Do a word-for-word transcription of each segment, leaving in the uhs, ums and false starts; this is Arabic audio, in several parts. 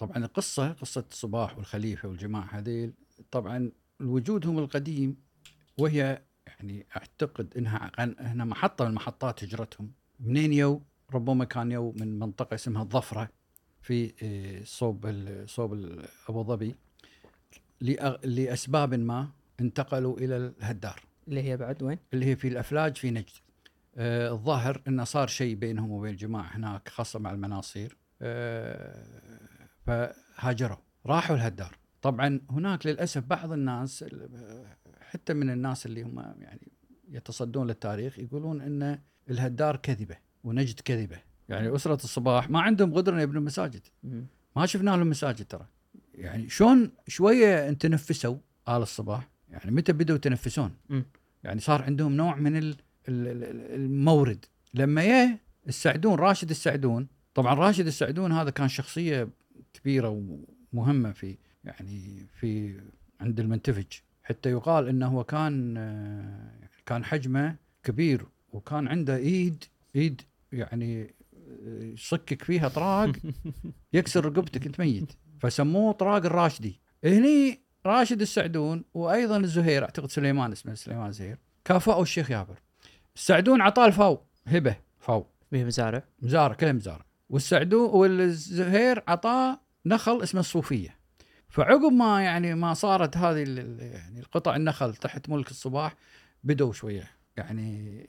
طبعا القصة قصة الصباح والخليفة والجماعة هذيل طبعا وجودهم القديم، وهي يعني أعتقد إنها إنها محطة من محطات هجرتهم منين يو، ربما كان يو من منطقة اسمها الظفرة في صوب صوب أبو ظبي، لأسباب ما انتقلوا إلى الهدار اللي هي بعد وين؟ اللي هي في الأفلاج في نجد. آه الظاهر إنه صار شيء بينهم وبين الجماعة هناك خاصة مع المناصير، آه فهاجروا راحوا الهدار. طبعا هناك للأسف بعض الناس حتى من الناس اللي هم يعني يتصدون للتاريخ يقولون إن الهدار كذبة ونجد كذبة، يعني أسرة الصباح ما عندهم قدرة أن يبنوا مساجد، ما شفنا لهم مساجد ترى، يعني شون شوية أن تنفسوا آل الصباح، يعني متى بدوا تنفسون م. يعني صار عندهم نوع من المورد لما يه السعدون راشد السعدون. طبعا راشد السعدون هذا كان شخصية كبيرة ومهمة في يعني في عند المنتفج، حتى يقال انه هو كان كان حجمه كبير وكان عنده ايد ايد يعني يصكك فيها طراق يكسر رقبتك انت ميت، فسموه طراق الراشدي. هني راشد السعدون وايضا الزهير اعتقد سليمان اسمه سليمان زهير كافأوا الشيخ يابر. السعدون عطاه الفاو هبه فاو مزارع مزارع كلام مزارع، والسعدون والزهير عطاه نخل اسمه الصوفيه. فعقب ما يعني ما صارت هذه يعني القطع النخل تحت ملك الصباح بدوا شويه يعني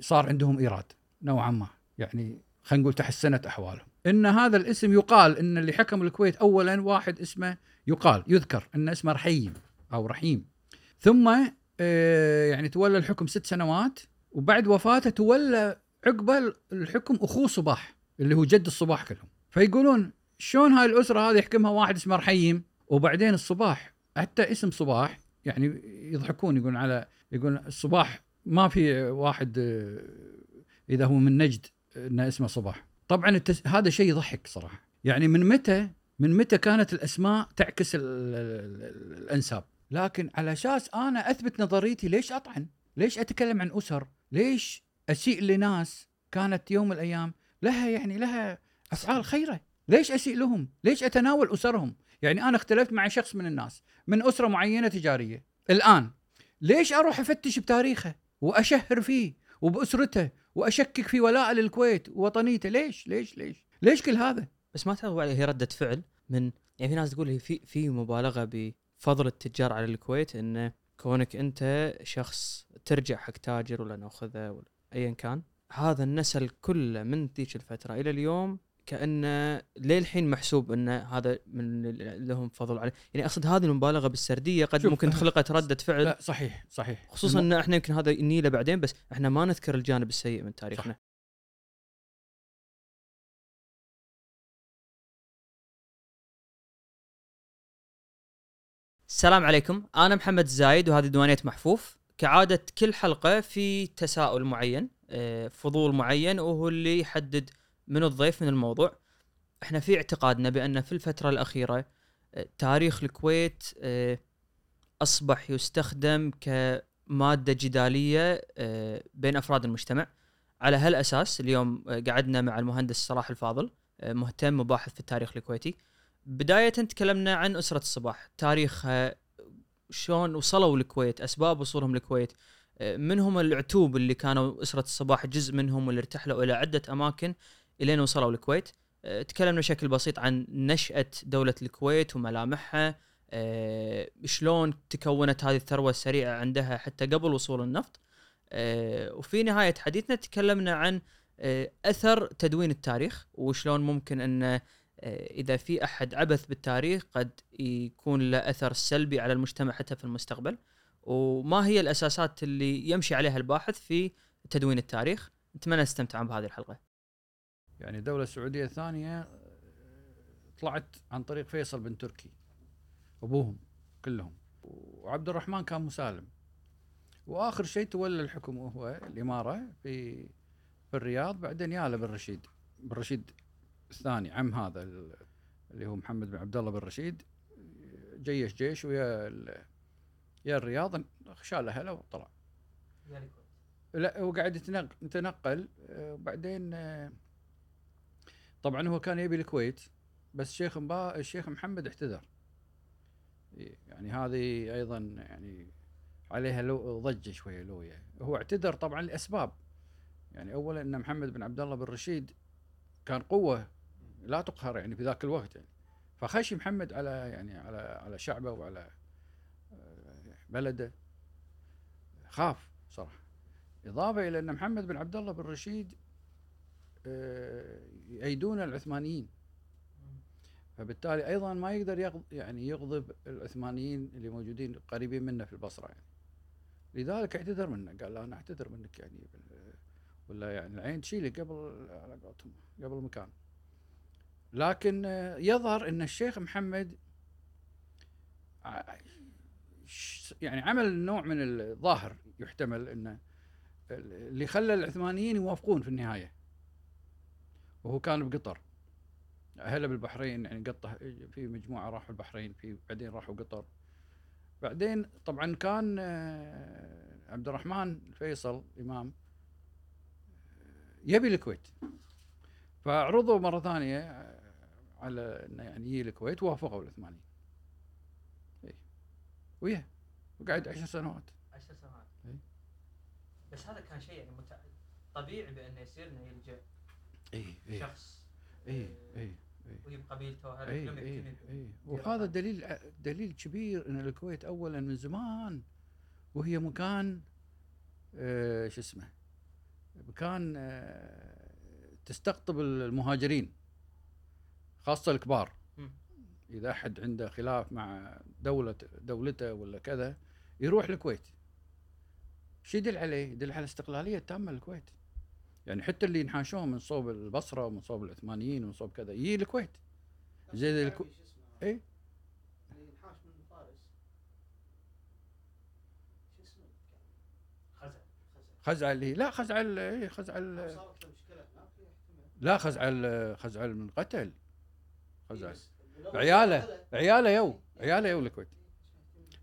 صار عندهم ايراد نوعا ما، يعني خلينا نقول تحسنت احوالهم. ان هذا الاسم يقال ان اللي حكم الكويت اولا واحد اسمه يقال يذكر ان اسمه رحيم او رحيم، ثم آه يعني تولى الحكم ست سنوات وبعد وفاته تولى عقبه الحكم اخوه صباح اللي هو جد الصباح كلهم. فيقولون شلون هاي الاسره هذه يحكمها واحد اسمه رحيم وبعدين الصباح، حتى اسم صباح يعني يضحكون يقولون على يقول الصباح ما في واحد اذا هو من نجد ان اسمه صباح. طبعا التس... هذا شيء يضحك صراحه، يعني من متى من متى كانت الاسماء تعكس ال... الانساب، لكن على اساس انا اثبت نظريتي ليش اطعن، ليش اتكلم عن اسر، ليش اسيء لناس كانت يوم من الايام لها يعني لها افعال خيره، ليش اسيء لهم، ليش اتناول اسرهم. يعني انا اختلفت مع شخص من الناس من اسره معينه تجاريه، الان ليش اروح افتش بتاريخه واشهر فيه وباسرته واشكك في ولاء للكويت ووطنيته، ليش ليش ليش ليش كل هذا؟ بس ما تعرف عليه هي ردة فعل من يعني في ناس تقول في في مبالغه بفضل التجار على الكويت، انه كونك انت شخص ترجع حق تاجر ولا ناخذه ولا ايا كان، هذا النسل كله من ذيك الفتره الى اليوم كأنه للحين محسوب أن هذا من لهم فضل عليه. يعني أقصد هذه المبالغة بالسردية قد ممكن خلقت ردة فعل. لا صحيح صحيح، خصوصاً أن إحنا يمكن هذا نيله بعدين، بس إحنا ما نذكر الجانب السيء من تاريخنا. صح. السلام عليكم، أنا محمد الزايد وهذه دوانية محفوف. كعادة كل حلقة في تساؤل معين، فضول معين، وهو اللي يحدد من الضيف من الموضوع. احنا في اعتقادنا بأن في الفترة الأخيرة تاريخ الكويت أصبح يستخدم كمادة جدالية بين أفراد المجتمع. على هالأساس اليوم قعدنا مع المهندس صلاح الفاضل، مهتم وباحث في التاريخ الكويتي. بداية تكلمنا عن أسرة الصباح، تاريخها، شون وصلوا الكويت، أسباب وصولهم الكويت، منهم العتوب اللي كانوا أسرة الصباح جزء منهم واللي ارتحلوا إلى عدة أماكن إلين وصلوا الكويت. أه، تكلمنا بشكل بسيط عن نشأة دولة الكويت وملامحها، أه، شلون تكونت هذه الثروة السريعة عندها حتى قبل وصول النفط، أه، وفي نهاية حديثنا تكلمنا عن أه، أثر تدوين التاريخ، وشلون ممكن أن أه، إذا في أحد عبث بالتاريخ قد يكون له أثر سلبي على المجتمع حتى في المستقبل، وما هي الأساسات اللي يمشي عليها الباحث في تدوين التاريخ. أتمنى استمتعوا بهذه الحلقة. يعني الدولة السعودية الثانية طلعت عن طريق فيصل بن تركي أبوهم كلهم، وعبد الرحمن كان مسالم، وآخر شيء تولى الحكم وهو الإمارة في في الرياض، بعدين ياله بن رشيد بن رشيد الثاني عم هذا اللي هو محمد بن عبد الله بن رشيد، جيش جيش ويا يا الرياض شاله هلا وطلع لا وقعد يتنقل. وبعدين طبعا هو كان يبي الكويت بس الشيخ مبا... الشيخ محمد اعتذر. يعني هذه ايضا يعني عليها لو ضجه شويه لويه. هو اعتذر طبعا لاسباب، يعني اولا ان محمد بن عبد الله بن رشيد كان قوه لا تقهر يعني في ذاك الوقت، يعني فخشي محمد على يعني على على شعبه وعلى بلده، خاف صراحه. اضافه الى ان محمد بن عبد الله بن رشيد يأيدون العثمانيين، فبالتالي ايضا ما يقدر يغضب يعني يغضب العثمانيين اللي موجودين قريبين منه في البصره يعني. لذلك اعتذر منه، قال لا انا اعتذر منك يعني، ولا يعني العين تشيلك قبل على قولتهم قبل المكان. لكن يظهر ان الشيخ محمد يعني عمل نوع من الظاهر يحتمل انه اللي خلى العثمانيين يوافقون في النهايه، وهو كان بقطر. أهله بالبحرين يعني قطه، في مجموعه راحوا البحرين، في بعدين راحوا قطر، بعدين طبعا كان عبد الرحمن فيصل امام يبي الكويت، فعرضوا مره ثانيه على انه يعني يجي الكويت، وافقوا العثمانيين اي وياه، وقعد عشر سنوات عشر سنوات اي. بس هذا كان شيء يعني متع... طبيعي بانه يصير انه يلجا اي اي شخص اي اي اي قبيلته هذا الكلام يكتمل. وهذا دليل دليل كبير ان الكويت اولا من زمان وهي مكان آه شو اسمه مكان آه تستقطب المهاجرين خاصه الكبار. م. اذا احد عنده خلاف مع دوله دولته ولا كذا يروح الكويت، شو يدل عليه؟ يدل على استقلاليه تامه الكويت. يعني حتى اللي ينحاشون من صوب البصره ومن صوب العثمانيين ومن صوب كذا يجي الكويت زي الكو... اي اللي ينحاش من فارس شو اسمه خزعل خزعل لا خزعل اي خزعل لا خزعل خزعل من قتل خزعل عياله عياله يو عياله يو الكويت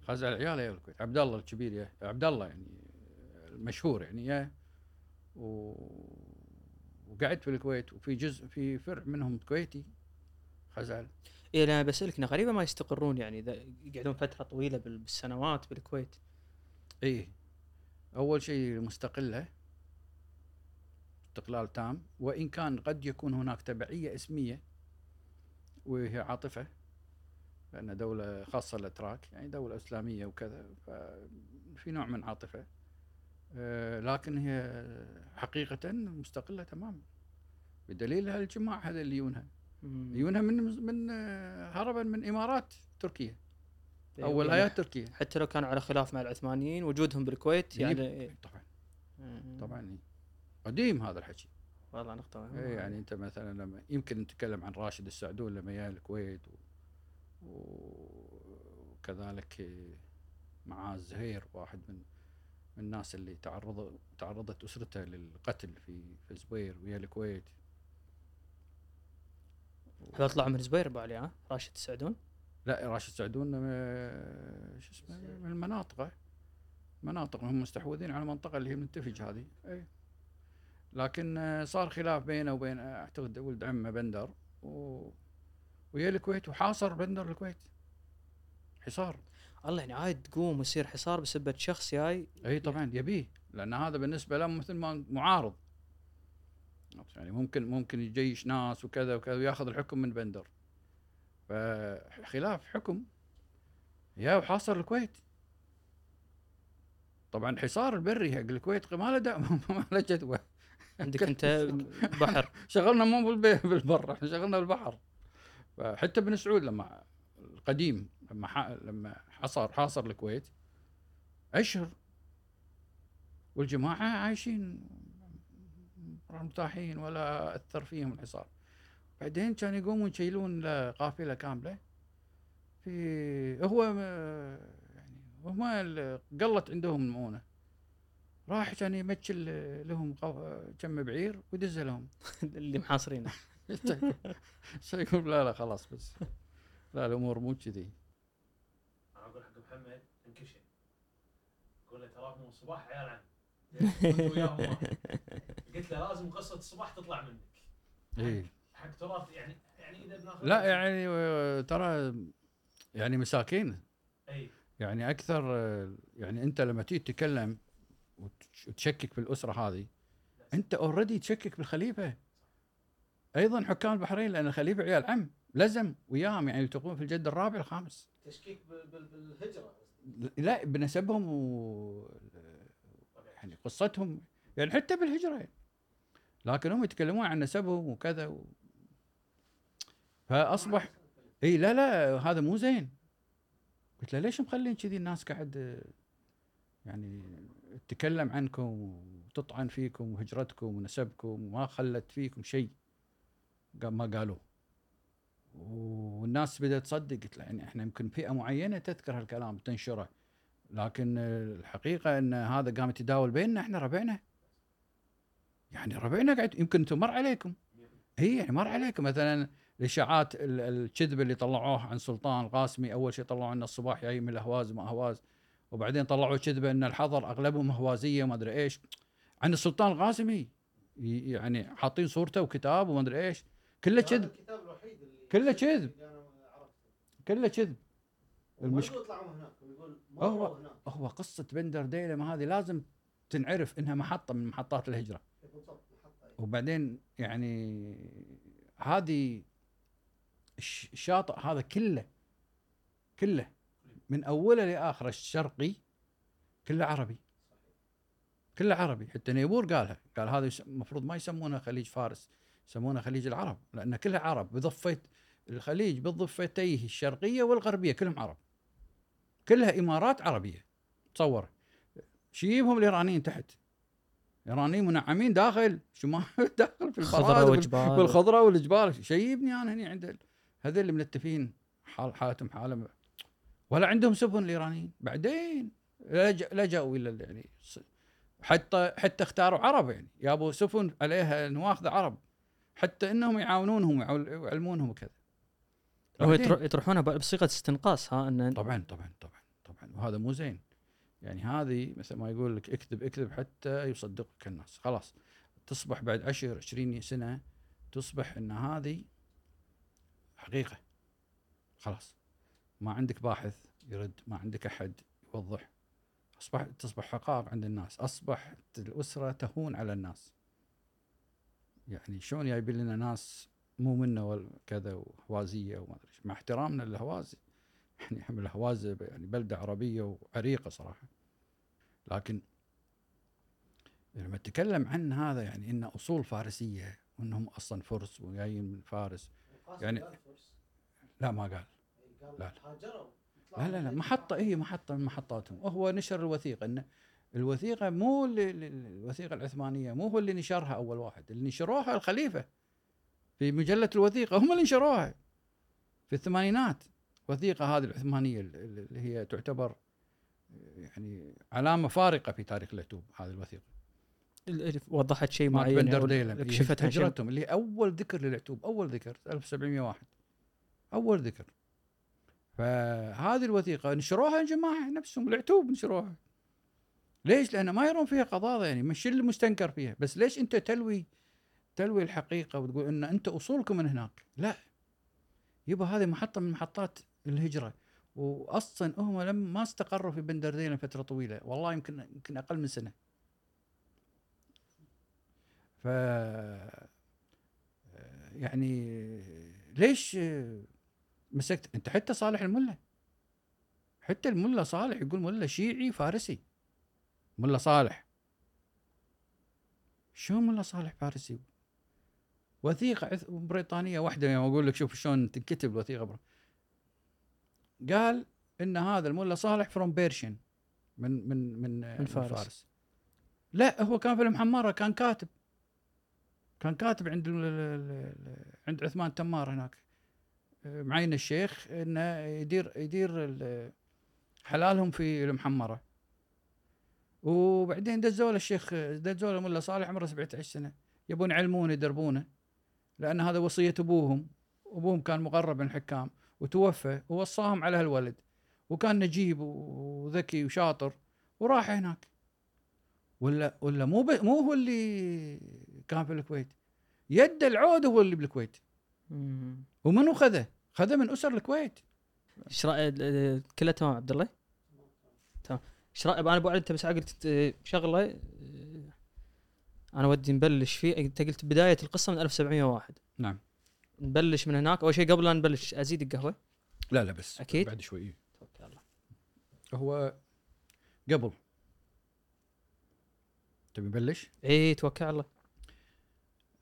خزعل عياله يو الكويت عبد الله الكبير يا عبد الله يعني المشهور يعني يا و... وقعدت في الكويت، وفي جزء في فرع منهم كويتي خزعل. إيه أنا بسألك إنه غريبة ما يستقرون يعني إذا يقعدون فترة طويلة بالسنوات بالكويت. إيه أول شيء مستقلة استقلال تام، وإن كان قد يكون هناك تبعية اسمية وهي عاطفة لأن دولة خاصة الأتراك يعني دولة إسلامية وكذا، ففي نوع من عاطفة، لكن هي حقيقة مستقلة تماما بدليل هالجماعة هذا اللي يونها يونها من من هربا من إمارات تركيا أو ولايات تركيا. حتى لو كانوا على خلاف مع العثمانيين وجودهم بالكويت يعني إيه؟ طبعا طبعا قديم هذا الحكي والله نقطة إيه. يعني أنت مثلا لما يمكن نتكلم عن راشد السعدون لما جاء الكويت و... وكذلك معاذ زهير واحد من الناس اللي تعرض تعرضت أسرته للقتل في في زبير ويا الكويت. هو طلع من زبير بعلي ها راشد السعدون؟ لا راشد السعدون شو اسمه من المناطق مناطق هم مستحوذين على المنطقة اللي هي المنتفج هذه أي. لكن صار خلاف بينه وبين أعتقد ولد عمه بندر و... ويا الكويت، وحاصر بندر الكويت حصار. الله يعني عاد تقوم ويصير حصار بسبب شخص جاي. اي طبعا يبيه، لان هذا بالنسبه له مثل ما معارض يعني ممكن ممكن يجيش ناس وكذا وكذا وياخذ الحكم من بندر، فخلاف حكم يا وحاصر الكويت. طبعا الحصار البري حق الكويت ما له داء ما له جدوى. عندك انت بحر شغلنا مو بالبر، احنا شغلنا بالبحر. فحتى بن سعود لما القديم لما لما حصر حاصر الكويت أشهر والجماعة عايشين مرتاحين ولا أثر فيهم الحصار. بعدين كانوا يقومون يشيلون قافلة كاملة في هو يعني وهم قلت عندهم المؤونة، راح كان يمتشل لهم كم بعير ويدز لهم اللي محاصرينه. يقول لا لا خلاص بس لا الأمور مو كذي. أنا أقول حق محمد انكشن أقول له تراكم الصباح عيال عم قلت له لازم قصة الصباح تطلع منك حق تراث يعني يعني اذا بناخذ لا يعني ترى يعني مساكين. اي يعني اكثر يعني انت لما تيجي تتكلم وتشكك بالاسره هذه انت اوريدي تشكك بالخليفه. ايضا حكام البحرين لان الخليفه عيال عم لازم وياهم يعني يلتقون في الجد الرابع الخامس. تشكيك بالهجره لا بنسبهم و يعني قصتهم يعني حتى بالهجره، لكن هم يتكلمون عن نسبهم وكذا و... فاصبح اي لا لا هذا مو زين. قلت له ليش مخلين كذي الناس قاعد يعني تتكلم عنكم وتطعن فيكم وهجرتكم ونسبكم وما خلت فيكم شيء؟ ما قالوا والناس بدأت تصدق. قلت له يعني احنا يمكن فئة معينة تذكر هالكلام تنشره، لكن الحقيقة ان هذا قام يتداول بيننا احنا ربعنا، يعني ربعنا قاعد يمكن انتم مر عليكم. هي يعني مر عليكم مثلا الاشاعات الكذبه اللي طلعوها عن سلطان القاسمي. اول شيء طلعوا ان الصباح جاي من الاهواز وما اهواز، وبعدين طلعوا كذبه ان الحضر اغلبهم اهوازيه وما ادري ايش عن السلطان القاسمي، يعني حاطين صورته وكتاب وما ادري ايش. كله كذب، كله كذب، كله كذب. المشكله طلعوا هناك ويقول هو هناك هو قصه بندر ديلم هذه لازم تنعرف انها محطه من محطات الهجره. وبعدين يعني هذه الشاطئ هذا كله كله من اوله لاخره الشرقي كله عربي، كله عربي. حتى نيبور قالها، قال هذا المفروض ما يسمونه خليج فارس، يسمونه خليج العرب، لان كلها عرب بضفه الخليج، بالضفتيه الشرقيه والغربيه كلهم عرب، كلها امارات عربيه. تصور شيبهم الايرانيين تحت، ايرانيين منعمين داخل شمال داخل في البلاد والخضره والجبال. شيبني انا هني عند هذول اللي ملتفين حال حالتهم حالهم، ولا عندهم سفن الايرانيين. بعدين لجأوا الى يعني حتى حتى اختاروا عرب، يعني جابوا سفن عليها نواخذ عرب حتى انهم يعاونونهم ويعلمونهم وكذا، ويطرحونها بصيغه استنقاص. ها ان طبعا طبعا طبعا طبعا وهذا مو زين. يعني هذه مثل ما يقول لك اكذب اكذب حتى يصدقك الناس. خلاص تصبح بعد عشر عشرين سنه تصبح ان هذه حقيقة. خلاص ما عندك باحث يرد، ما عندك أحد يوضح، أصبح تصبح حقائق عند الناس. أصبحت الأسرة تهون على الناس، يعني شلون جايبين لنا ناس مو منا وكذا وهوازية وما أدري، مع احترامنا للهوازي. يعني الهواز يعني بلدة عربية وعريقة صراحة، لكن لما تتكلم عن هذا يعني إن أصول فارسية وإنهم أصلا فرس وجايين من فارس. يعني لا ما قال لا لا لا, لا محطة هي محطة من محطاتهم. وهو نشر الوثيقة، إن الوثيقة مو الوثيقة العثمانية مو هو اللي نشرها أول واحد، اللي نشروها الخليفة في مجلة الوثيقة، هم اللي نشروها في الثمانينات. الوثيقة هذه العثمانية اللي هي تعتبر يعني علامة فارقة في تاريخ العتوب. هذه الوثيقة وضحت شيء معين، اكشفت هجرتهم اللي اول ذكر للعتوب، اول ذكر ألف وسبعمية وواحد اول ذكر. فهذه الوثيقه نشروها الجماعه نفسهم العتوب نشروها. ليش؟ لان ما يرون فيها قضايا، يعني مش اللي مستنكر فيها. بس ليش انت تلوي تلوي الحقيقه وتقول ان انت اصولكم من هناك؟ لا، يبقى هذه محطه من محطات الهجره. واصلا هم لما ما استقروا في بندر ديلم فتره طويله، والله يمكن يمكن اقل من سنه. ف يعني ليش مسكت انت؟ حتى صالح الملا، حتى الملا صالح يقول ملا شيعي فارسي. ملا صالح شو؟ ملا صالح فارسي. وثيقة بريطانية واحدة، يعني اقول لك شوف شلون تنكتب الوثيقة برا. قال ان هذا الملا صالح فروم بيرشن من من من, من فارس. فارس لا، هو كان في المحمرة، كان كاتب كان كاتب عند عند عثمان تمار هناك، معين الشيخ انه يدير يدير حلالهم في المحمره. وبعدين دزوا الشيخ دزوا الملا صالح عمره سبعة عشر سنه، يبون يعلمونه يدربونه، لان هذا وصيه ابوهم. ابوهم كان مقرب من الحكام وتوفى، ووصاهم على هالولد، وكان نجيب وذكي وشاطر، وراح هناك. ولا ولا مو مو هو اللي كان في الكويت، يد العود هو اللي بالكويت. ومنو خذه؟ خذه من أسر الكويت. ايش رأي كله؟ تمام عبد الله تمام. ايش رأي انا ابو علي؟ انت بس قلت شغله انا ودي نبلش فيه. انت قلت بداية القصة من ألف وسبعمية وواحد. نعم نبلش من هناك. اول شيء قبل لا نبلش ازيد القهوة. لا لا بس أكيد. بعد شوي. توكل على الله. هو قبل تبي نبلش؟ ايه توكل على الله.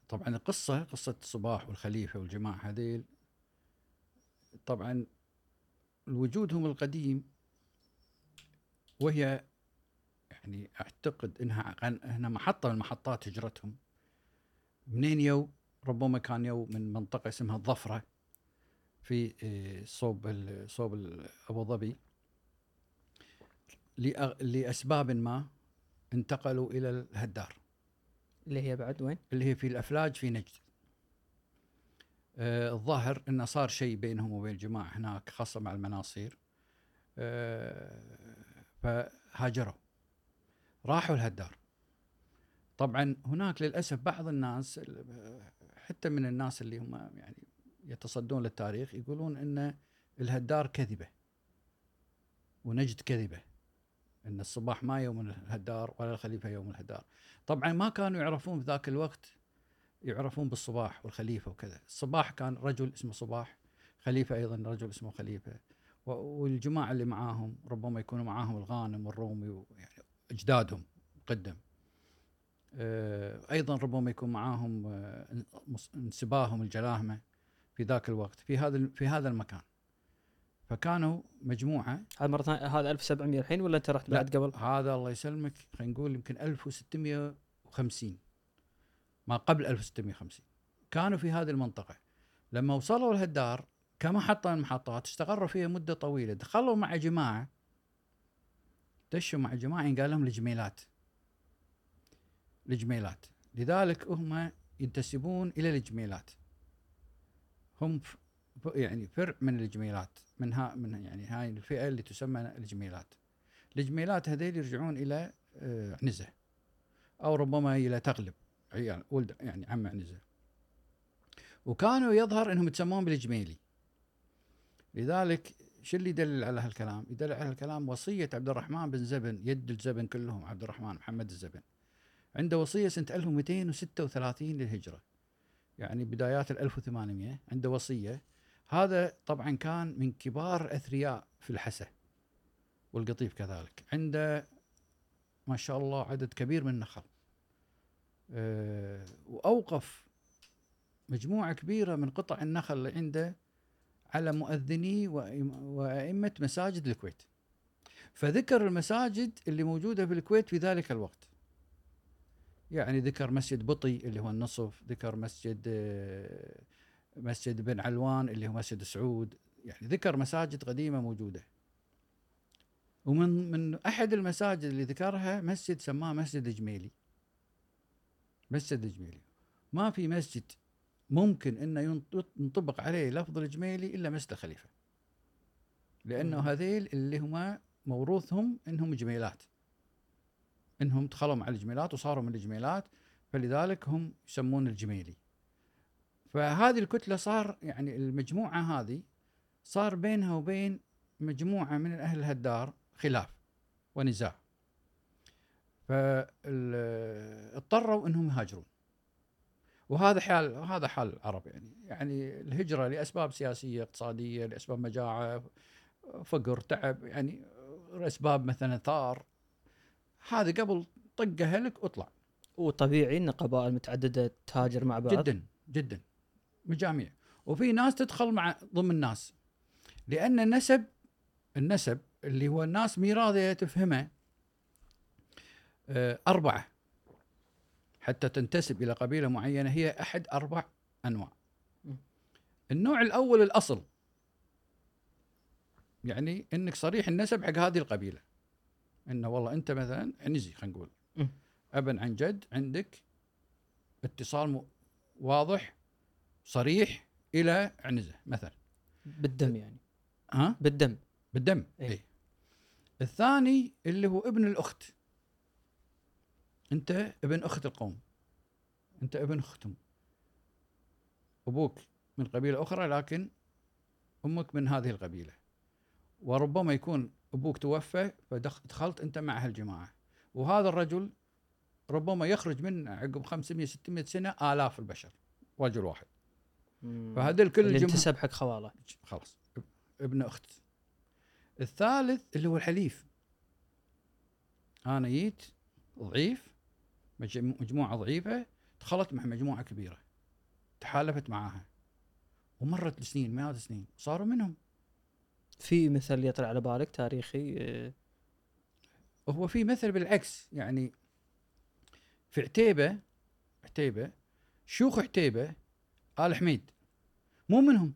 طبعا القصة قصة الصباح والخليفة والجماعة هذيل، طبعا وجودهم القديم، وهي يعني اعتقد انها انها محطة من محطات هجرتهم. منين يو؟ ربما كان يو من منطقة اسمها الظفرة في صوب صوب ابو ظبي، لاسباب ما انتقلوا الى الهدار اللي هي بعد وين؟ اللي هي في الأفلاج في نجد. آه الظاهر إنه صار شيء بينهم وبين الجماعة هناك خاصة مع المناصير، آه فهاجروا راحوا الهدار. طبعا هناك للأسف بعض الناس حتى من الناس اللي هم يعني يتصدون للتاريخ يقولون إن الهدار كذبة ونجد كذبة، ان الصباح ما يوم الهدار ولا الخليفه يوم الهدار. طبعا ما كانوا يعرفون في ذاك الوقت، يعرفون بالصباح والخليفه وكذا. الصباح كان رجل اسمه صباح، خليفه ايضا رجل اسمه خليفه، والجماعه اللي معاهم ربما يكونوا معاهم الغانم والرومي ويعني اجدادهم مقدم، ايضا ربما يكون معاهم انسباهم الجلاهمه في ذاك الوقت في هذا في هذا المكان. فكانوا مجموعه. هذا مره هذا ألف وسبعمية الحين ولا انت رحت بعد قبل؟ هذا الله يسلمك خلينا نقول يمكن ألف وستمية وخمسين، ما قبل ألف وستمية وخمسين كانوا في هذه المنطقه. لما وصلوا الهدار كمحطه من المحطات استقروا فيها مده طويله. دخلوا مع جماعه، دشوا مع جماعه قال لهم الجميلات الجميلات، لذلك هم ينتسبون الى الجميلات، هم يعني فرع من الجميلات، من ها من يعني هاي الفئه اللي تسمى الجميلات. الجميلات هذيل يرجعون الى نزه او ربما الى تغلب عيال ولد يعني عم نزه، وكانوا يظهر انهم يتسمون بالجميلي. لذلك شو اللي يدل على هالكلام؟ يدل على هالكلام وصيه عبد الرحمن بن زبن، يد الزبن كلهم، عبد الرحمن محمد الزبن عنده وصيه سنه ألف ومئتين وستة وثلاثين للهجره، يعني بدايات ألف وثمانمية عنده وصيه. هذا طبعا كان من كبار اثرياء في الحسا والقطيف كذلك، عنده ما شاء الله عدد كبير من النخل، أه واوقف مجموعه كبيره من قطع النخل اللي عنده على مؤذني وائمه مساجد الكويت. فذكر المساجد اللي موجوده في الكويت في ذلك الوقت، يعني ذكر مسجد بطي اللي هو النصف، ذكر مسجد أه مسجد بن علوان اللي هو مسجد سعود، يعني ذكر مساجد قديمة موجودة. ومن من أحد المساجد اللي ذكرها مسجد سماه مسجد الجميلي. مسجد الجميلي ما في مسجد ممكن أنه ينطبق عليه لفظ الجميلي إلا مسجد الخليفة، لأنه هذيل اللي هما موروثهم أنهم جميلات، أنهم دخلوا مع الجميلات وصاروا من الجميلات، فلذلك هم يسمون الجميلي. فهذه الكتلة صار يعني المجموعة هذه صار بينها وبين مجموعة من أهل الهدار خلاف ونزاع، فاضطروا أنهم يهاجرون. وهذا حال هذا حال العرب، يعني يعني الهجرة لأسباب سياسية اقتصادية، لأسباب مجاعة فقر تعب، يعني أسباب مثلا ثار، هذا قبل طقه هلك واطلع. وطبيعي أن قبائل متعددة تهاجر مع بعض جدا جدا مجاميع، وفي ناس تدخل مع ضمن الناس، لأن النسب النسب اللي هو الناس ميراثية تفهمه أربعة، حتى تنتسب إلى قبيلة معينة هي أحد أربع أنواع. النوع الأول الأصل، يعني إنك صريح النسب حق هذه القبيلة، إنه والله أنت مثلا عنزي خلينا نقول أبا عن جد، عندك اتصال م... واضح صريح الى عنزه مثلا بالدم، يعني ها بالدم بالدم اي إيه. الثاني اللي هو ابن الاخت، انت ابن اخت القوم، انت ابن اختهم، ابوك من قبيلة أخرى لكن أمك من هذه القبيلة، وربما يكون أبوك توفى فدخلت أنت مع هالجماعة، وهذا الرجل ربما يخرج من عقب خمسمائة ستمائة سنة آلاف البشر رجل واحد. فهذا الكل اللي انتسب حق خواله خلاص ابن أخت. الثالث اللي هو الحليف، أنا جيت ضعيف، مجموعة ضعيفة دخلت مع مجموعة كبيرة تحالفت معاها، ومرت السنين مئات السنين صاروا منهم. في مثل يطلع على بالك تاريخي؟ هو في مثل بالعكس، يعني في عتيبة، عتيبة شيوخ عتيبة آل حميد مو منهم،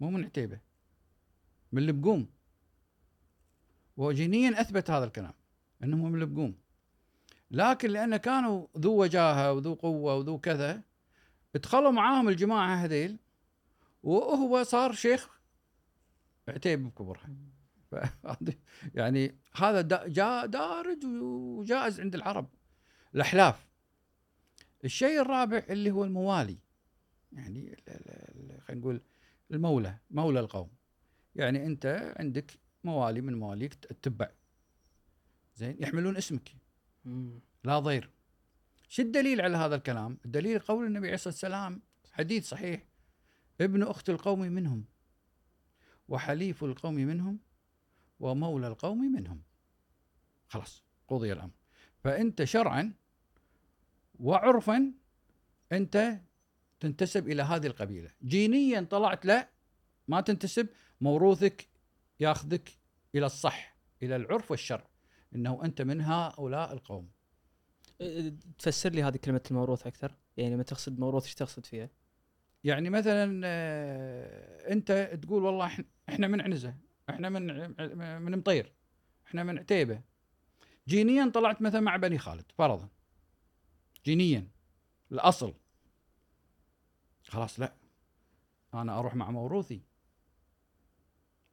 مو من عتيبة، من اللي بقوم، وجينيا أثبت هذا الكلام أنهم من اللي بقوم، لكن لأن كانوا ذو وجاهة وذو قوة وذو كذا ادخلوا معاهم الجماعة هذيل، وهو صار شيخ عتيب بكبرها. يعني هذا جاء دارج وجائز عند العرب الأحلاف. الشيء الرابع اللي هو الموالي، يعني خلينا نقول المولى، مولى القوم، يعني أنت عندك موالي من مواليك تتبع، زين، يحملون اسمك لا ضير. شو الدليل على هذا الكلام؟ الدليل قول النبي عليه الصلاة والسلام، حديث صحيح، ابن أخت القوم منهم، وحليف القوم منهم، ومولى القوم منهم، خلاص قضي الأمر. فأنت شرعا وعرفا أنت تنتسب إلى هذه القبيلة، جينيا طلعت لا ما تنتسب، موروثك ياخذك إلى الصح، إلى العرف والشرع، إنه أنت من هؤلاء القوم. تفسر لي هذه كلمة الموروث أكثر، يعني ما تقصد موروث إيش تقصد فيها؟ يعني مثلا أنت تقول والله إحنا من عنزة، إحنا من من مطير، إحنا من عتيبة، جينيا طلعت مثلا مع بني خالد فرضا، جينيا الأصل، خلاص لا، أنا أروح مع موروثي،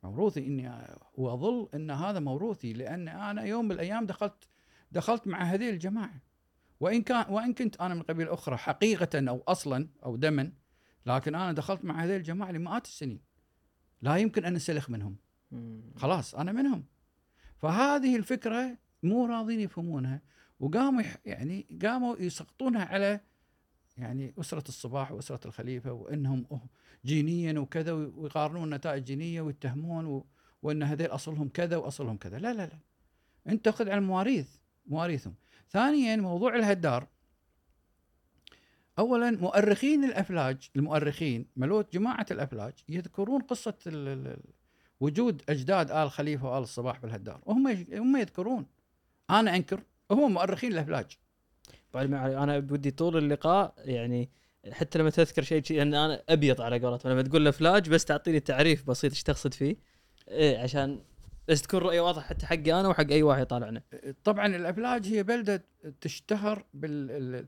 موروثي إني وأظل أن هذا موروثي، لأن أنا يوم من الأيام دخلت دخلت مع هذه الجماعة، وإن كان وإن كنت أنا من قبيلة أخرى حقيقة أو أصلا أو دما، لكن أنا دخلت مع هذه الجماعة لمئات السنين، لا يمكن أن أنسلخ منهم، خلاص أنا منهم. فهذه الفكرة مو راضين يفهمونها، وقاموا يعني قاموا يسقطونها على يعني أسرة الصباح وأسرة الخليفة، وإنهم جينيا وكذا، ويقارنون النتائج جينية ويتهمون، وإن هذيل أصلهم كذا وأصلهم كذا. لا لا لا، أنت خذ على المواريث مواريثهم. ثانيا موضوع الهدار، أولا مؤرخين الأفلاج، المؤرخين ملوت جماعة الأفلاج يذكرون قصة وجود أجداد آل خليفة وآل الصباح بالهدار، وهم هم يذكرون، أنا أنكر، هم مؤرخين الأفلاج. أنا بدي طول اللقاء يعني حتى لما تذكر شيء شيء أن أنا أبيض على قولتهم، لما تقول الأفلاج بس تعطيني تعريف بسيط إيش تقصد فيه، إيه، عشان بس تكون رؤية واضحة حتى حقي أنا وحق أي واحد طالعنا. طبعا الأفلاج هي بلدة تشتهر بال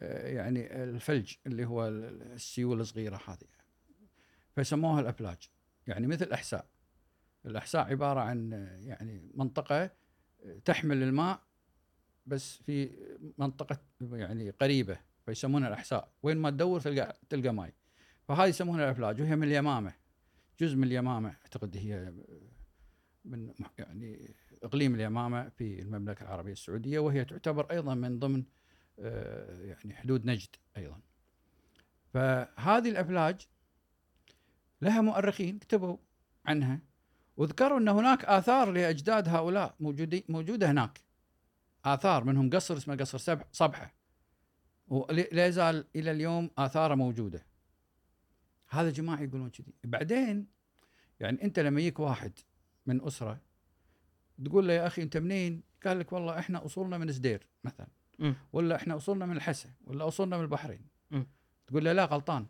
يعني الفلج اللي هو السيول الصغيرة هذه، فسموها الأفلاج، يعني مثل أحساء. الأحساء عبارة عن يعني منطقة تحمل الماء بس في منطقة يعني قريبة، فيسمونها الأحساء، وين ما تدور تلقى تلقى ماي، فهذه يسمونها الأفلاج، وهي من اليمامة، جزء من اليمامة، أعتقد هي من يعني إقليم اليمامة في المملكة العربية السعودية، وهي تعتبر أيضا من ضمن آه يعني حدود نجد أيضا. فهذه الأفلاج لها مؤرخين كتبوا عنها، وذكروا أن هناك آثار لأجداد هؤلاء موجودة موجودة هناك، آثار منهم قصر اسمه قصر صبحة، ولا يزال إلى اليوم آثاره موجودة. هذا جماعة يقولون كذي. بعدين يعني أنت لما يجيك واحد من أسرة تقول له يا أخي أنت منين؟ قال لك والله إحنا أصولنا من زدير مثلا، م. ولا إحنا أصولنا من الحسا، ولا أصولنا من البحرين، م. تقول له لا غلطان،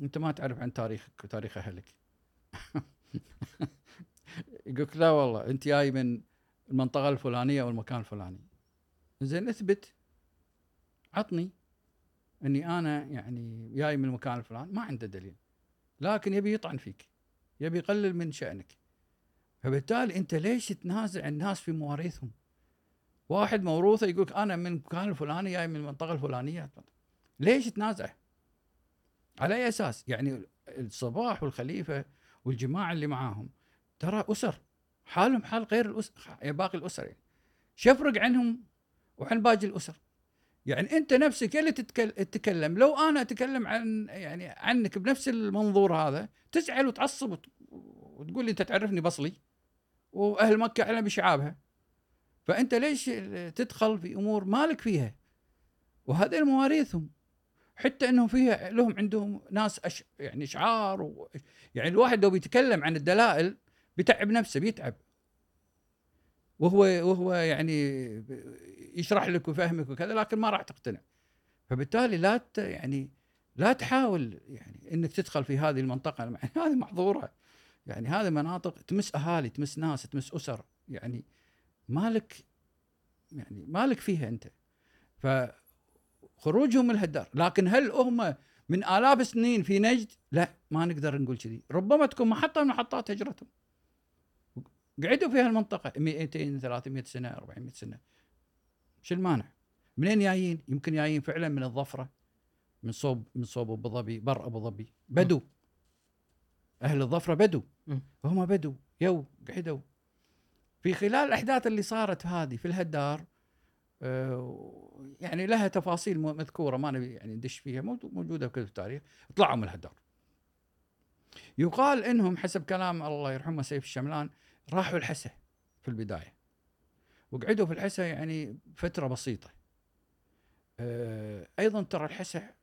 أنت ما تعرف عن تاريخك وتاريخ أهلك. يقولك لا والله أنت جاي من المنطقة الفلانية أو المكان الفلاني. زين أثبت، عطني أني أنا يعني جاي من المكان الفلاني، ما عنده دليل، لكن يبي يطعن فيك، يبي يقلل من شأنك. فبالتالي أنت ليش تنازع الناس في مواريثهم؟ واحد موروثه يقولك أنا من المكان الفلاني جاي من المنطقة الفلانية، ليش تنازع؟ على أي أساس؟ يعني الصباح والخليفة والجماعة اللي معاهم ترى أسر حالهم حال غير الأسر، باقي الأسر يعني شفرق عنهم وعن باقي الأسر. يعني أنت نفسك اللي تتكلم، لو أنا أتكلم عن يعني عنك بنفس المنظور هذا تزعل وتعصب وتقول لي أنت تعرفني بصلي وأهل مكة أعلم بشعابها، فأنت ليش تدخل في أمور مالك فيها؟ وهذه مواريثهم، حتى أنهم فيها لهم عندهم ناس أش يعني شعار و يعني الواحد لو بيتكلم عن الدلائل بيتعب نفسه، بيتعب وهو وهو يعني يشرح لك ويفهمك وكذا، لكن ما راح تقتنع. فبالتالي لا يعني لا تحاول يعني انك تدخل في هذه المنطقه، يعني هذه محظوره، يعني هذه مناطق تمس اهالي، تمس ناس، تمس اسر، يعني مالك يعني مالك فيها انت. فخروجهم من الهدار، لكن هل هم من آلاف السنين في نجد؟ لا، ما نقدر نقول كذي، ربما تكون محطه من محطات هجرتهم، قعدوا في هالمنطقه مئتين ثلاثمئة سنة أربعمئة سنة. شو المانع؟ منين جايين؟ يمكن جايين فعلا من الظفره، من صوب من صوب ابو ظبي، بر ابو ظبي، بدو اهل الظفره، بدو هم بدو يو قعدوا في خلال الاحداث اللي صارت هذه في الهدار. آه يعني لها تفاصيل مذكوره ما نبي يعني ندش فيها، موجوده في التاريخ. طلعوا من الهدار، يقال انهم حسب كلام الله يرحمه سيف الشملان راحوا الحسا في البدايه، وقعدوا في الحسا يعني فتره بسيطه. أه ايضا ترى الحسا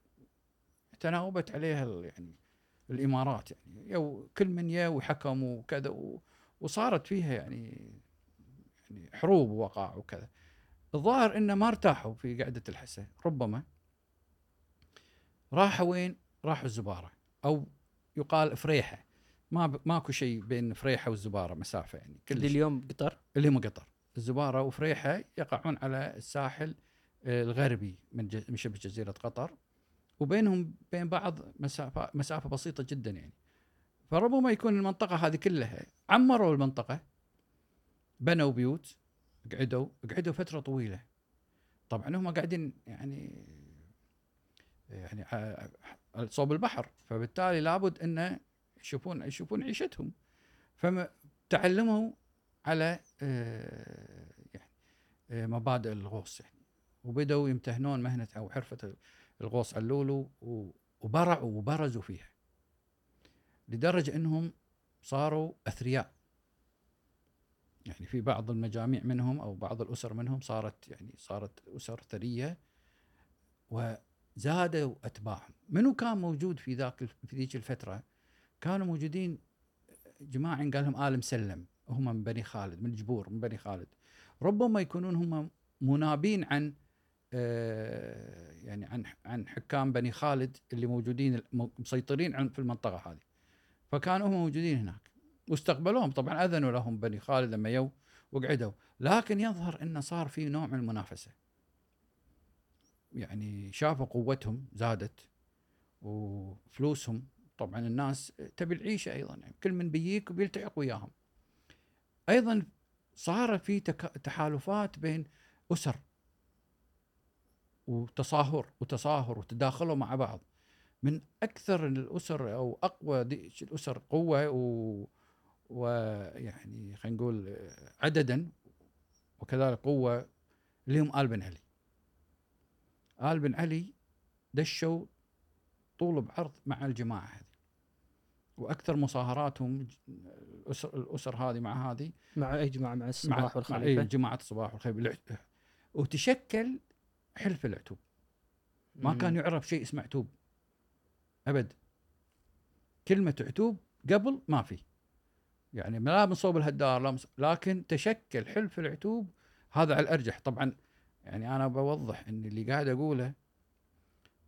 تناوبت عليها يعني الامارات، يعني كل من يا وحكم وكذا، وصارت فيها يعني يعني حروب ووقع وكذا. الظاهر انه ما ارتاحوا في قعده الحسا، ربما راحوا وين؟ راحوا الزباره، او يقال فريحه. ما ب... ماكو شيء بين فريحه والزباره مسافه، يعني كل اليوم قطر، اللي هم قطر. الزباره وفريحه يقعون على الساحل الغربي من ج... من شبه جزيره قطر، وبينهم بين بعض مسافه مسافه بسيطه جدا يعني. فربما يكون المنطقه هذه كلها عمروا المنطقه، بنوا بيوت، قعدوا قعدوا فتره طويله. طبعا هم قاعدين يعني يعني صوب البحر، فبالتالي لابد انه يشوفون يشوفون عيشتهم، فتعلموا على يعني مبادئ الغوص يعني، وبدأوا يمتهنون مهنة أو حرفة الغوص على اللولو، وبرعوا وبرزوا فيها لدرجة أنهم صاروا أثرياء. يعني في بعض المجاميع منهم أو بعض الأسر منهم صارت يعني صارت أسر ثرية، وزادوا أتباعهم. منو كان موجود في ذاك في ذيك الفترة؟ كانوا موجودين جماعة قال لهم آل مسلم، هم من بني خالد، من الجبور، من بني خالد. ربما يكونون هم منابين عن آه يعني عن عن حكام بني خالد اللي موجودين مسيطرين في المنطقة هذه، فكانوا هم موجودين هناك واستقبلوهم. طبعا أذنوا لهم بني خالد لما يو وقعدوا، لكن يظهر أنه صار في نوع من المنافسة، يعني شافوا قوتهم زادت وفلوسهم. طبعا الناس تبي العيشة أيضا، يعني كل من بييك وبيلتحق وياهم. أيضا صار في تحالفات بين أسر وتصاهر وتصاهر وتداخلوا مع بعض. من أكثر الأسر أو أقوى الأسر قوة و... ويعني خلينا نقول عددا وكذلك قوة اللي هم آل بن علي. آل بن علي دشوا طول بعرض مع الجماعة هذه، واكثر مصاهراتهم الاسر الاسر هذه مع هذه، مع اي جماعه؟ مع الصباح والخليفه، مع جماعه الصباح والخليفه. وتشكل حلف العتوب، ما كان يعرف شيء اسمه عتوب ابد، كلمه عتوب قبل ما في، يعني لا من صوب الهدار لا، لكن تشكل حلف العتوب هذا على الارجح. طبعا يعني انا بوضح ان اللي قاعد اقوله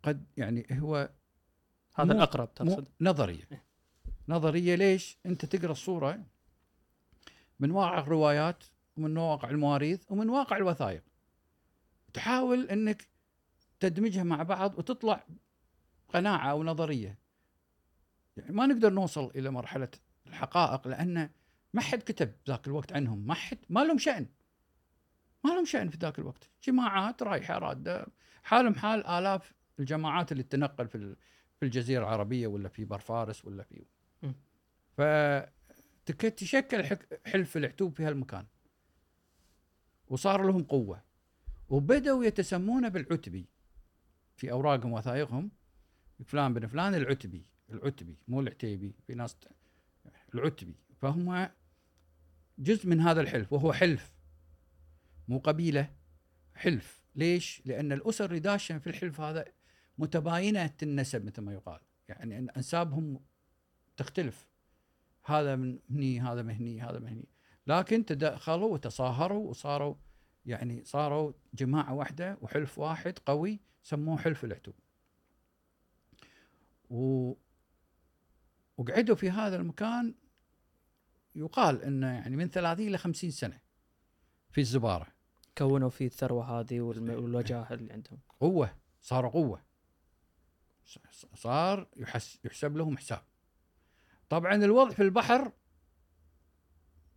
قد يعني هو هذا الأقرب، تقصد نظرية نظرية. ليش؟ أنت تقرأ الصورة من واقع الروايات ومن واقع المواريث ومن واقع الوثائق، تحاول أنك تدمجها مع بعض وتطلع قناعة أو نظرية. يعني ما نقدر نوصل إلى مرحلة الحقائق، لأن ما حد كتب ذاك الوقت عنهم، ما حد، ما لهم شأن، ما لهم شأن في ذاك الوقت. جماعات رايحة رادة، حالهم حال آلاف الجماعات اللي تنقل في في الجزيرة العربية ولا في بر فارس ولا في فتشكل حلف العتوب في هالمكان وصار لهم قوة وبدأوا يتسمون بالعتبي في أوراقهم وثائقهم فلان بن فلان العتبي العتبي مو العتيبي في ناس العتبي فهم جزء من هذا الحلف وهو حلف مو قبيلة حلف ليش؟ لأن الأسر رداشا في الحلف هذا متباينة النسب مثل ما يقال يعني أنسابهم تختلف هذا من هني هذا من هني هذا من هني لكن تداخلوا وتصاهروا وصاروا يعني صاروا جماعة واحدة وحلف واحد قوي سموه حلف العتوب و... وقعدوا في هذا المكان يقال أنه يعني من ثلاثين إلى خمسين سنة في الزبارة كونوا فيه الثروة هذه والوجاهة اللي عندهم قوة صاروا قوة صار يحس... يحسب لهم حساب طبعا الوضع في البحر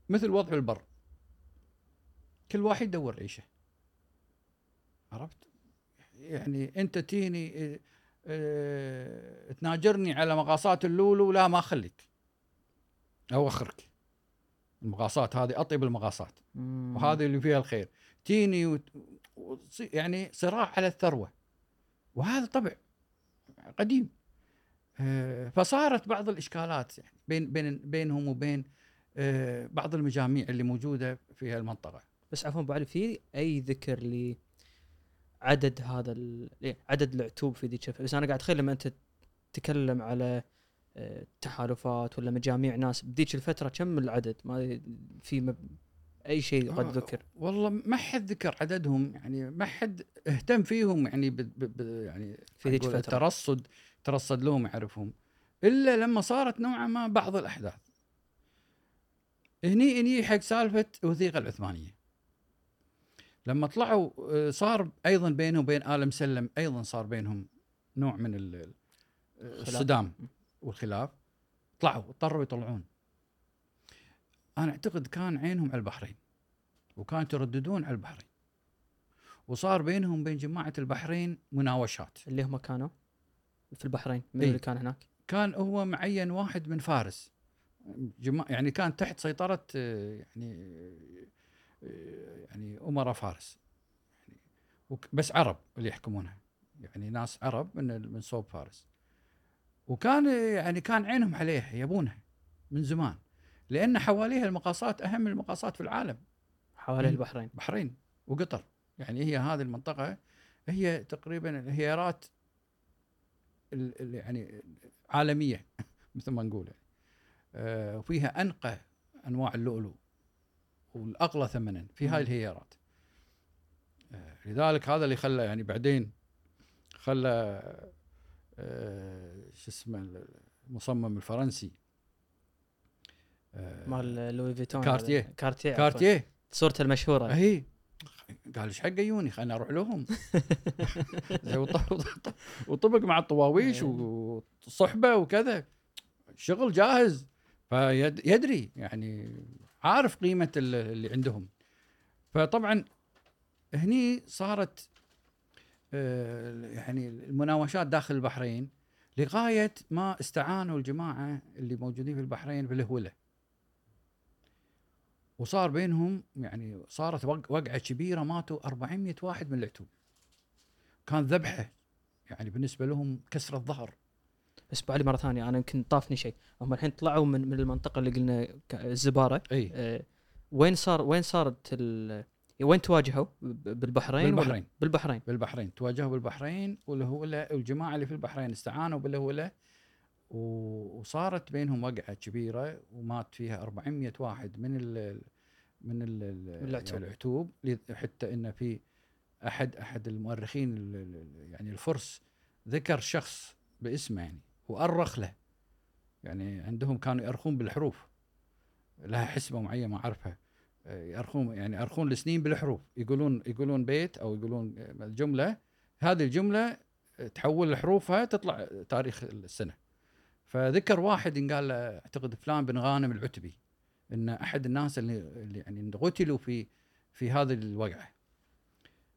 مثل وضع البر كل واحد يدور عيشه عرفت يعني انت تيني اه تناجرني على مغاصات اللولو لا ما اخليك او اخرك المغاصات هذه اطيب المغاصات وهذه اللي فيها الخير تيني وت... يعني صراع على الثروة وهذا طبع قديم اه فصارت بعض الاشكالات يعني بين بين بينهم وبين بعض المجاميع اللي موجودة في هالمنطقة. بس عفوا بعد في أي ذكر لي عدد هذا ال... عدد العتوب في ذي الشفة بس أنا قاعد أتخيل لما أنت تتكلم على تحالفات ولا مجاميع ناس بذيك الفترة كم العدد ما في مب... أي شيء قد ذكر والله ما حد ذكر عددهم يعني ما حد اهتم فيهم يعني ب... ب... يعني في ذيك الفترة ترصد ترصد لهم يعرفهم إلا لما صارت نوعا ما بعض الأحداث هني إني حق سالفة وثيقة العثمانية لما طلعوا صار أيضا بينهم وبين آل مسلم أيضا صار بينهم نوع من الصدام والخلاف طلعوا اضطروا يطلعون أنا أعتقد كان عينهم على البحرين وكانوا يرددون على البحرين وصار بينهم بين جماعة البحرين مناوشات اللي هم كانوا في البحرين من اللي كان هناك كان هو معين واحد من فارس يعني كان تحت سيطرة يعني يعني أمراء فارس يعني بس عرب اللي يحكمونها يعني ناس عرب من من صوب فارس وكان يعني كان عينهم عليها يبونها من زمان لأن حواليها المقاصات أهم المقاصات في العالم حوالي البحرين بحرين وقطر يعني هي هذه المنطقة هي تقريبا الهيارات يعني عالمية مثل ما نقول وفيها أنقى أنواع اللؤلؤ والأغلى ثمناً في هاي الهيارات لذلك هذا اللي خلى يعني بعدين خلى شو اسمه المصمم الفرنسي مال لوي فيتون كارتيه كارتيه, كارتيه. صورته المشهورة هي قال إيش حق عيوني خلنا أروح لهم وطبق مع الطواويش وصحبة وكذا شغل جاهز فيدري يعني عارف قيمة اللي عندهم فطبعا هني صارت يعني المناوشات داخل البحرين لغاية ما استعانوا الجماعة اللي موجودين في البحرين بالهولة وصار بينهم يعني صارت وقعة كبيرة ماتوا أربعمية واحد من العتوب كان ذبحة يعني بالنسبة لهم كسر الظهر اسمع علي مرة ثانية أنا يمكن طافني شيء هم الحين طلعوا من من المنطقة اللي قلنا الزبارة أي. آه وين صار وين صارت ال... وين تواجهوا بالبحرين بالبحرين بالبحرين بالبحرين تواجهوا بالبحرين والهولة والجماعة اللي في البحرين استعانوا بالهولة وصارت بينهم وقعة كبيرة ومات فيها أربعمية واحد من ال من ال العتوب. العتوب حتى إن في أحد أحد المؤرخين يعني الفرس ذكر شخص باسمه يعني وأرخ له يعني عندهم كانوا يأرخون بالحروف لها حسبة معينة ما أعرفها يأرخون يعني يأرخون لسنين بالحروف يقولون يقولون بيت أو يقولون الجملة هذه الجملة تحول لحروفها تطلع تاريخ السنة فذكر واحد إن قال أعتقد فلان بن غانم العتبي إن أحد الناس اللي, اللي يعني قتلوا في في هذه الوقعة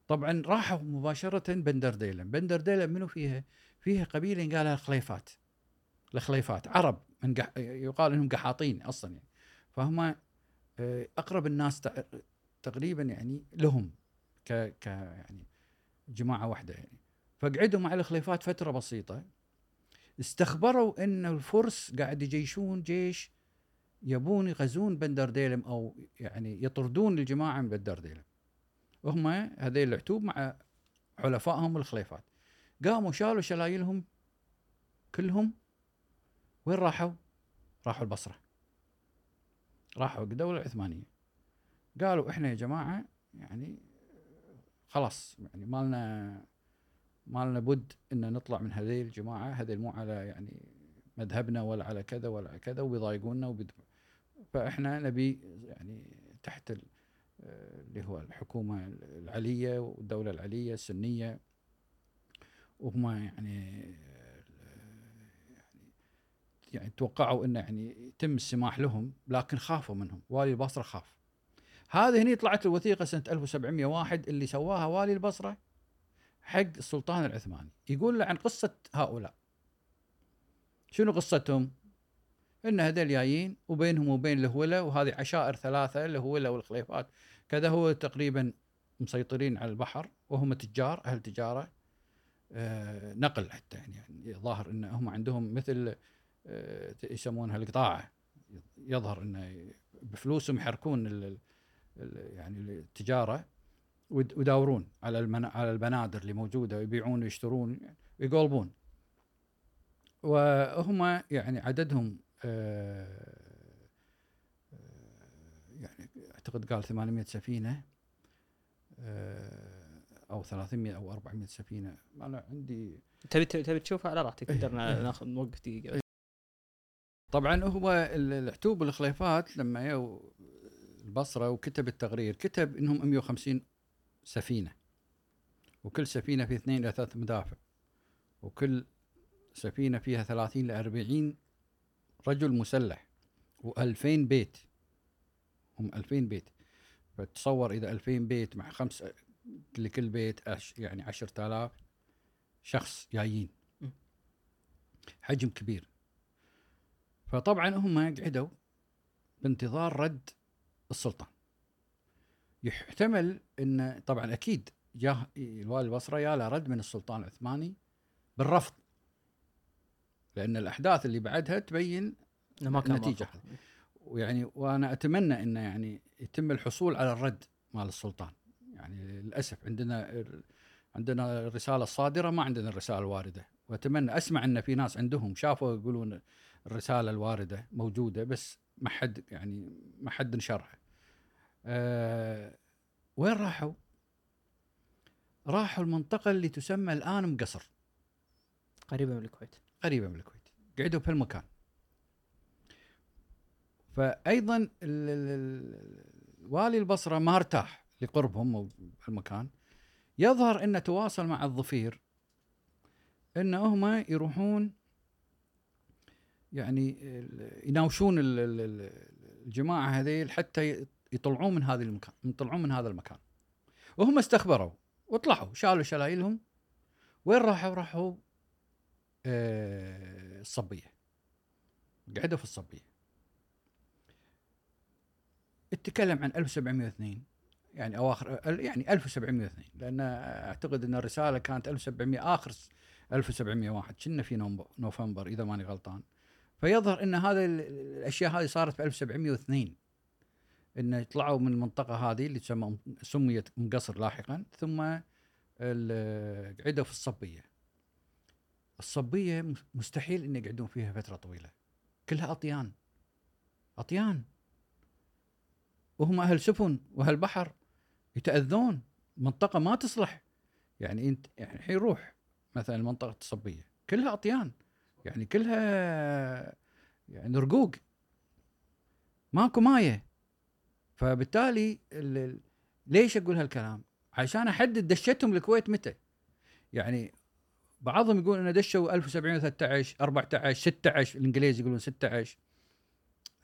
طبعا راحوا مباشرة بندر ديلم بندر ديلم منو فيها فيها قبيلة قالها الخليفات، الخليفات عرب من جح... يقال انهم قحاطين اصلا يعني، فهم اقرب الناس تقريبا يعني لهم ك... ك يعني جماعة واحدة يعني. فقعدوا مع الخليفات فترة بسيطة، استخبروا ان الفرس قاعد يجيشون جيش يبون يغزون بندر ديلم او يعني يطردون الجماعة من بندر ديلم، وهم هذي العتوب مع حلفائهم الخليفات. قاموا شالوا شلايلهم كلهم، وين راحوا؟ راحوا البصرة، راحوا الدولة العثمانية. قالوا احنا يا جماعة يعني خلاص يعني مالنا مالنا بد ان نطلع من هذه الجماعة، هذه مو على يعني مذهبنا ولا على كذا ولا على كذا، وبيضايقونا وبد... فاحنا نبي يعني تحت ال... اللي هو الحكومة العلية والدولة العلية السنية، وهم يعني يعني توقعوا انه يعني يتم السماح لهم، لكن خافوا منهم. والي البصرة خاف. هذه هنا طلعت الوثيقة سنة ألف وسبعمئة وواحد اللي سواها والي البصرة حق السلطان العثماني، يقول له عن قصة هؤلاء. شنو قصتهم؟ إن هذول جايين وبينهم وبين الهولة، وهذه عشائر ثلاثة الهولة والخليفات كذا، هو تقريبا مسيطرين على البحر، وهم تجار أهل تجارة آه نقل حتى يعني. ظاهر إن هم عندهم مثل آه يسمونها القطاعة، يظهر إن بفلوسهم يحركون ال ال يعني التجارة، ويدورون على المنا على البنادر اللي موجودة ويبيعون ويشترون ويقلبون. وهم يعني عددهم أه يعني أعتقد قال ثمانمئة سفينة أه أو ثلاثمئة أو أربعمئة سفينة. أنا عندي تبي تبي تشوفها على راحتك، تقدر ناخذ نوقف دقيقة. طبعا هو العتوب الخليفات لما يو البصرة وكتب التقرير كتب إنهم مئة وخمسين سفينة، وكل سفينة فيها اثنين إلى ثلاث مدافع، وكل سفينة فيها ثلاثين إلى أربعين رجل مسلح، وألفين بيت. هم ألفين بيت، فتصور إذا ألفين بيت مع خمس لكل بيت يعني عشرة آلاف شخص جايين، حجم كبير. فطبعا هم قعدوا بانتظار رد السلطان. يحتمل أن طبعا أكيد جاه الوالي البصرة يا لا رد من السلطان العثماني بالرفض، لأن الأحداث اللي بعدها تبين النتيجة. ويعني وأنا أتمنى إنه يعني يتم الحصول على الرد مال السلطان. يعني للأسف عندنا عندنا الرسالة الصادرة، ما عندنا الرسالة الواردة. وأتمنى أسمع إن في ناس عندهم شافوا يقولون الرسالة الواردة موجودة، بس ما حد يعني ما حد نشرها. أه وين راحوا؟ راحوا المنطقة اللي تسمى الآن مقصر، قريبة من الكويت. قريبة من الكويت، قعدوا في المكان. فأيضا والي البصرة ما ارتاح لقربهم المكان. يظهر أنه تواصل مع الظفير أنهم يروحون يعني يناوشون الجماعة هذه حتى يطلعون من هذا المكان، يطلعون من هذا المكان. وهم استخبروا وطلعوا، شالوا شلايلهم. وين راحوا؟ راحوا الصبية، قعدوا في الصبية. اتكلم عن ألف وسبعمئة واثنين يعني أواخر يعني ألف وسبعمئة واثنين، لأن أعتقد أن الرسالة كانت ألف وسبعمئة آخر ألف وسبعمئة وواحد، كنا في نوفمبر إذا ماني غلطان. فيظهر أن هذا الأشياء هذه صارت في ألف وسبعمئة واثنين، أن طلعوا من المنطقة هذه اللي تسمى سميت مقصر لاحقا، ثم قعدوا في الصبية. الصبية مستحيل إن يقعدون فيها فترة طويلة، كلها أطيان أطيان، وهم أهل سفن وأهل بحر يتأذون. منطقة ما تصلح يعني، أنت يعني حيروح مثلا منطقة الصبية كلها أطيان يعني، كلها يعني رقوق، ماكو ماية. فبالتالي ليش أقول هالكلام؟ عشان أحدد دشتهم الكويت متى. يعني بعضهم يقول أنه دشوا ألف وسبعمئة وثلاثة عشر أربعة عشر ستة عشر، الإنجليز يقولون ستة عشر.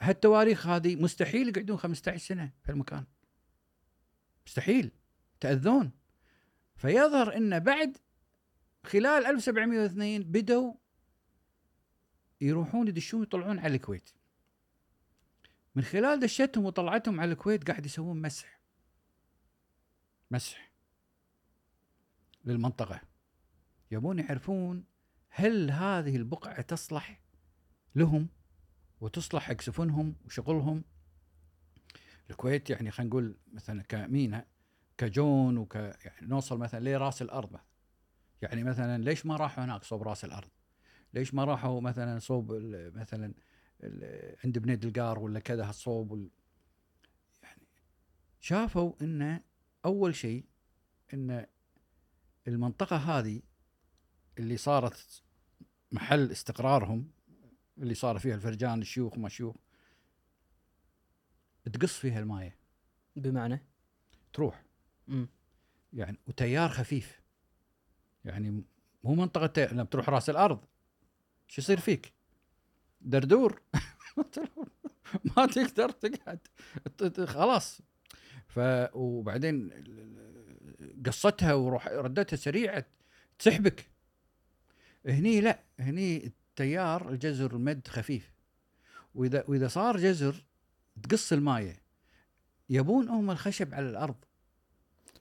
هالتواريخ هذه مستحيل يقعدون خمسة عشر سنة في المكان، مستحيل، تأذون. فيظهر أن بعد خلال ألف وسبعمئة واثنين بدوا يروحون يدشون يطلعون على الكويت. من خلال دشتهم وطلعتهم على الكويت قاعد يسوون مسح مسح للمنطقة، يبون يعرفون هل هذه البقعة تصلح لهم وتصلح حق سفنهم وشغلهم. الكويت يعني خلينا نقول مثلا كميناء كجون وك يعني نوصل مثلا لراس الأرض مثلا. يعني مثلا ليش ما راحوا هناك صوب راس الأرض؟ ليش ما راحوا مثلا صوب مثلا عند بني دلقار ولا كذا هالصوب وال... يعني شافوا إن أول شيء إن المنطقة هذه اللي صارت محل استقرارهم اللي صار فيها الفرجان الشيوخ ما شيوخ تقص فيها المايه، بمعنى تروح مم. يعني وتيار خفيف، يعني مو منطقة تي... لما تروح راس الأرض شو يصير فيك؟ دردور ما تقدر تقعد خلاص. ف وبعدين قصتها وروح ردتها سريعة تسحبك. هني لا، هني التيار الجزر المد خفيف، واذا واذا صار جزر تقص المايه. يبون هم الخشب على الارض،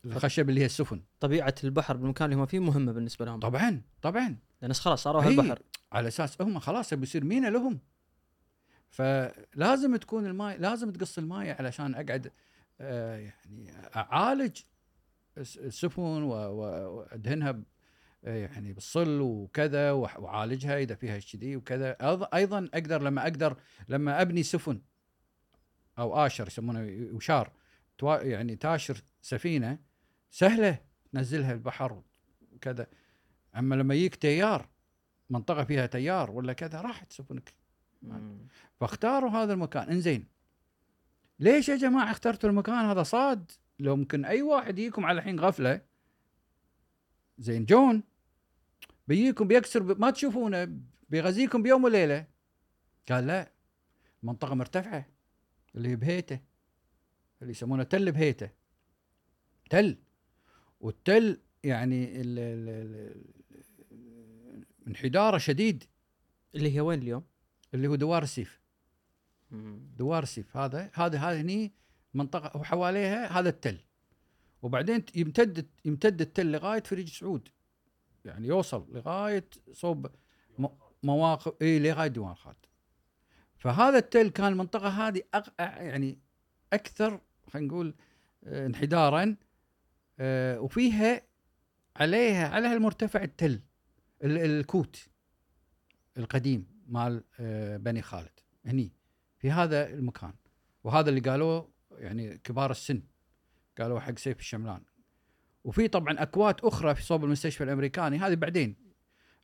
الخشب اللي هي السفن. طبيعه البحر بالمكان اللي هم فيه مهمه بالنسبه لهم طبعا طبعا، لان خلاص صاروا هالبحر على اساس هم خلاص بيصير مينا لهم، فلازم تكون المايه لازم تقص المايه علشان اقعد آه يعني اعالج السفن وادهنها يعني بالصل وكذا وعالجها اذا فيها كذي وكذا. ايضا اقدر لما اقدر لما ابني سفن او اشر يسمونه وشار، يعني تاشر سفينه سهله تنزلها البحر وكذا. اما لما يجيك تيار منطقه فيها تيار ولا كذا راحت سفنك. فاختاروا هذا المكان. انزين ليش يا جماعه اخترتوا المكان هذا؟ صاد لو ممكن اي واحد يجيكم على الحين غفله زين جون بيجيكم بيكسر ب... ما تشوفونه بيغزيكم بيوم وليله. قال لا، منطقه مرتفعه اللي بهيته اللي يسمونه تل بهيته، تل والتل يعني ال... ال... ال... انحداره شديد اللي هي وين اليوم اللي هو دوار السيف. دوار السيف هذا هذا هذا هني منطقه وحواليها هذا التل، وبعدين يمتد يمتد التل لغايه فريج سعود، يعني يوصل لغايه صوب مواقف اي لغايه دوار خالد. فهذا التل كان المنطقه هذه أق... يعني اكثر خلينا نقول انحدارا، أه وفيها عليها على هالمرتفع التل الكوت القديم مال بني خالد هني في هذا المكان. وهذا اللي قالوه يعني كبار السن قالوا حق سيف الشملان. وفي طبعا اكوات اخرى في صوب المستشفى الامريكاني، هذه بعدين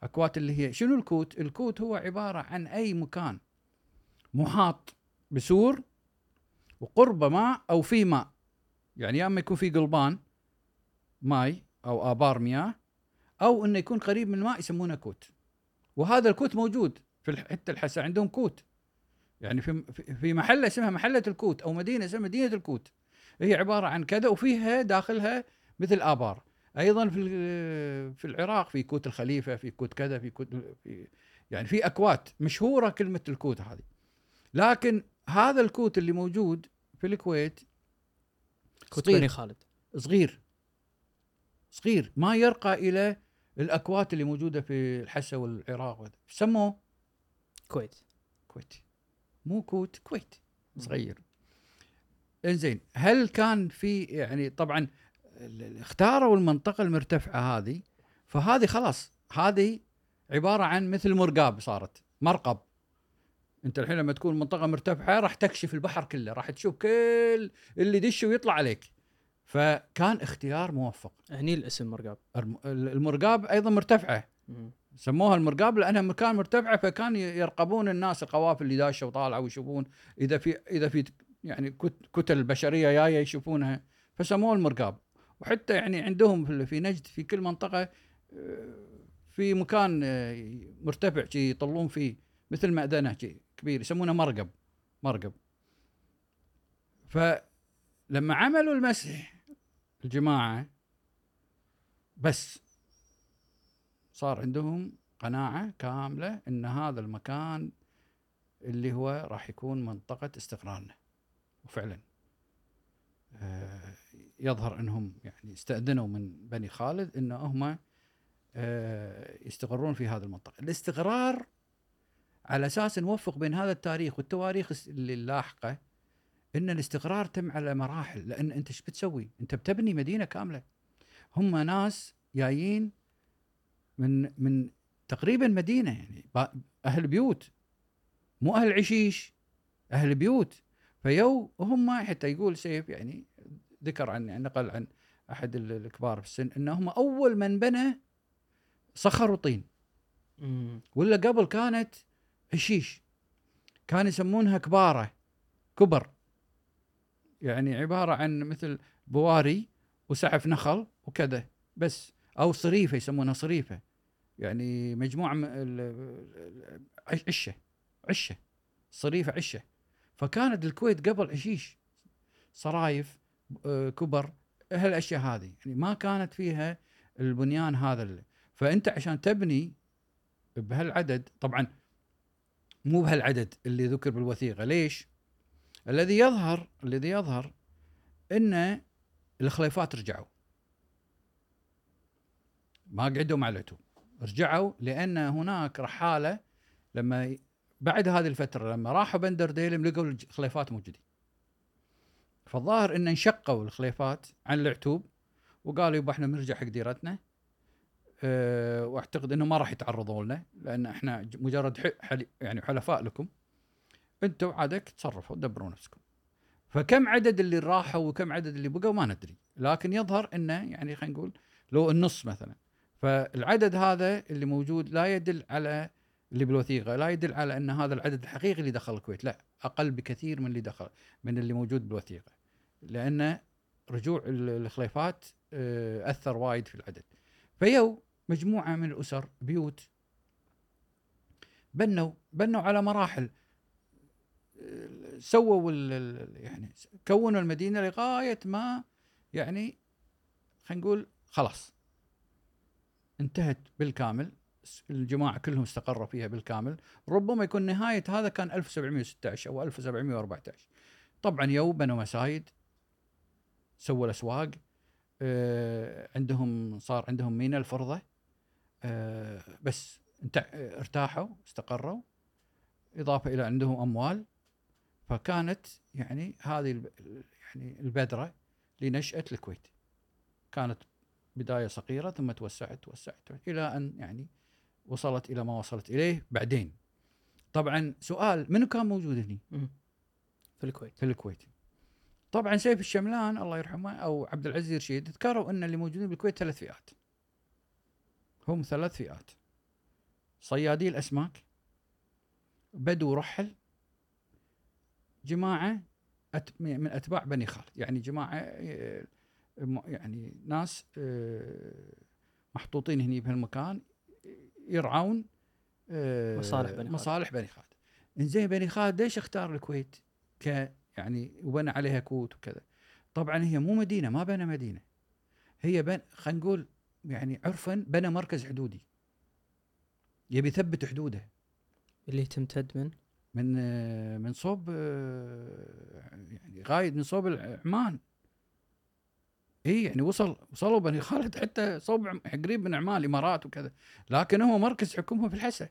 اكوات اللي هي شنو الكوت. الكوت هو عباره عن اي مكان محاط بسور وقربه ماء او في ماء، يعني يا اما يكون في قلبان ماي او ابار مياه او انه يكون قريب من ماء يسمونه كوت. وهذا الكوت موجود في حتى الحسا عندهم كوت، يعني في في محله اسمها محله الكوت او مدينه اسمها مدينه الكوت. هي عبارة عن كذا وفيها داخلها مثل آبار. أيضا في في العراق في كوت الخليفة، في كوت كذا، في كوت في يعني في أكوات مشهورة كلمة الكوت هذه. لكن هذا الكوت اللي موجود في الكويت كوت بني خالد صغير صغير ما يرقى إلى الأكوات اللي موجودة في الحسا والعراق. سموه كويت كويت مو كوت كويت صغير. انزين هل كان في يعني طبعا اختاروا المنطقه المرتفعه هذه، فهذه خلاص هذه عباره عن مثل مرقاب، صارت مرقب. انت الحين لما تكون منطقه مرتفعه راح تكشف البحر كله، راح تشوف كل اللي يدش ويطلع عليك. فكان اختيار موفق. هني الاسم مرقاب. المرقاب ايضا مرتفعه، سموها المرقاب لانها مكان مرتفعه، فكان يرقبون الناس القوافل اللي داشه وطالعه ويشوفون اذا في اذا في يعني كتل البشرية جاية يشوفونها، فسموه المرقاب. وحتى يعني عندهم في نجد في كل منطقة في مكان مرتفع يطلون فيه مثل مأذنة كبير يسمونه مرقب مرقب. فلما عملوا المسح الجماعة بس صار عندهم قناعة كاملة أن هذا المكان اللي هو راح يكون منطقة استقرارنا. وفعلا آه يظهر أنهم يعني استأذنوا من بني خالد أن هم آه يستقرون في هذه المنطقة. الاستقرار على أساس نوفق بين هذا التاريخ والتواريخ اللاحقة أن الاستقرار تم على مراحل، لأن أنت ايش بتسوي؟ أنت بتبني مدينة كاملة. هم ناس جايين من من تقريبا مدينة، يعني أهل بيوت، مو أهل عشيش، أهل بيوت. فيو هم حتى يقول سيف يعني ذكر عن يعني نقل عن أحد الكبار في السن إن هم أول من بنى صخر وطين، ولا قبل كانت عشيش، كان يسمونها كبارة كبر، يعني عبارة عن مثل بواري وسعف نخل وكذا بس، أو صريفة يسمونها صريفة، يعني مجموعة عشة عشة صريفة عشة. فكانت الكويت قبل عشيش، صرايف كبر، هالأشياء هذه يعني ما كانت فيها البنيان هذا اللي. فأنت عشان تبني بهالعدد، طبعا مو بهالعدد اللي ذكر بالوثيقة، ليش؟ الذي يظهر الذي يظهر إن الخليفات رجعوا، ما قعدوا مع العتوب، رجعوا لأن هناك رحالة لما بعد هذه الفترة لما راحوا بندر ديلم لقوا الخليفات موجودين. فالظاهر إن انشقوا الخليفات عن العتوب وقالوا يبا إحنا بنرجع حق ديرتنا، أه وأعتقد إنه ما راح يتعرضوا لنا لأن إحنا مجرد حل يعني حلفاء لكم، أنتوا عادك تصرفوا دبروا نفسكم. فكم عدد اللي راحوا وكم عدد اللي بقوا ما ندري، لكن يظهر إنه يعني خلينا نقول لو النص مثلا. فالعدد هذا اللي موجود لا يدل على اللي بالوثيقة، لا يدل على أن هذا العدد الحقيقي اللي دخل الكويت، لا أقل بكثير من اللي دخل من اللي موجود بالوثيقة، لأن رجوع الخليفات أثر وايد في العدد. فيو مجموعة من الأسر بيوت بنوا بنوا على مراحل، سووا يعني كونوا المدينة لغاية ما يعني خلينا نقول خلاص انتهت بالكامل، الجماعة كلهم استقروا فيها بالكامل. ربما يكون نهاية هذا كان ألف وسبعمية وستة عشر أو ألف وسبعمية وأربعة عشر. طبعا يو بنوا مسايد، سووا الأسواق، آه عندهم صار عندهم مينا الفرضة، آه بس ارتاحوا استقروا، إضافة إلى عندهم أموال. فكانت يعني هذه يعني البذرة لنشأة الكويت، كانت بداية صغيرة ثم توسعت توسعت إلى أن يعني وصلت إلى ما وصلت إليه بعدين. طبعا سؤال، منو كان موجود هنا في الكويت؟ في الكويت طبعا سيف الشملان الله يرحمه أو عبد العزيز رشيد ذكروا أن اللي موجودين بالكويت ثلاث فئات، هم ثلاث فئات: صيادي الأسماك، بدو رحل، جماعة من أتباع بني خالد، يعني جماعة يعني ناس محطوطين هني بهالمكان يرعون مصالح بني خالد. مصالح بني خالد. إنزين بني خالد ليش اختار الكويت ك يعني وبنى عليها كوت وكذا؟ طبعا هي مو مدينة، ما بنى مدينة، هي بن خلينا نقول يعني عرفا بنى مركز حدودي، يبي يثبت حدوده اللي تمتد من من من صوب يعني غايد من صوب العمان. اي يعني وصل وصلوا بني خالد حتى صوب قريب من عمان الامارات وكذا، لكن هو مركز حكومه في الحسا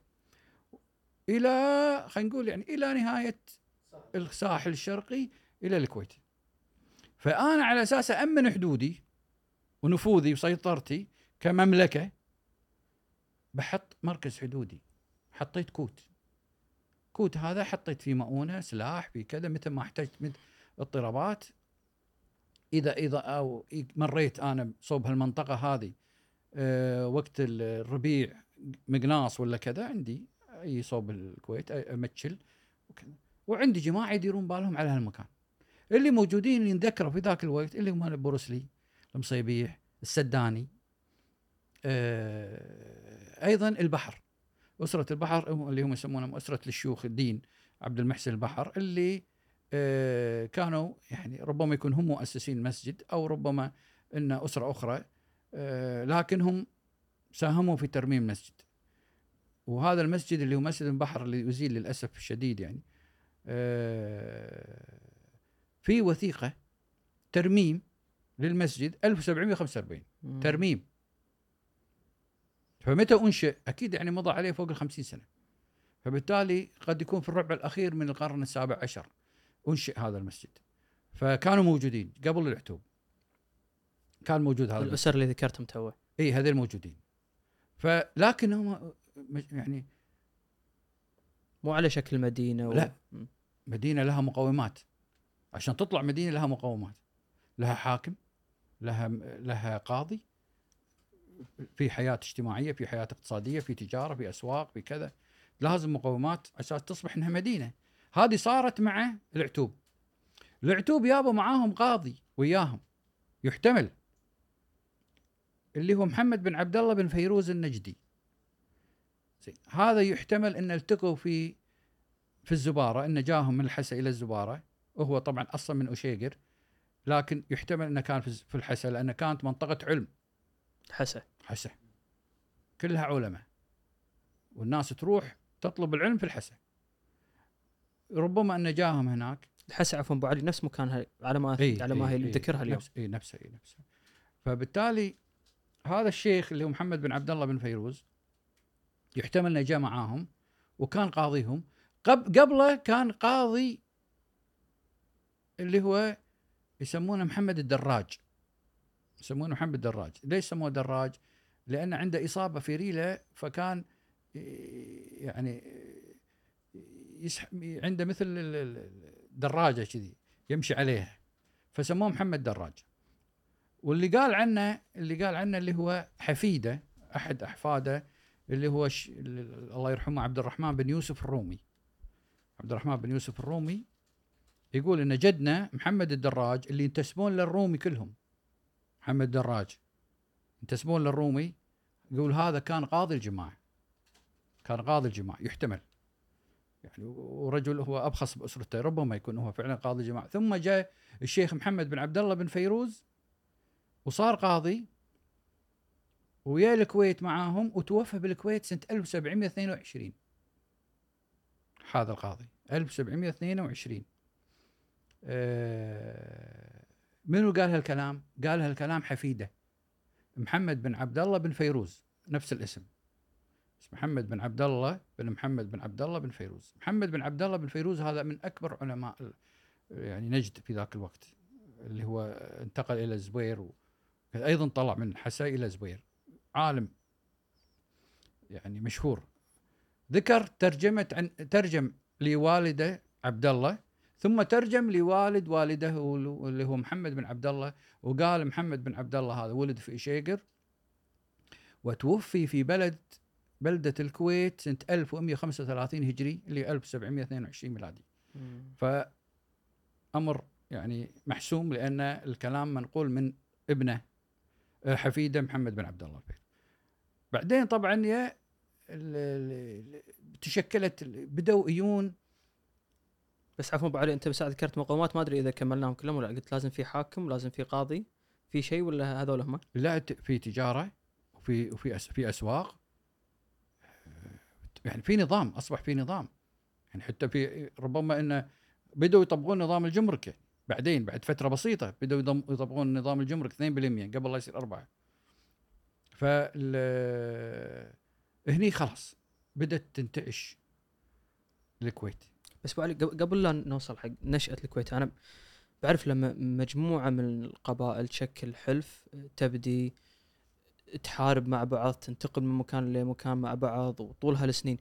الى خلينا نقول يعني الى نهايه الساحل الشرقي الى الكويت. فانا على اساس امن حدودي ونفوذي وسيطرتي كمملكه بحط مركز حدودي، حطيت كوت. كوت هذا حطيت فيه مؤونه، سلاح، في كذا، متى ما احتجت من اضطرابات. اذا اذا او مريت انا صوب هالمنطقه هذه أه وقت الربيع مقناص ولا كذا، عندي اي صوب الكويت امتشل وكذا، وعندي جماعه يديرون بالهم على هالمكان. اللي موجودين ينذكروا في ذاك الوقت اللي هم البروسلي، المصيبيح، السداني، أه ايضا البحر، اسره البحر اللي هم يسمونهم اسره الشيوخ الدين عبد المحسن البحر، اللي كانوا يعني ربما يكون هم مؤسسين مسجد أو ربما إن أسرة أخرى، لكن هم ساهموا في ترميم مسجد، وهذا المسجد اللي هو مسجد البحر اللي أزيل للأسف الشديد يعني في وثيقة ترميم للمسجد ألف وسبعمائة وخمسة وأربعين مم. ترميم. فمتى أنشئ؟ أكيد يعني مضى عليه فوق الخمسين سنة، فبالتالي قد يكون في الربع الأخير من القرن السابع عشر أنشئ هذا المسجد. فكانوا موجودين قبل العتوب، كان موجود هذا الأسر اللي ذكرتهم توه، إيه هذول موجودين، فلكنهم يعني مو على شكل مدينة و... لا مدينة لها مقومات، عشان تطلع مدينة لها مقومات، لها حاكم، لها لها قاضي، في حياة اجتماعية، في حياة اقتصادية، في تجارة، في أسواق، في كذا، لازم مقومات عشان تصبح إنها مدينة. هذه صارت مع العتوب. العتوب يابا معاهم قاضي وياهم يحتمل اللي هو محمد بن عبد الله بن فيروز النجدي. هذا يحتمل إن التقوا في في الزبارة، إن جاهم من الحسا إلى الزبارة، وهو طبعا أصلا من أشيقر، لكن يحتمل أنه كان في الحسا لأنه كانت منطقة علم. حسا حسا كلها علماء، والناس تروح تطلب العلم في الحسا، ربما أنه جاهم هناك. الحسا عفوا أبو علي نفس مكانها على ما ايه على ما ايه هي اللي ذكرها اليوم، اي نفسها اي نفسها. فبالتالي هذا الشيخ اللي هو محمد بن عبد الله بن فيروز يحتمل أنه جاء معاهم وكان قاضيهم. قبله كان قاضي اللي هو يسمونه محمد الدراج، يسمونه محمد الدراج. ليش سموه دراج؟ لأن عنده إصابة في ريلة، فكان يعني عنده مثل الدراجة كذي يمشي عليها، فسموه محمد الدراج. واللي قال عنه اللي قال عنه اللي هو حفيده، أحد أحفاده، اللي هو الله يرحمه عبد الرحمن بن يوسف الرومي. عبد الرحمن بن يوسف الرومي يقول إن جدنا محمد الدراج اللي ينتسبون للرومي كلهم، محمد الدراج ينتسبون للرومي، يقول هذا كان قاضي الجماعة، كان قاضي الجماعة يحتمل يعني، ورجل هو أبخص بأسرته، ربما يكون هو فعلا قاضي الجماعة. ثم جاء الشيخ محمد بن عبد الله بن فيروز وصار قاضي ويا الكويت معاهم، وتوفى بالكويت سنة ألف وسبعمائة واثنين وعشرين. هذا القاضي ألف وسبعمائة واثنين وعشرين. أه منو قال هالكلام؟ قال هالكلام حفيده محمد بن عبد الله بن فيروز، نفس الاسم، اسم محمد بن عبد الله بن محمد بن عبد الله بن فيروز. محمد بن عبد الله بن فيروز هذا من أكبر علماء يعني نجد في ذاك الوقت، اللي هو انتقل إلى الزبير، وأيضا طلع من حسا إلى الزبير، عالم يعني مشهور. ذكر ترجمة عن ترجم لوالده عبد الله، ثم ترجم لوالد والده اللي هو محمد بن عبد الله، وقال محمد بن عبد الله هذا ولد في إشيقر وتوفي في بلد بلدة الكويت سنة ألف ومائة وخمسة وثلاثين هجري، اللي ألف وسبعمائة واثنين وعشرين ميلادي. فأمر يعني محسوم، لأن الكلام منقول من ابنه حفيده محمد بن عبد الله. بعدين طبعا يا تشكلت بدأوا إيون. بس عفوا أبو علي، انت بس ذكرت مقومات، ما ادري اذا كملناهم كلهم ولا قلت لازم في حاكم، لازم في قاضي، في شيء ولا هذول هم؟ لا، في تجاره وفي وفي أس في اسواق، يعني في نظام، اصبح في نظام يعني. حتى في ربما انه بدوا يطبقون نظام الجمركي بعدين، بعد فتره بسيطه بدوا يطبقون نظام الجمرك اثنين بالمئة قبل لا يصير أربعة. ف هني خلاص بدت تنتعش الكويت. بس قبل لا نوصل حق نشأة الكويت، أنا بعرف لما مجموعة من القبائل تشكل حلف، تبدي تحارب مع بعض، تنتقل من مكان لمكان مع بعض، وطول هالسنين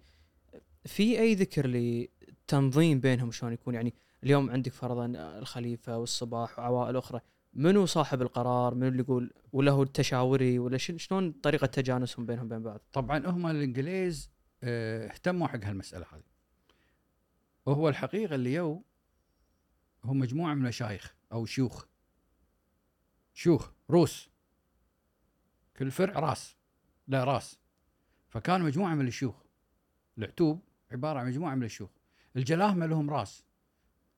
في أي ذكر لتنظيم بينهم شلون يكون؟ يعني اليوم عندك فرضاً الخليفة والصباح وعوائل أخرى، منو صاحب القرار؟ منو اللي يقول؟ ولا هو التشاوري؟ ولا شلون طريقة تجانسهم بينهم بين بعض؟ طبعاً هم الإنجليز اهتموا حق هالمسألة هذه، وهو الحقيقة اللي يو هم مجموعة من المشايخ أو شيوخ، شيوخ روس، كل فرع راس لا راس، فكان مجموعة من الشيوخ. العتوب عبارة عن مجموعة من الشيوخ. الجلاهمة لهم راس،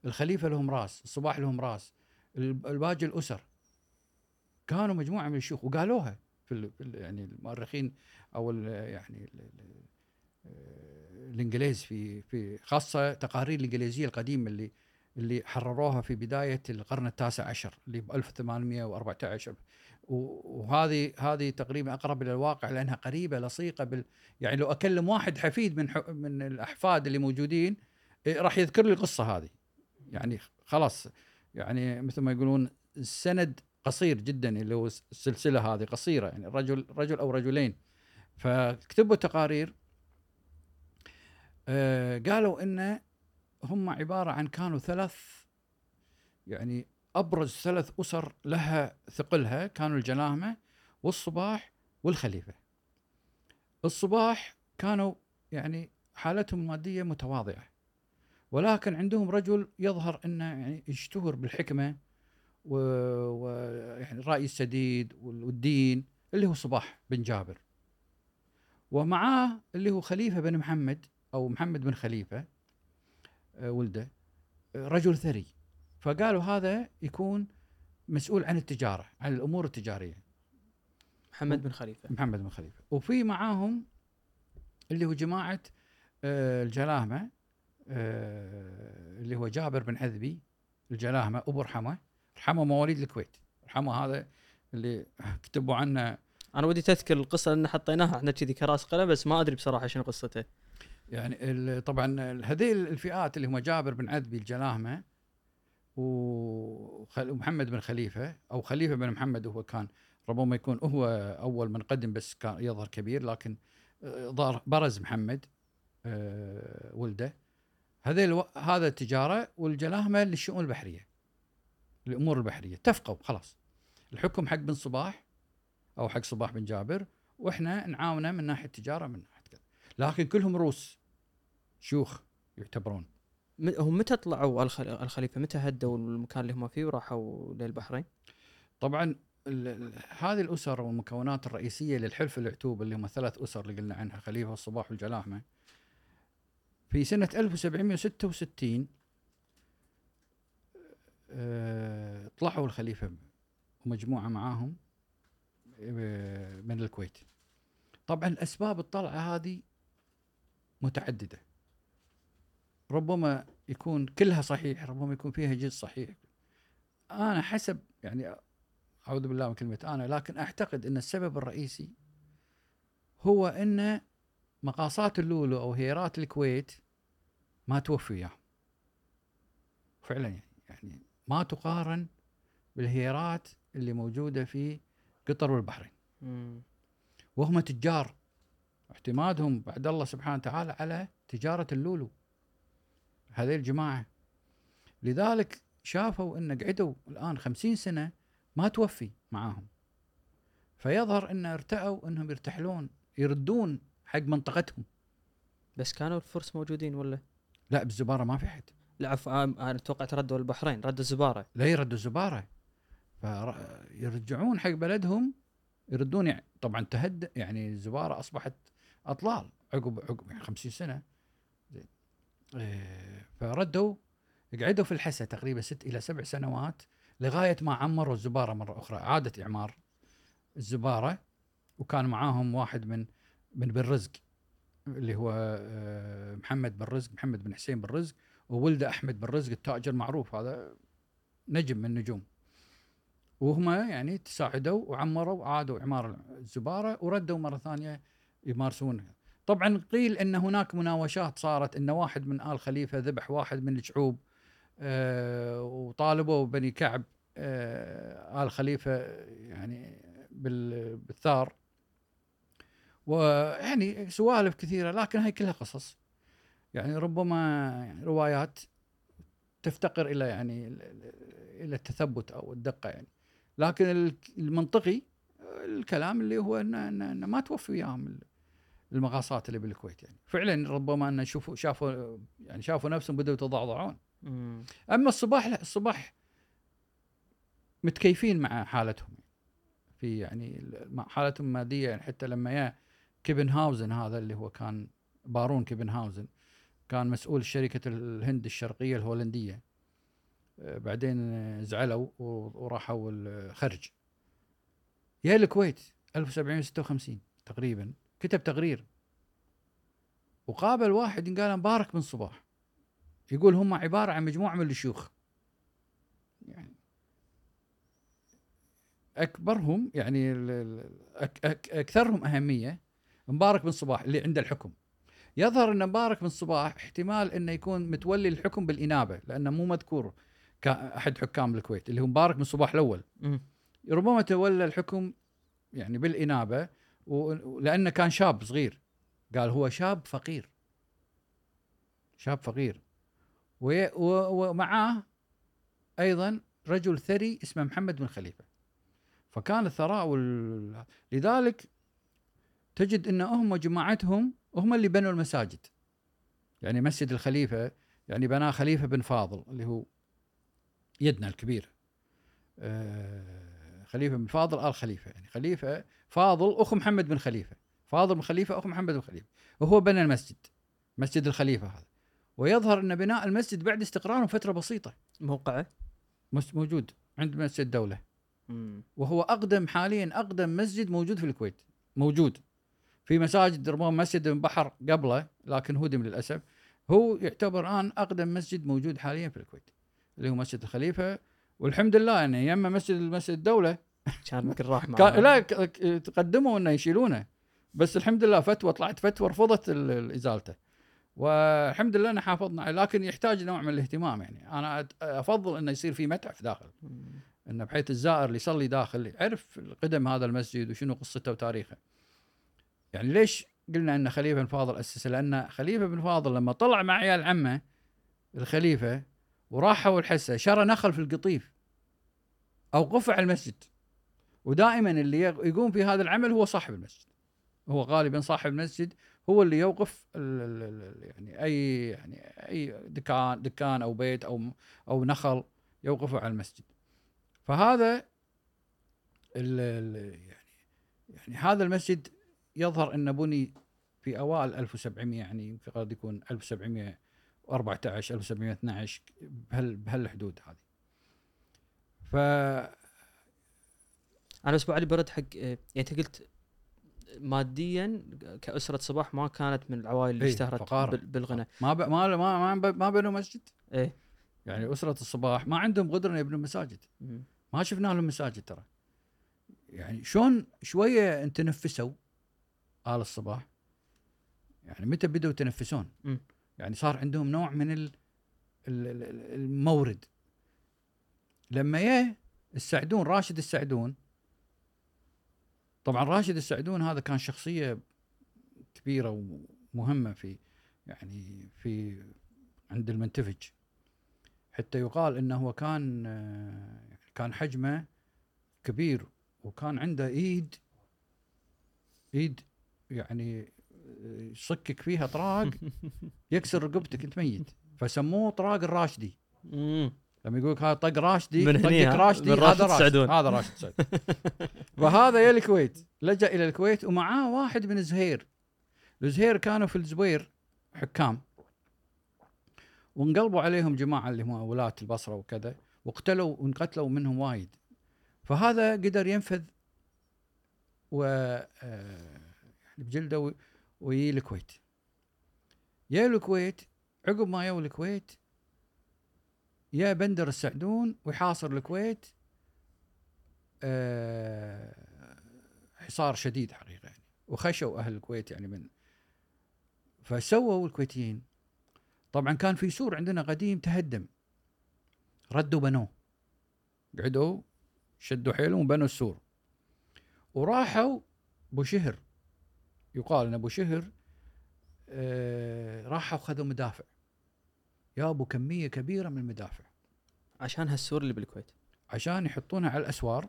الخليفة لهم راس، الصباح لهم راس، الباقي الأسر كانوا مجموعة من الشيوخ. وقالوها في يعني المؤرخين او يعني الانجليز في في خاصه تقارير الانجليزيه القديمه اللي اللي حرروها في بدايه القرن التاسع عشر اللي ب ألف وثمانمئة وأربعة عشر، وهذه هذه تقريبا اقرب الى الواقع لانها قريبه لصيقه بال يعني لو اكلم واحد حفيد من من الاحفاد اللي موجودين راح يذكر لي القصه هذه، يعني خلاص يعني مثل ما يقولون السند قصير جدا اللي هو السلسله هذه قصيره، يعني رجل رجل او رجلين فكتبوا تقارير. آه قالوا ان هم عباره عن كانوا ثلاث يعني ابرز ثلاث اسر لها ثقلها، كانوا الجلاهمه والصباح والخليفه. الصباح كانوا يعني حالتهم الماديه متواضعه، ولكن عندهم رجل يظهر انه يعني اشتهر بالحكمه ويعني الراي السديد والدين اللي هو صباح بن جابر، ومعاه اللي هو خليفه بن محمد او محمد بن خليفه ولده، رجل ثري، فقالوا هذا يكون مسؤول عن التجاره عن الامور التجاريه محمد بن خليفه محمد بن خليفه وفي معاهم اللي هو جماعه الجلاهمه اللي هو جابر بن حذبي الجلاهمه ابو رحمه رحمه مواليد الكويت. رحمه هذا اللي كتبوا عنه، انا ودي تذكر القصه لان حطيناها احنا كذي كراس قلم بس ما ادري بصراحه شنو قصته. يعني طبعا هذه الفئات اللي هم جابر بن عذبي الجلاهمه ومحمد بن خليفه او خليفه بن محمد، هو كان ربما يكون هو اول من قدم بس كان يظهر كبير، لكن ظهر برز محمد ولده. هذا هذا التجاره، والجلاهمه للشؤون البحريه الامور البحريه. اتفقوا خلاص الحكم حق بن صباح او حق صباح بن جابر، واحنا نعاونه من ناحيه التجاره من ناحيه كذا. لكن كلهم روس شيوخ يعتبرون. هم متى طلعوا الخليفه؟ متى هدوا المكان اللي هم فيه وراحوا للبحرين؟ طبعا هذه الاسر والمكونات الرئيسيه للحلف العتوب اللي هم ثلاث اسر اللي قلنا عنها، خليفه والصباح والجلاهمه، في سنه ألف وسبعمئة وستة وستين طلعوا الخليفه ومجموعه معاهم من الكويت. طبعا اسباب الطلعه هذه متعدده، ربما يكون كلها صحيح ربما يكون فيها جزء صحيح. انا حسب يعني اعوذ بالله من كلمه انا، لكن اعتقد ان السبب الرئيسي هو ان مقاصات اللولو او هيرات الكويت ما توفي اياهم فعلا، يعني يعني ما تقارن بالهيرات اللي موجوده في قطر والبحرين. امم وهم تجار، اعتمادهم بعد الله سبحانه وتعالى على تجارة اللولو هذه الجماعة. لذلك شافوا أن قعدوا الآن خمسين سنة ما توفي معاهم، فيظهر أن ارتأوا أنهم يرتحلون يردون حق منطقتهم. بس كانوا الفرس موجودين ولا؟ لا بالزبارة ما في حد. لا عفوا أنا توقعت ردوا البحرين، ردوا الزبارة. لا يردوا الزبارة، فيرجعون حق بلدهم يردون. يعني طبعا تهد يعني الزبارة أصبحت أطلال عقب عقب يعني خمسين سنة. زين إيه، فردوا قعدوا في الحسا تقريبا ست إلى سبع سنوات لغاية ما عمروا الزبارة مرة أخرى، عادة إعمار الزبارة. وكان معاهم واحد من من بن رزق اللي هو محمد بن رزق محمد بن حسين بن رزق، وولده أحمد بن رزق التاجر معروف، هذا نجم من النجوم. وهما يعني تساعدوا وعمروا وعادوا إعمار الزبارة وردوا مرة ثانية يمارسونها. طبعا قيل ان هناك مناوشات صارت، ان واحد من آل خليفة ذبح واحد من الشعوب، آه وطالبوا بني كعب آه آل خليفة يعني بالثار، ويعني سوالف كثيرة. لكن هاي كلها قصص يعني ربما يعني روايات تفتقر الى يعني الى التثبت او الدقة يعني. لكن المنطقي الكلام اللي هو ان ان ما توفي وياهم المقاصات اللي بالكويت، يعني فعلا ربما ان شافوا شافوا يعني شافوا نفسهم بدوا يتضعضعون. اما الصباح لا، الصباح متكيفين مع حالتهم في يعني حالتهم الماديه، يعني حتى لما يا كيبنهاوزن هذا اللي هو كان بارون كيبنهاوزن كان مسؤول شركه الهند الشرقيه الهولنديه، بعدين زعلوا وراحوا الخرج يا الكويت. ألف وسبعمائة وستة وخمسين تقريبا، كتب تقرير وقابل واحد ينقال مبارك بن صباح، يقول هم عبارة عن مجموعة من الشيوخ يعني أكبرهم يعني أك أك أكثرهم أهمية مبارك بن صباح اللي عنده الحكم. يظهر أن مبارك بن صباح احتمال أنه يكون متولي الحكم بالإنابة، لأنه مو مذكور كأحد حكام الكويت اللي هو مبارك بن صباح الأول، ربما تولى الحكم يعني بالإنابة، ولأنه كان شاب صغير. قال هو شاب فقير، شاب فقير، ومعاه أيضا رجل ثري اسمه محمد بن خليفة، فكان الثراء وال... لذلك تجد أن هم جماعتهم هم اللي بنوا المساجد، يعني مسجد الخليفة يعني بناه خليفة بن فاضل اللي هو يدنا الكبير، آه خليفة بن فاضل آل خليفة، يعني خليفة فاضل أخو محمد بن خليفة، فاضل بن خليفة أخو محمد بن خليفة، وهو بنى المسجد، مسجد الخليفة هذا. ويظهر أن بناء المسجد بعد استقراره فترة بسيطة، موقعه موجود عند مسجد الدولة، وهو أقدم حاليا أقدم مسجد موجود في الكويت، موجود في مساجد ربما مسجد البحر قبله لكن هدم للأسف، هو يعتبر الآن أقدم مسجد موجود حاليا في الكويت اللي هو مسجد الخليفة. والحمد لله أنه يعني يما مسجد المسجد الدولة كان ممكن راح معه لا تقدموا أنه يشيلونه، بس الحمد لله فتوى طلعت فتوى رفضت إزالته، والحمد لله أنه حافظنا عليه، لكن يحتاج نوع من الاهتمام. يعني أنا أفضل أنه يصير فيه متحف داخل، أنه بحيث الزائر اللي يصلي داخل يعرف القدم هذا المسجد وشنو قصته وتاريخه. يعني ليش قلنا أن خليفة بن فاضل أسس؟ لأن خليفة بن فاضل لما طلع مع عيال عمه الخليفة وراحوا الحسة شرى نخل في القطيف أوقفه على المسجد، ودائما اللي يقوم في هذا العمل هو صاحب المسجد، هو غالبا صاحب المسجد هو اللي يوقف يعني أي يعني أي دكان دكان أو بيت أو أو نخل يوقفه على المسجد. فهذا ال ال يعني يعني هذا المسجد يظهر أنه بني في أوائل ألف وسبعمائة، يعني قد يكون ألف وسبعمائة وأربعة عشر ألف وسبعمائة واثنا عشر بهال بهالحدود هذه. ف أنا الأسبوع اللي برد حق يعني أنت قلت ماديا كأسرة صباح ما كانت من العوائل اللي اشتهرت بالغنى، ما ب... ما ما ما بنوا مسجد. إيه يعني أسرة الصباح ما عندهم قدرة يبنوا مساجد، ما شفنا لهم مساجد ترى. يعني شون شوية أنت نفسوا آل الصباح، يعني متى بدوا تنفسون؟ م. يعني صار عندهم نوع من المورد. لما يه السعدون راشد السعدون، طبعا راشد السعدون هذا كان شخصية كبيرة ومهمة في يعني في عند المنتفج، حتى يقال انه هو كان كان حجمه كبير وكان عنده ايد ايد يعني يصكك فيها طراق يكسر رقبتك انت ميت، فسموه طراق الراشدي. لما يقولك هذا طق راشدي طقك راشدي، هذا راشد، هذا راشد سعدون. وهذا يا الكويت لجأ الى الكويت، ومعاه واحد من زهير. الزهير كانوا في الزبير حكام، وانقلبوا عليهم جماعة اللي هم ولاة البصرة وكذا، وقتلوا وانقتلوا منهم وايد. فهذا قدر ينفذ و يعني بجلده ويجي الكويت. يا الكويت عقب ما يا الكويت يا بندر السعدون ويحاصر الكويت حصار شديد حقيقة يعني، وخشوا أهل الكويت يعني من فسووا الكويتيين. طبعا كان في سور عندنا قديم تهدم، ردوا بنوه، قعدوا شدوا حيلهم وبنوا السور. وراحوا ابو شهر، يقال ان ابو شهر آه راحوا خذوا مدافع، جابوا كميه كبيره من المدافع عشان هالسور اللي بالكويت، عشان يحطونها على الاسوار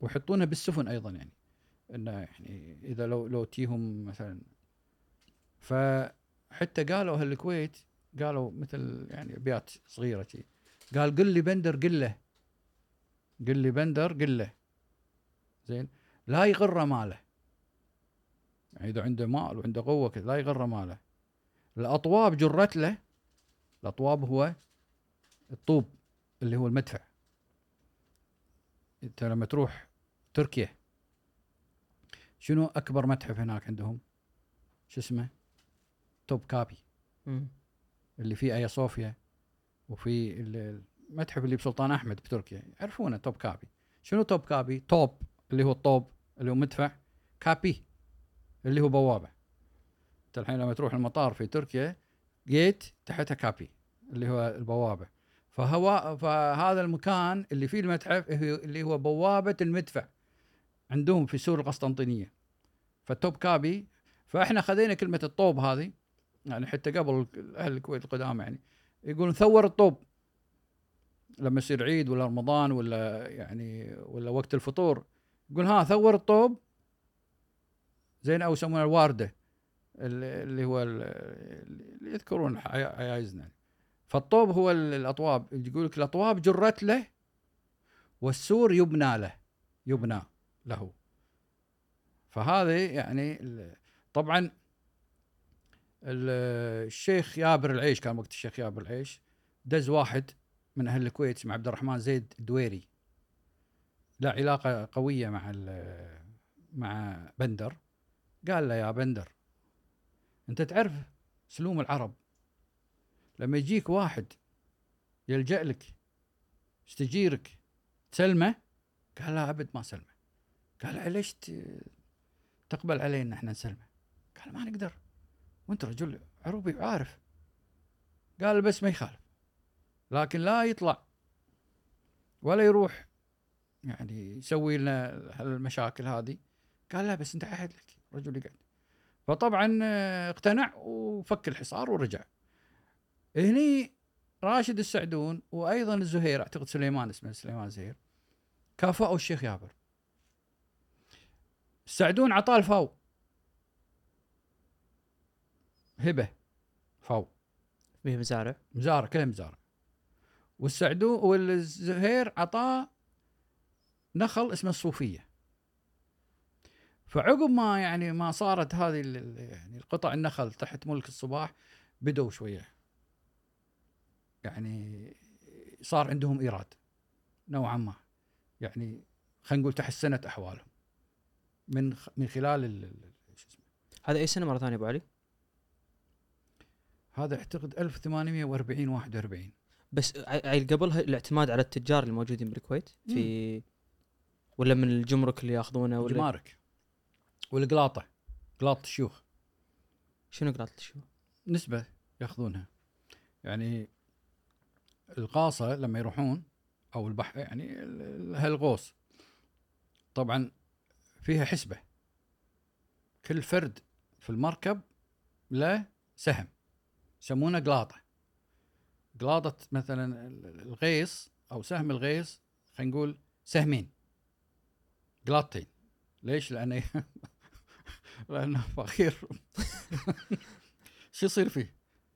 ويحطونها بالسفن ايضا، يعني انه يعني اذا لو لو تيهم مثلا. ف حتى قالوا أهل الكويت قالوا مثل يعني أبيات صغيرة شيء، قال قل لي بندر قله، قل لي بندر قله زين لا يغر ماله، يعني إذا عنده مال وعنده قوة كذا لا يغر ماله. الأطواب جرت له، الأطواب هو الطوب اللي هو المدفع، أنت لما تروح تركيا شنو أكبر متحف هناك عندهم؟ شو اسمه؟ توب كابي م. اللي فيه آيا صوفيا وفي المتحف اللي بسلطان أحمد بتركيا، يعرفونه توب كابي. شنو توب كابي؟ توب اللي هو الطوب اللي هو مدفع، كابي اللي هو بوابة. أنت الحين لما تروح المطار في تركيا جيت تحتها كابي اللي هو البوابة، فهو فهذا المكان اللي فيه المتحف اللي هو بوابة المدفع عندهم في سور القسطنطينية، فالتوب كابي. فإحنا خذينا كلمة الطوب هذه، يعني حتى قبل أهل الكويت القدامى يعني يقولون ثور الطوب لما يصير عيد ولا رمضان ولا يعني ولا وقت الفطور، يقول ها ثور الطوب زين، أو يسمونه الواردة اللي هو اللي يذكرون عيايزنا. فالطوب هو الأطواب، يقول لك الأطواب جرت له والسور يبنى له، يبنى له. فهذه يعني طبعا الشيخ يابر العيش، كان وقت الشيخ يابر العيش دز واحد من أهل الكويت اسمه عبد الرحمن زيد الدويري، لا علاقة قوية مع مع بندر. قال له يا بندر أنت تعرف سلوم العرب لما يجيك واحد يلجأ لك يستجيرك تسلمه؟ قال لا أبد ما سلمه. قال ليش تقبل علينا احنا نسلمه؟ قال ما نقدر وانت رجل عروبي وعارف. قال بس ما يخالف، لكن لا يطلع ولا يروح يعني يسوي لنا المشاكل هذه. قال لا بس انت عهد لك رجل يقعد. فطبعا اقتنع وفك الحصار ورجع. هني راشد السعدون وايضا الزهير، اعتقد سليمان اسمه سليمان زهير، كافأوا الشيخ يابر. السعدون عطاه الفاو هبه، فاو مزارع مزارع كله مزارع، والسعدون والزهير عطاه نخل اسمه الصوفيه. فعقب ما يعني ما صارت هذه يعني القطع النخل تحت ملك الصباح، بدوا شويه يعني صار عندهم ايراد نوعا ما، يعني خلينا نقول تحسنت احوالهم من من خلال شو اسمه هذا. اي سنه مره ثانيه ابو علي؟ هذا اعتقد ألف وثمانمية وأربعين واحد وأربعين. بس عيل قبل الاعتماد على التجار الموجودين بالكويت في مم. ولا من الجمرك اللي ياخذونه؟ ولا الجمارك والقلاطه، قلاطه الشيوخ. شنو قلاطه الشيوخ؟ نسبه ياخذونها، يعني القاصه لما يروحون او البحر يعني هالغوص طبعا فيها حسبه، كل فرد في المركب له سهم، يسمونه قلاطه. قلاطه مثلا الغيص او سهم الغيص خلينا نقول سهمين قلاطتين. ليش؟ لانه لانه فقير شو يصير فيه؟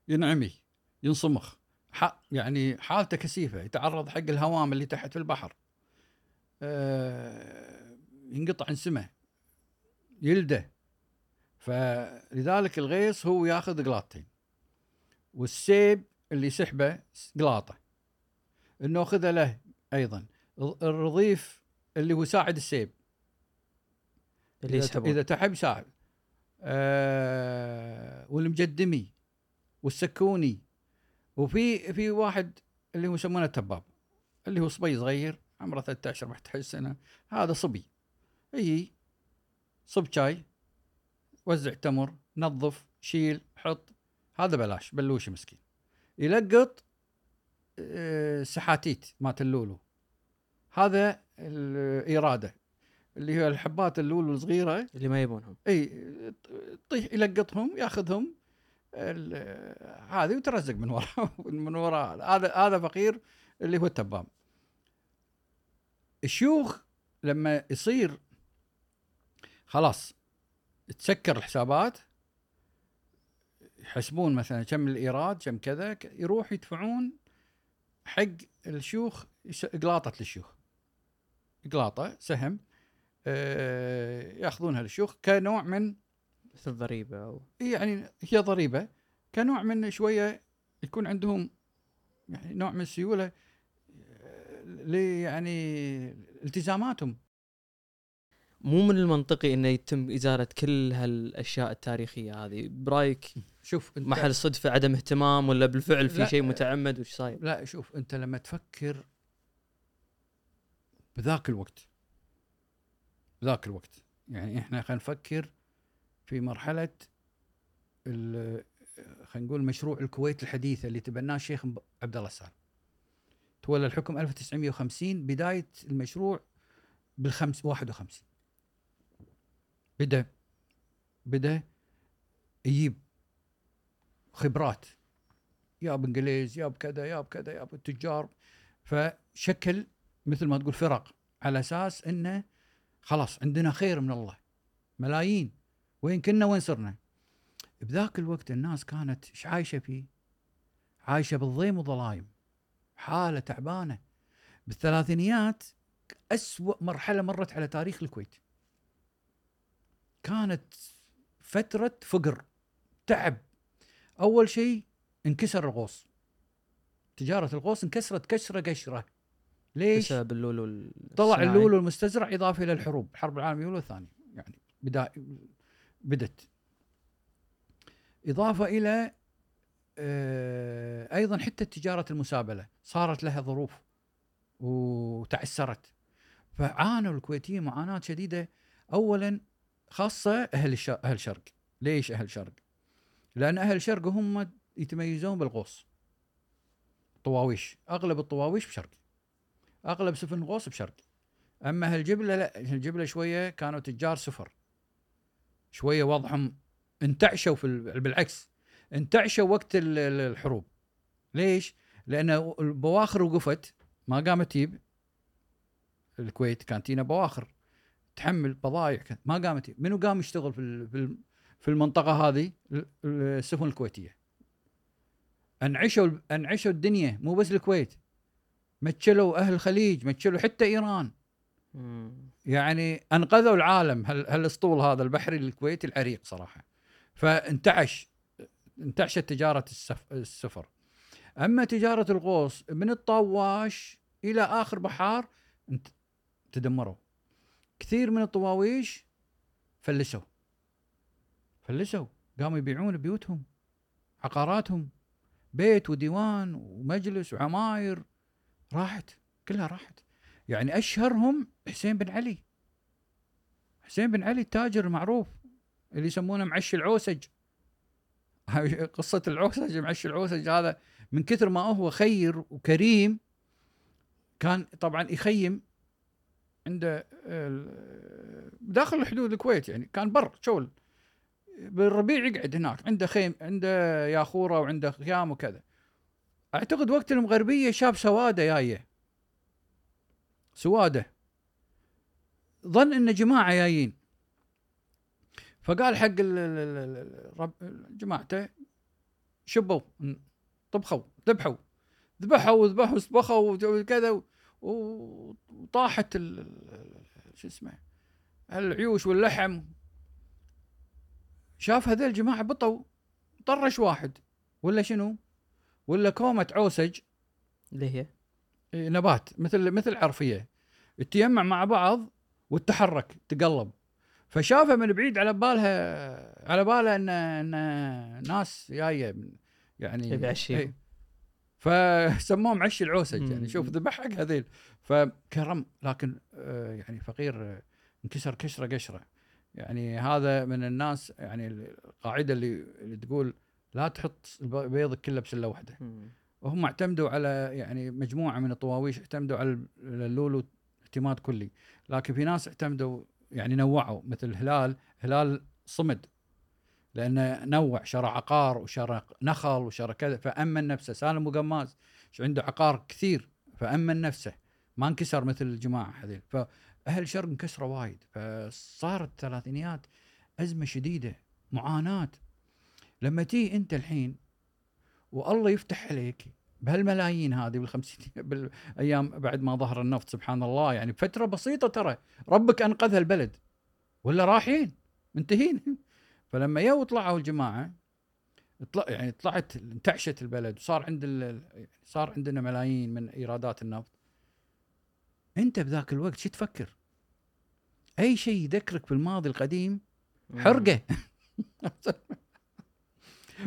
ينعمي، ينصمخ، ح... يعني حالته كثيفه، يتعرض حق الهوام اللي تحت في البحر، أه... ينقطع عن سمه، يلده. فلذلك الغيص هو ياخذ قلاطتين، والسيب اللي سحبه قلاطه، انه اخذه له ايضا الرضيف اللي هو ساعد السيب اللي يسحبه اذا تحب ساعد، آه والمجدمي والسكوني. وفي في واحد اللي هو يسمونه التباب، اللي هو صبي صغير عمره ثلاثة عشر أربعة عشر سنه، هذا صبي اي صب شاي، وزع تمر، نظف، شيل، حط، هذا بلاش بلوشي مسكين. يلقط سحاتيت مات اللولو، هذا الإرادة اللي هي الحبات اللولو الصغيرة اللي ما يبونهم، اي طيح يلقطهم ياخذهم هذه وترزق من وراء من وراء هذا هذا فقير اللي هو التبام. الشيوخ لما يصير خلاص تسكر الحسابات، يحسبون مثلا كم الإيراد كم كذا، يروح يدفعون حق الشيوخ قلاطة للشيوخ، قلاطة سهم يأخذونها للشيوخ كنوع من مثل ضريبة أو يعني هي ضريبة، كنوع من شوية يكون عندهم يعني نوع من السيولة لي يعني التزاماتهم. مو من المنطقي انه يتم ازاله كل هالاشياء التاريخيه هذه برايك؟ شوف انت محل الصدفه عدم اهتمام ولا بالفعل في شيء متعمد وش صاير؟ لا شوف انت لما تفكر بذاك الوقت بذاك الوقت يعني احنا خلينا نفكر في مرحله ال خلينا نقول مشروع الكويت الحديثه اللي تبناه الشيخ عبد الله السالم. تولى الحكم ألف وتسعمية وخمسين، بدايه المشروع بالخمس واحد وخمسين بدا بدا يجيب خبرات يا بانجليز يا بكذا يا بكذا يا بالتجار، فشكل مثل ما تقول فرق على اساس انه خلاص عندنا خير من الله ملايين وين كنا وين صرنا. بذاك الوقت الناس كانت ايش عايشه فيه؟ عايشه بالضيم والظلايم، حاله تعبانه. بالثلاثينيات أسوأ مرحله مرت على تاريخ الكويت، كانت فتره فقر تعب. اول شيء انكسر الغوص، تجاره الغوص انكسرت كسره قشره. ليش؟ بسبب اللولو، طلع اللولو المستزرع اضافه الى الحروب، الحرب العالميه الاولى والثانيه يعني بدا بدت اضافه الى آه ايضا حتى تجاره المسابله صارت لها ظروف وتعسرت. فعانوا الكويتيين معاناه شديده، اولا خاصه اهل اهل شرق. ليش اهل شرق؟ لان اهل شرق هم يتميزون بالغوص، طواويش، اغلب الطواويش بشرق، اغلب سفن الغوص بشرق. اما اهل الجبله لا، الجبله شويه كانوا تجار سفر، شويه وضعهم انتعشوا في ال... بالعكس انتعشوا وقت الحروب. ليش؟ لان البواخر وقفت ما قامت تجيب. الكويت كانت تينا بواخر تحمل بضائع ما قامت تجيب. منو قام يشتغل في في المنطقه هذه؟ السفن الكويتيه. انعشوا انعشوا الدنيا، مو بس الكويت، متشلوا اهل الخليج، متشلوا حتى ايران. يعني انقذوا العالم هالاسطول هذا البحري الكويتي العريق صراحه. فانتعش انتعشت تجاره السفر. اما تجاره الغوص من الطواش الى اخر بحار تدمروا. كثير من الطواويش فلسوا فلسوا قاموا يبيعون بيوتهم، عقاراتهم، بيت وديوان ومجلس وعماير راحت كلها راحت. يعني اشهرهم حسين بن علي، حسين بن علي التاجر المعروف اللي يسمونه معش العوسج. قصه العوسج، معش العوسج هذا من كثر ما هو خير وكريم كان طبعا يخيم عنده داخل حدود الكويت، يعني كان بر شول بالربيع يقعد هناك، عنده خيم، عنده ياخوره وعنده خيام وكذا. اعتقد وقت المغربيه شاف سواده جايه، سواده ظن ان جماعه جايين، فقال حق جماعته شبوا طبخوا ذبحوا ذبحوا ذبحوا طبخوا وكذا، وطاحت شو اسمه العيوش واللحم. شاف هذول الجماعه بطوا، طرش واحد ولا شنو ولا كومه عوسج اللي هي نبات مثل مثل عرفيه تجمع مع بعض وتتحرك تقلب، فشافها من بعيد على بالها على بالها ان, إن ناس جايه يعني، فسموهم عش العوسج. يعني شوف ذبح حق هذيل فكرم، لكن يعني فقير انكسر كسره قشره. يعني هذا من الناس يعني القاعده اللي, اللي تقول لا تحط بيضك كله بسله واحده. وهم اعتمدوا على يعني مجموعه من الطواويش اعتمدوا على اللولو اعتماد كلي، لكن في ناس اعتمدوا يعني نوعوا، مثل هلال هلال صمد لانه نوع، شرى عقار وشرى نخل وشرى كذا فامن نفسه. سالم وقماز عنده عقار كثير فامن نفسه، ما انكسر مثل الجماعه هذيل. فاهل شرق انكسروا وايد، فصارت الثلاثينيات ازمه شديده معاناه. لما تي انت الحين والله يفتح عليك بهالملايين هذه بالخمسين بالايام بعد ما ظهر النفط، سبحان الله، يعني بفتره بسيطه ترى ربك انقذ هالبلد ولا رايحين منتهين. فلما يو طلعوا الجماعه طلع يعني طلعت انتعشت البلد وصار عند صار عندنا ملايين من ايرادات النفط. انت بذاك الوقت شو تفكر؟ اي شيء يذكرك بالماضي القديم حرقه.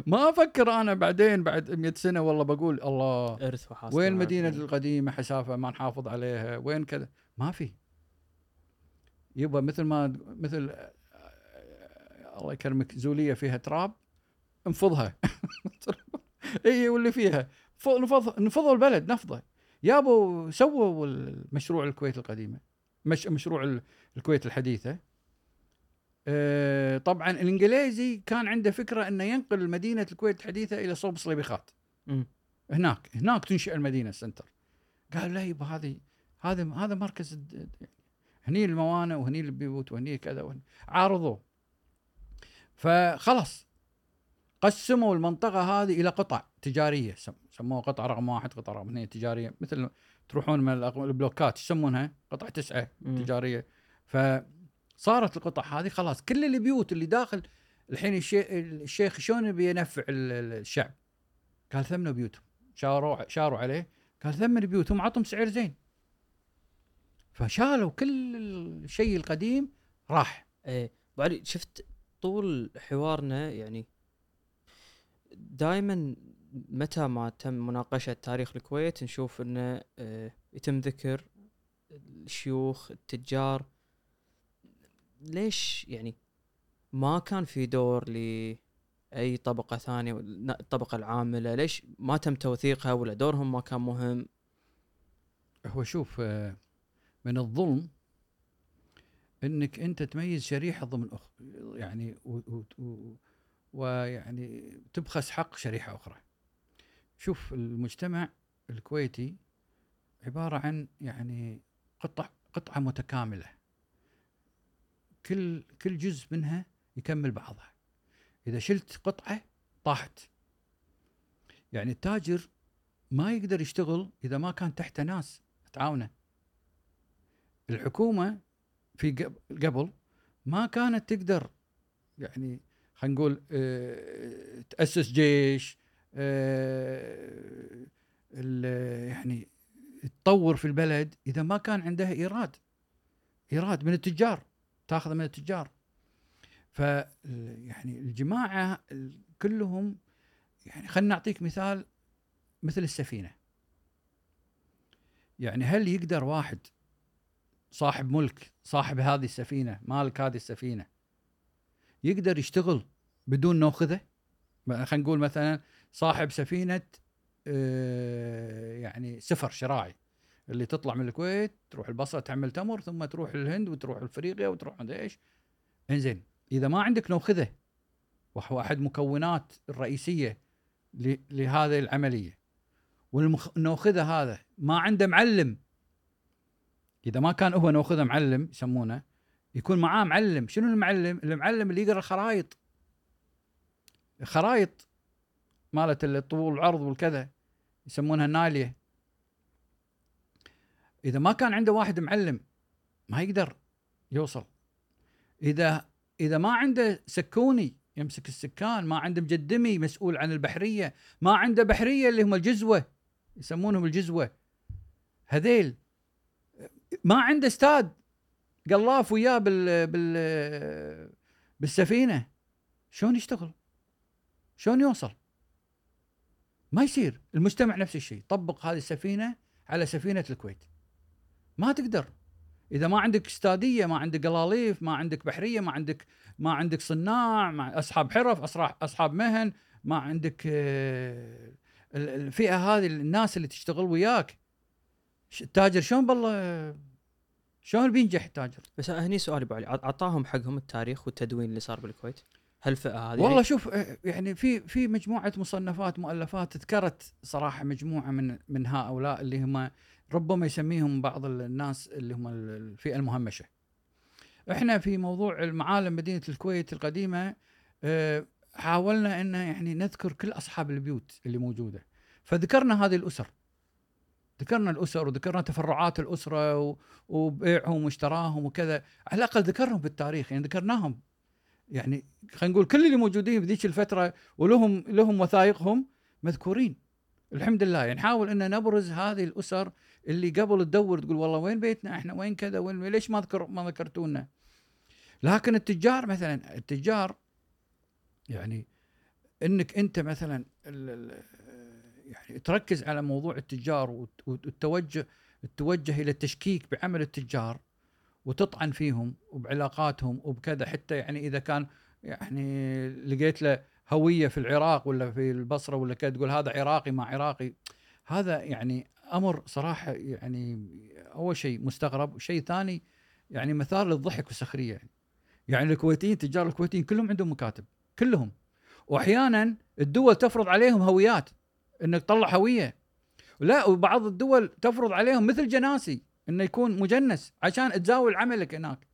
ما افكر انا بعدين بعد مئة سنه والله بقول الله ارث وحاصل وين مدينه القديمه حسافه ما نحافظ عليها وين كذا. ما في، يبقى مثل ما مثل الله يكرمك زوليه فيها تراب انفضها. اي واللي فيها نفض نفضوا البلد نفضه. يا ابو سووا المشروع الكويت القديمه مش مشروع الكويت الحديثه. طبعا الانجليزي كان عنده فكره انه ينقل مدينه الكويت الحديثه الى صوب صليبيخات. هناك هناك تنشئ المدينه السنتر. قال لا يبا هذه هذا هذا مركز، هني الموانئ وهني البيوت وهني كذا وهني. عارضوا، فخلص قسموا المنطقه هذه الى قطع تجاريه، سموها قطع رقم واحد، قطع رقم اثنين تجاريه، مثل تروحون من البلوكات يسمونها قطع تسعة تجاريه. ف صارت القطع هذه خلاص كل البيوت اللي داخل الحين الشيخ شلون بينفع الشعب؟ قال ثمنوا بيوتهم، شاروا شاروا عليه، قال ثمن بيوتهم عطهم سعر زين. فشالوا كل الشيء القديم راح. ايه ابو علي، شفت طول حوارنا يعني دائما متى ما تم مناقشه تاريخ الكويت نشوف انه يتم ذكر الشيوخ التجار. ليش يعني ما كان في دور لأي طبقة ثانية، الطبقة العاملة ليش ما تم توثيقها ولا دورهم ما كان مهم؟ هو شوف، من الظلم انك انت تميز شريحة ضمن أخ يعني ويعني تبخس حق شريحة اخرى. شوف المجتمع الكويتي عبارة عن يعني قطع قطعة متكاملة، كل كل جزء منها يكمل بعضها. إذا شلت قطعة طاحت. يعني التاجر ما يقدر يشتغل إذا ما كان تحته ناس تعاونه. الحكومة في قبل ما كانت تقدر يعني خلينا نقول اه تأسس جيش، اه يعني تطور في البلد إذا ما كان عندها إيراد إيراد من التجار، تاخذ من التجار. ف يعني الجماعه كلهم يعني خلينا نعطيك مثال مثل السفينه. يعني هل يقدر واحد صاحب ملك صاحب هذه السفينه مالك هذه السفينه يقدر يشتغل بدون نوخذه؟ خلينا نقول مثلا صاحب سفينه يعني سفر شراعي اللي تطلع من الكويت تروح البصرة تعمل تمر ثم تروح الهند وتروح افريقيا وتروح عند ايش. انزين اذا ما عندك نوخذه وهو احد مكونات الرئيسيه لهذه العمليه، والنوخذه هذا ما عنده معلم، اذا ما كان هو نوخذه معلم يسمونه، يكون معاه معلم. شنو المعلم؟ المعلم اللي يقرا خرائط خرائط مالت الطول والعرض والكذا يسمونها الناليه. إذا ما كان عنده واحد معلم ما يقدر يوصل. إذا إذا ما عنده سكوني يمسك السكان، ما عنده مجدمي مسؤول عن البحرية، ما عنده بحرية اللي هم الجزوة يسمونهم الجزوة هذيل، ما عنده استاد قلاف وياه بال بال بالسفينة، شلون يشتغل؟ شلون يوصل؟ ما يصير. المجتمع نفس الشيء، طبق هذه السفينة على سفينة الكويت، ما تقدر اذا ما عندك استاديه، ما عندك قلاليف، ما عندك بحريه، ما عندك ما عندك صناع، مع اصحاب حرف، اصحاب مهن، ما عندك الفئه هذه الناس اللي تشتغل وياك. التاجر شلون بالله شلون بينجح التاجر؟ بس هني سؤال ابو علي، اعطاهم حقهم التاريخ والتدوين اللي صار بالكويت هالفئه هذه؟ والله شوف يعني في في مجموعه مصنفات مؤلفات ذكرت صراحه مجموعه من من هؤلاء اللي هم ربما يسميهم بعض الناس اللي هم الفئة المهمشة. احنا في موضوع المعالم مدينة الكويت القديمة اه حاولنا ان يعني نذكر كل اصحاب البيوت اللي موجودة، فذكرنا هذه الاسر، ذكرنا الاسر وذكرنا تفرعات الاسرة وبيعهم واشتراهم وكذا، على الاقل ذكرهم بالتاريخ يعني ذكرناهم. يعني خلينا نقول كل اللي موجودين بذيك الفترة ولهم لهم وثائقهم مذكورين. الحمد لله يعني نحاول ان نبرز هذه الاسر اللي قبل تدور تقول والله وين بيتنا احنا، وين كذا، وين ليش ما ذكر ما ذكرتونا. لكن التجار مثلا، التجار يعني انك انت مثلا يعني تركز على موضوع التجار والتوجه التوجه الى التشكيك بعمل التجار وتطعن فيهم وبعلاقاتهم وبكذا، حتى يعني اذا كان يعني لقيت له هويه في العراق ولا في البصره ولا كذا تقول هذا عراقي ما عراقي. هذا يعني امر صراحه يعني اول شيء مستغرب، وشيء ثاني يعني مثار للضحك والسخريه. يعني يعني الكويتيين التجار الكويتيين كلهم عندهم مكاتب كلهم، واحيانا الدول تفرض عليهم هويات انك تطلع هويه، لا وبعض الدول تفرض عليهم مثل جناسي انه يكون مجنس عشان تزاول عملك هناك.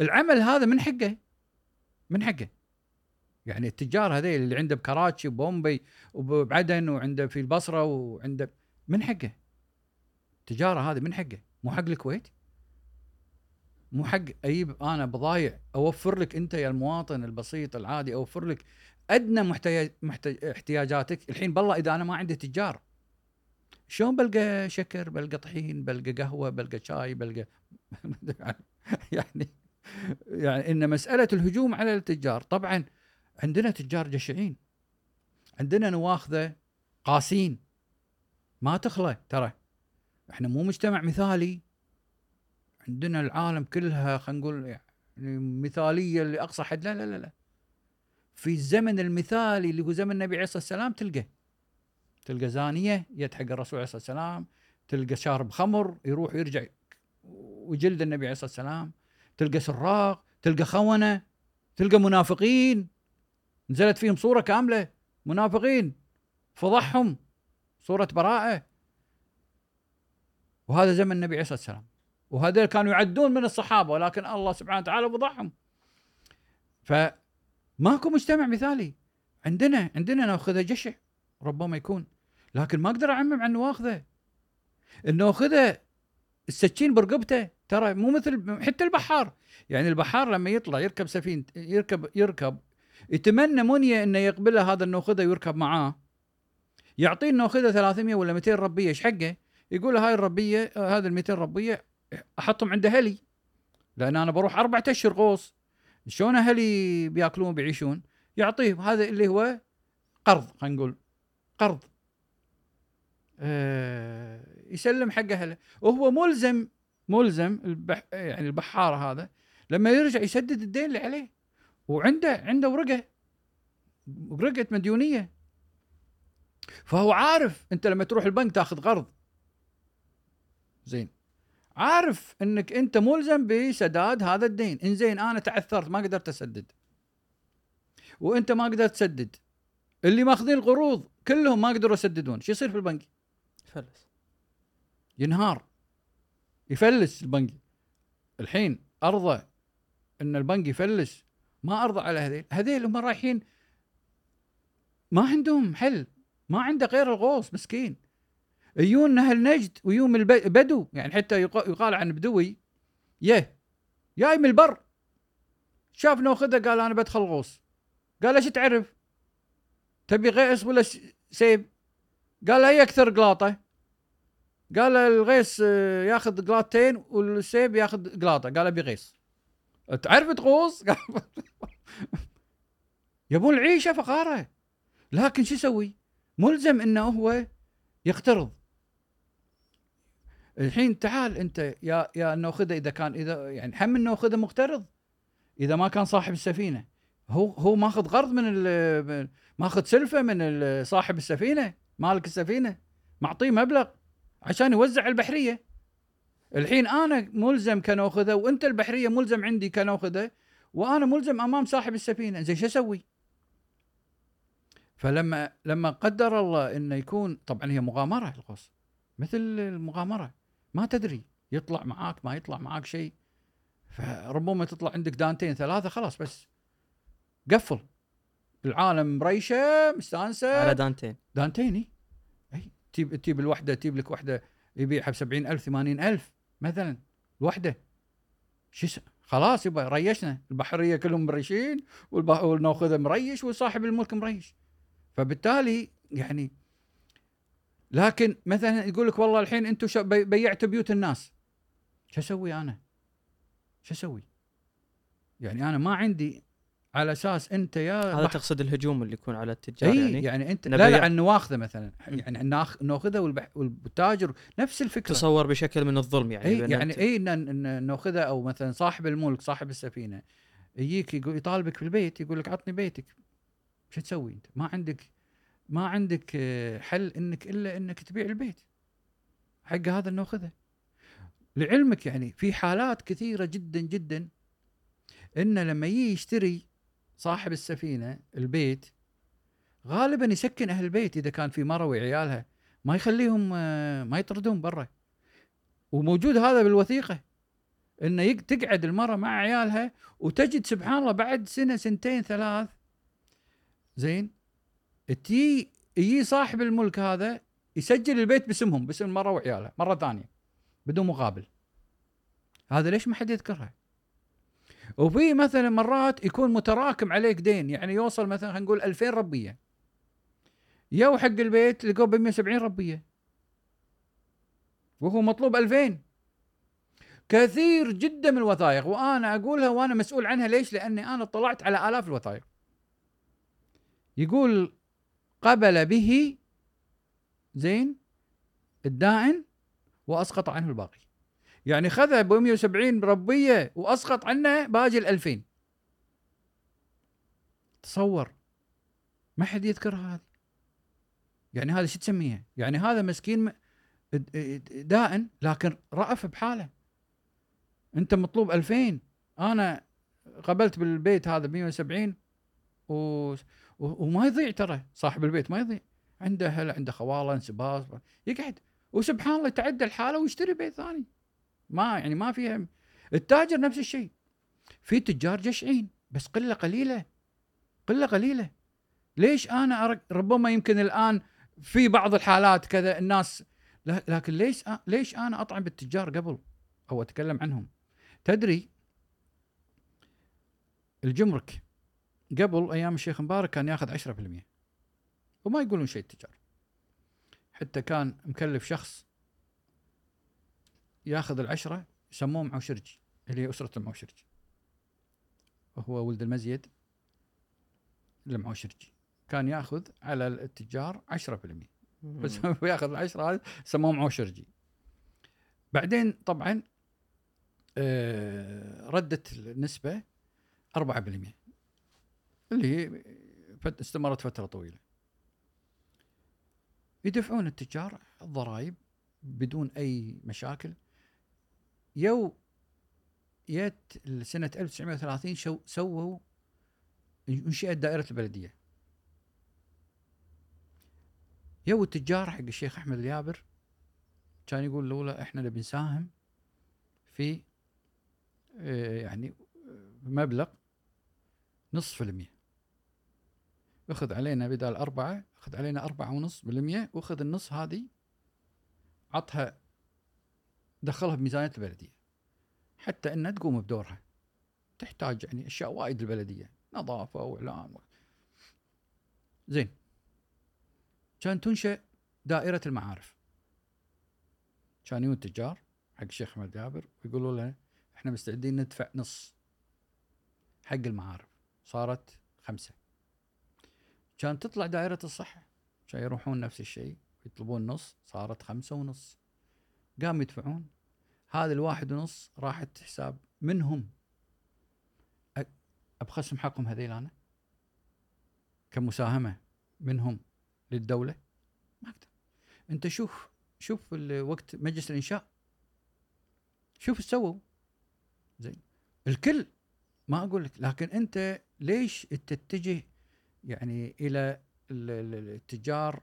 العمل هذا من حقه من حقه يعني التجار هذيل اللي عنده بكراتشي وبومبي وبعدن وعنده في البصره وعنده، من حقه التجاره هذه، من حقه، مو حق الكويت، مو حق اجيب انا بضايع اوفر لك انت يا المواطن البسيط العادي، اوفر لك ادنى محتاج احتياجاتك. الحين بالله اذا انا ما عندي تجار شلون بلقى شكر، بلقى طحين، بلقى قهوه، بلقى شاي، بلقى يعني يعني ان مساله الهجوم على التجار. طبعا عندنا تجار جشعين، عندنا نواخذه قاسين ما تخلى، ترى احنا مو مجتمع مثالي، عندنا العالم كلها خلينا نقول يعني مثاليه لاقصى حد. لا لا لا لا، في الزمن المثالي اللي هو زمن النبي عليه الصلاه والسلام تلقى تلقى زانيه يد حق الرسول عليه الصلاه والسلام، تلقى شارب خمر يروح ويرجع وجلد النبي عليه الصلاه والسلام، تلقى سراق، تلقى خونه، تلقى منافقين نزلت فيهم صوره كامله، منافقين فضحهم صوره براءه. وهذا زمن النبي عليه الصلاه والسلام، وهذول كانوا يعدون من الصحابه ولكن الله سبحانه وتعالى فضحهم. فماكو مجتمع مثالي، عندنا عندنا ناخذها جشع ربما يكون، لكن ما اقدر اعمم عن نواخذه انه اخذه السكين برقبته. ترى مو مثل حتى البحار، يعني البحار لما يطلع يركب سفينه يركب يركب يتمنى منيه انه يقبله هذا النوخذه ويركب معاه، يعطيه النوخذه ثلاثمية ولا مئتين ربيه. ايش حقه؟ يقول هاي الربيه، هذا ال200 ربيه احطهم عند اهلي لان انا بروح اربعة اشهر غوص، شلون اهلي بياكلون بيعيشون؟ يعطيهم هذا اللي هو قرض، خلينا نقول قرض، أه يسلم حق اهله، وهو ملزم ملزم البح يعني البحار هذا لما يرجع يسدد الدين اللي عليه، وعنده عنده ورقه ورقه مديونيه، فهو عارف انت لما تروح البنك تاخذ قرض زين، عارف انك انت ملزم بسداد هذا الدين. ان زين انا تعثرت ما قدرت اسدد وانت ما قدرت تسدد، اللي ماخذين القروض كلهم ما قدروا يسددون، شو يصير في البنك؟ يفلس، ينهار، يفلس البنك. الحين ارضى ان البنك يفلس، ما ارضى على هذيل. هذيل هم رايحين ما عندهم حل، ما عنده غير الغوص مسكين. يجون نهل نجد ويوم البدو، يعني حتى يقال عن بدوي يه جاي من البر، شاف نوخذه قال انا بدخل غوص، قال ايش تعرف؟ تبي غيس ولا سيب؟ قال اي اكثر قلاطه، قال الغيس ياخذ قلاطتين والسيب ياخذ قلاطه، قال ابي غيس. تعرف تغوص؟ يبون العيشه فقاره، لكن شو يسوي؟ ملزم انه هو يقترض. الحين تعال انت يا يا ناخذه، اذا كان اذا يعني هم ناخذه مقترض، اذا ما كان صاحب السفينه هو هو ماخذ قرض من ماخذ سلفه من صاحب السفينه، مالك السفينه معطيه مبلغ عشان يوزع البحريه. الحين انا ملزم كناخذه وانت البحريه ملزم عندي كناخذه، وانا ملزم امام صاحب السفينه، زين شو اسوي؟ فلما لما قدر الله انه يكون، طبعا هي مغامره الغوص، مثل المغامره ما تدري يطلع معاك ما يطلع معاك شيء، فربما تطلع عندك دانتين ثلاثه خلاص بس قفل، العالم مريشه مستانسه على دانتين دانتيني. اي تجيب تجيب الوحده، تجيب لك وحده يبيعها ب سبعين ألف ثمانين ألف مثلا الوحده، شو خلاص يبقى ريشنا البحريه كلهم مريشين والناخذه مريش وصاحب الملك مريش. فبالتالي يعني لكن مثلا يقول لك والله الحين انتم بيعتوا بيوت الناس، شو اسوي انا؟ شو اسوي؟ يعني انا ما عندي على اساس انت يا هذا بحر. تقصد الهجوم اللي يكون على التجار؟ ايه يعني يعني انت لا لا عن نواخذه مثلا، يعني ناخ ناخذه والتاجر نفس الفكره، تصور بشكل من الظلم يعني ايه يعني اي ناخذه. او مثلا صاحب الملك صاحب السفينه يجيك يطالبك في البيت، يقول لك عطني بيتك، شو تسوي انت؟ ما عندك ما عندك حل انك الا انك تبيع البيت حق هذا الناخذه. لعلمك يعني في حالات كثيره جدا جدا ان لما يجي يشتري صاحب السفينه البيت غالبا يسكن اهل البيت اذا كان في مروي عيالها، ما يخليهم ما يطردون برا، وموجود هذا بالوثيقه ان تقعد المره مع عيالها، وتجد سبحان الله بعد سنه سنتين ثلاث زين تي يجي صاحب الملك هذا يسجل البيت باسمهم باسم المره وعيالها مره ثانيه بدون مقابل. هذا ليش ما حد يذكرها؟ وفي مثلا مرات يكون متراكم عليك دين، يعني يوصل مثلا خلينا نقول ألفين ربيه، يا حق البيت لقوا ب مية وسبعين ربيه وهو مطلوب ألفين. كثير جدا من الوثائق، وانا اقولها وانا مسؤول عنها. ليش؟ لاني انا اطلعت على آلاف الوثائق. يقول قبل به زين الدائن واسقط عنه الباقي، يعني خذها ب مية وسبعين ربيه واسقط عنه باقي الألفين. تصور ما حد يذكرها هذه، يعني هذا شو تسميها؟ يعني هذا مسكين دائن لكن رأف بحاله. انت مطلوب ألفين، انا قبلت بالبيت هذا مية وسبعين و... وما يضيع، ترى صاحب البيت ما يضيع، عنده هل عنده خواله انسباس يقعد، وسبحان الله يتعدى الحاله ويشتري بيت ثاني. ما يعني ما فيها. التاجر نفس الشيء، في تجار جشعين بس قله قليله قله قليله. ليش؟ انا ربما يمكن الان في بعض الحالات كذا الناس، لكن ليش ليش انا اطعن بالتجار قبل او اتكلم عنهم؟ تدري الجمرك قبل ايام الشيخ مبارك كان ياخذ عشرة بالمية وما يقولون شيء التجار، حتى كان مكلف شخص ياخذ العشرة، يسموه معوشرجي اللي هي أسرة المعوشرجي، وهو ولد المزيد المعوشرجي، كان ياخذ على التجار عشرة بالمئة بس ياخذ العشرة، هذا سموه معوشرجي. بعدين طبعا ردت النسبة أربعة بالمئة اللي هي استمرت فترة طويلة. يدفعون التجار الضرائب بدون أي مشاكل. يو يت سنة ألف وتسعمية وثلاثين شو سووا انشئت دائرة البلدية. يو التجار حق الشيخ أحمد اليابر كان يقول لولا إحنا اللي بنساهم في يعني مبلغ نصف المية، أخذ علينا بدال أربعة، أخذ علينا أربعة ونصف بالمية، وأخذ النص هذه عطها دخلها بميزانية البلدية حتى أنها تقوم بدورها. تحتاج يعني أشياء وايد البلدية، نظافة وإعلام و... زين كان تنشأ دائرة المعارف. كان يجون تجار حق الشيخ أحمد جابر ويقولوا له إحنا مستعدين ندفع نص حق المعارف، صارت خمسة. كان تطلع دائرة الصحة، كان يروحون نفس الشيء يطلبون نص، صارت خمسة ونص. قام يدفعون هذا الواحد ونص، راحت حساب منهم. أبخصم حقهم هذيل أنا كمساهمة منهم للدولة؟ ما أقدر. أنت شوف شوف الوقت مجلس الإنشاء شوف سووا زين الكل، ما أقول لك، لكن أنت ليش تتجه يعني إلى التجار؟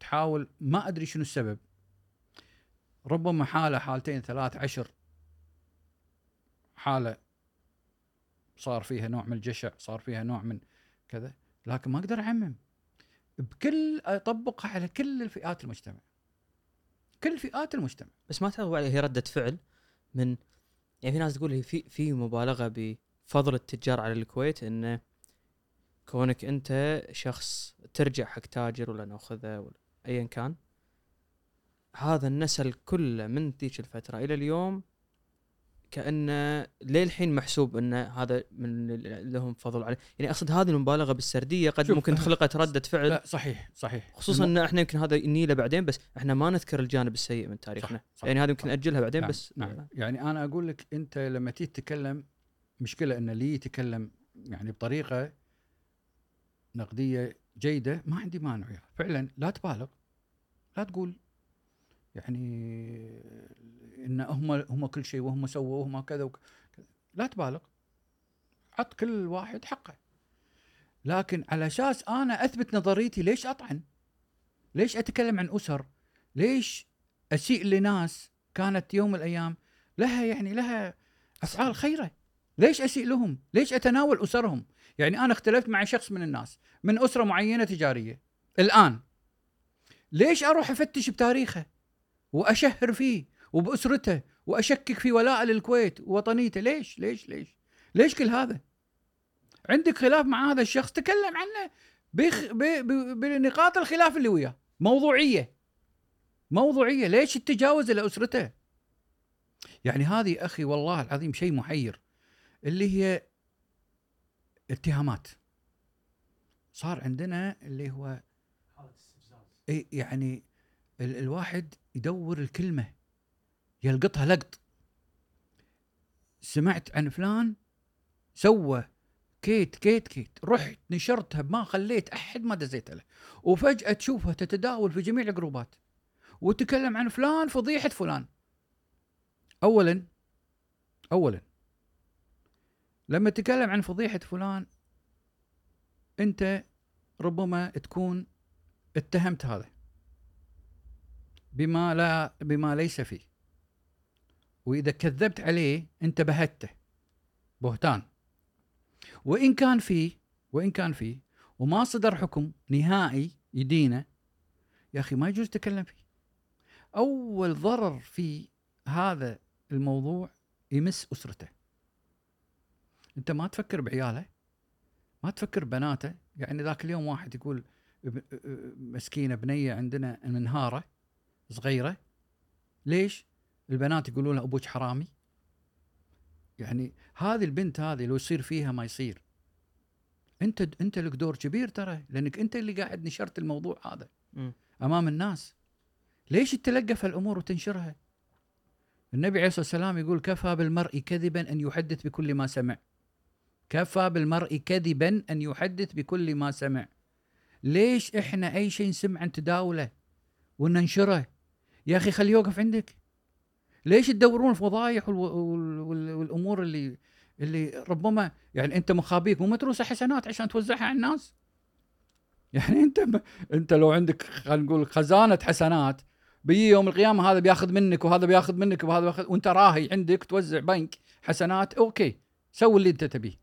تحاول، ما أدري شنو السبب، ربما حالة حالتين ثلاث عشر حالة صار فيها نوع من الجشع، صار فيها نوع من كذا، لكن ما أقدر أعمم بكل، أطبقها على كل الفئات المجتمع، كل فئات المجتمع. بس ما تعرف هي ردة فعل من، يعني في ناس تقول في في مبالغة بفضل التجار على الكويت، إنه كونك أنت شخص ترجع حق تاجر ولا نأخذه ولا أيا كان، هذا النسل كله من تيش الفترة إلى اليوم كأنه ليه الحين محسوب أن هذا من لهم فضل عليه. يعني أقصد هذه المبالغة بالسردية قد ممكن خلقت ردة فعل. لا صحيح صحيح. خصوصا أن إحنا يمكن هذا نيله بعدين، بس إحنا ما نذكر الجانب السيء من تاريخنا. صح صح يعني هذا يمكن أجلها بعدين. نعم بس نعم نعم. يعني أنا أقول لك أنت لما تيجي تتكلم، مشكلة أن لي يتكلم يعني بطريقة نقدية جيدة ما عندي مانع، فعلا لا تبالغ، لا تقول يعني إن هم هم كل شيء وهم سووا وهم كذا وكذا، لا تبالغ، عط كل واحد حقه. لكن على أساس أنا أثبت نظريتي ليش أطعن؟ ليش أتكلم عن أسر؟ ليش أسيء لناس كانت يوم الأيام لها يعني لها أفعال خيرة؟ ليش أسيء لهم؟ ليش أتناول أسرهم؟ يعني أنا اختلفت مع شخص من الناس من أسرة معينة تجارية الآن، ليش أروح أفتش بتاريخه وأشهر فيه وبأسرته وأشكك في ولاء للكويت ووطنيته؟ ليش ليش ليش ليش كل هذا؟ عندك خلاف مع هذا الشخص تكلم عنه بخ... ب... ب... بنقاط الخلاف اللي وياه، موضوعية موضوعية، ليش التجاوز إلى أسرته؟ يعني هذه أخي والله العظيم شيء محير، اللي هي اتهامات صار عندنا اللي هو يعني ال- الواحد يدور الكلمة يلقطها لقط. سمعت عن فلان سوى كيت كيت كيت، رحت نشرتها ما خليت أحد ما دزيت له، وفجأة تشوفها تتداول في جميع الجروبات وتكلم عن فلان فضيحة فلان. أولا أولا لما تتكلم عن فضيحة فلان أنت ربما تكون اتهمت هذا بما لا بما ليس فيه، وإذا كذبت عليه أنت بهته بهتان، وإن كان فيه وإن كان فيه وما صدر حكم نهائي يدينه يا أخي ما يجوز تتكلم فيه. أول ضرر في هذا الموضوع يمس أسرته، أنت ما تفكر بعياله، ما تفكر بناته. يعني ذاك اليوم واحد يقول مسكينة بنية عندنا منهارة صغيرة، ليش البنات يقولون لها أبوك حرامي؟ يعني هذه البنت هذه لو يصير فيها ما يصير، أنت أنت لك دور كبير ترى، لأنك أنت اللي قاعد نشرت الموضوع هذا م. أمام الناس. ليش تتلقف الأمور وتنشرها؟ النبي عليه الصلاة والسلام يقول كفى بالمرء كذبا أن يحدث بكل ما سمع، كفى بالمرء كذبا أن يحدث بكل ما سمع. ليش إحنا أي شيء نسمع نتداوله وننشره؟ يا أخي خليه يوقف عندك. ليش تدورون في وظائح والأمور اللي اللي ربما يعني أنت مخابيك مو متروسة حسنات عشان توزعها على الناس؟ يعني أنت أنت لو عندك خلينا نقول خزانة حسنات، بيجي يوم القيامة هذا بياخذ منك وهذا بياخذ منك وهذا بياخذ، وأنت راهي عندك توزع بنك حسنات، أوكي سوي اللي أنت تبيه.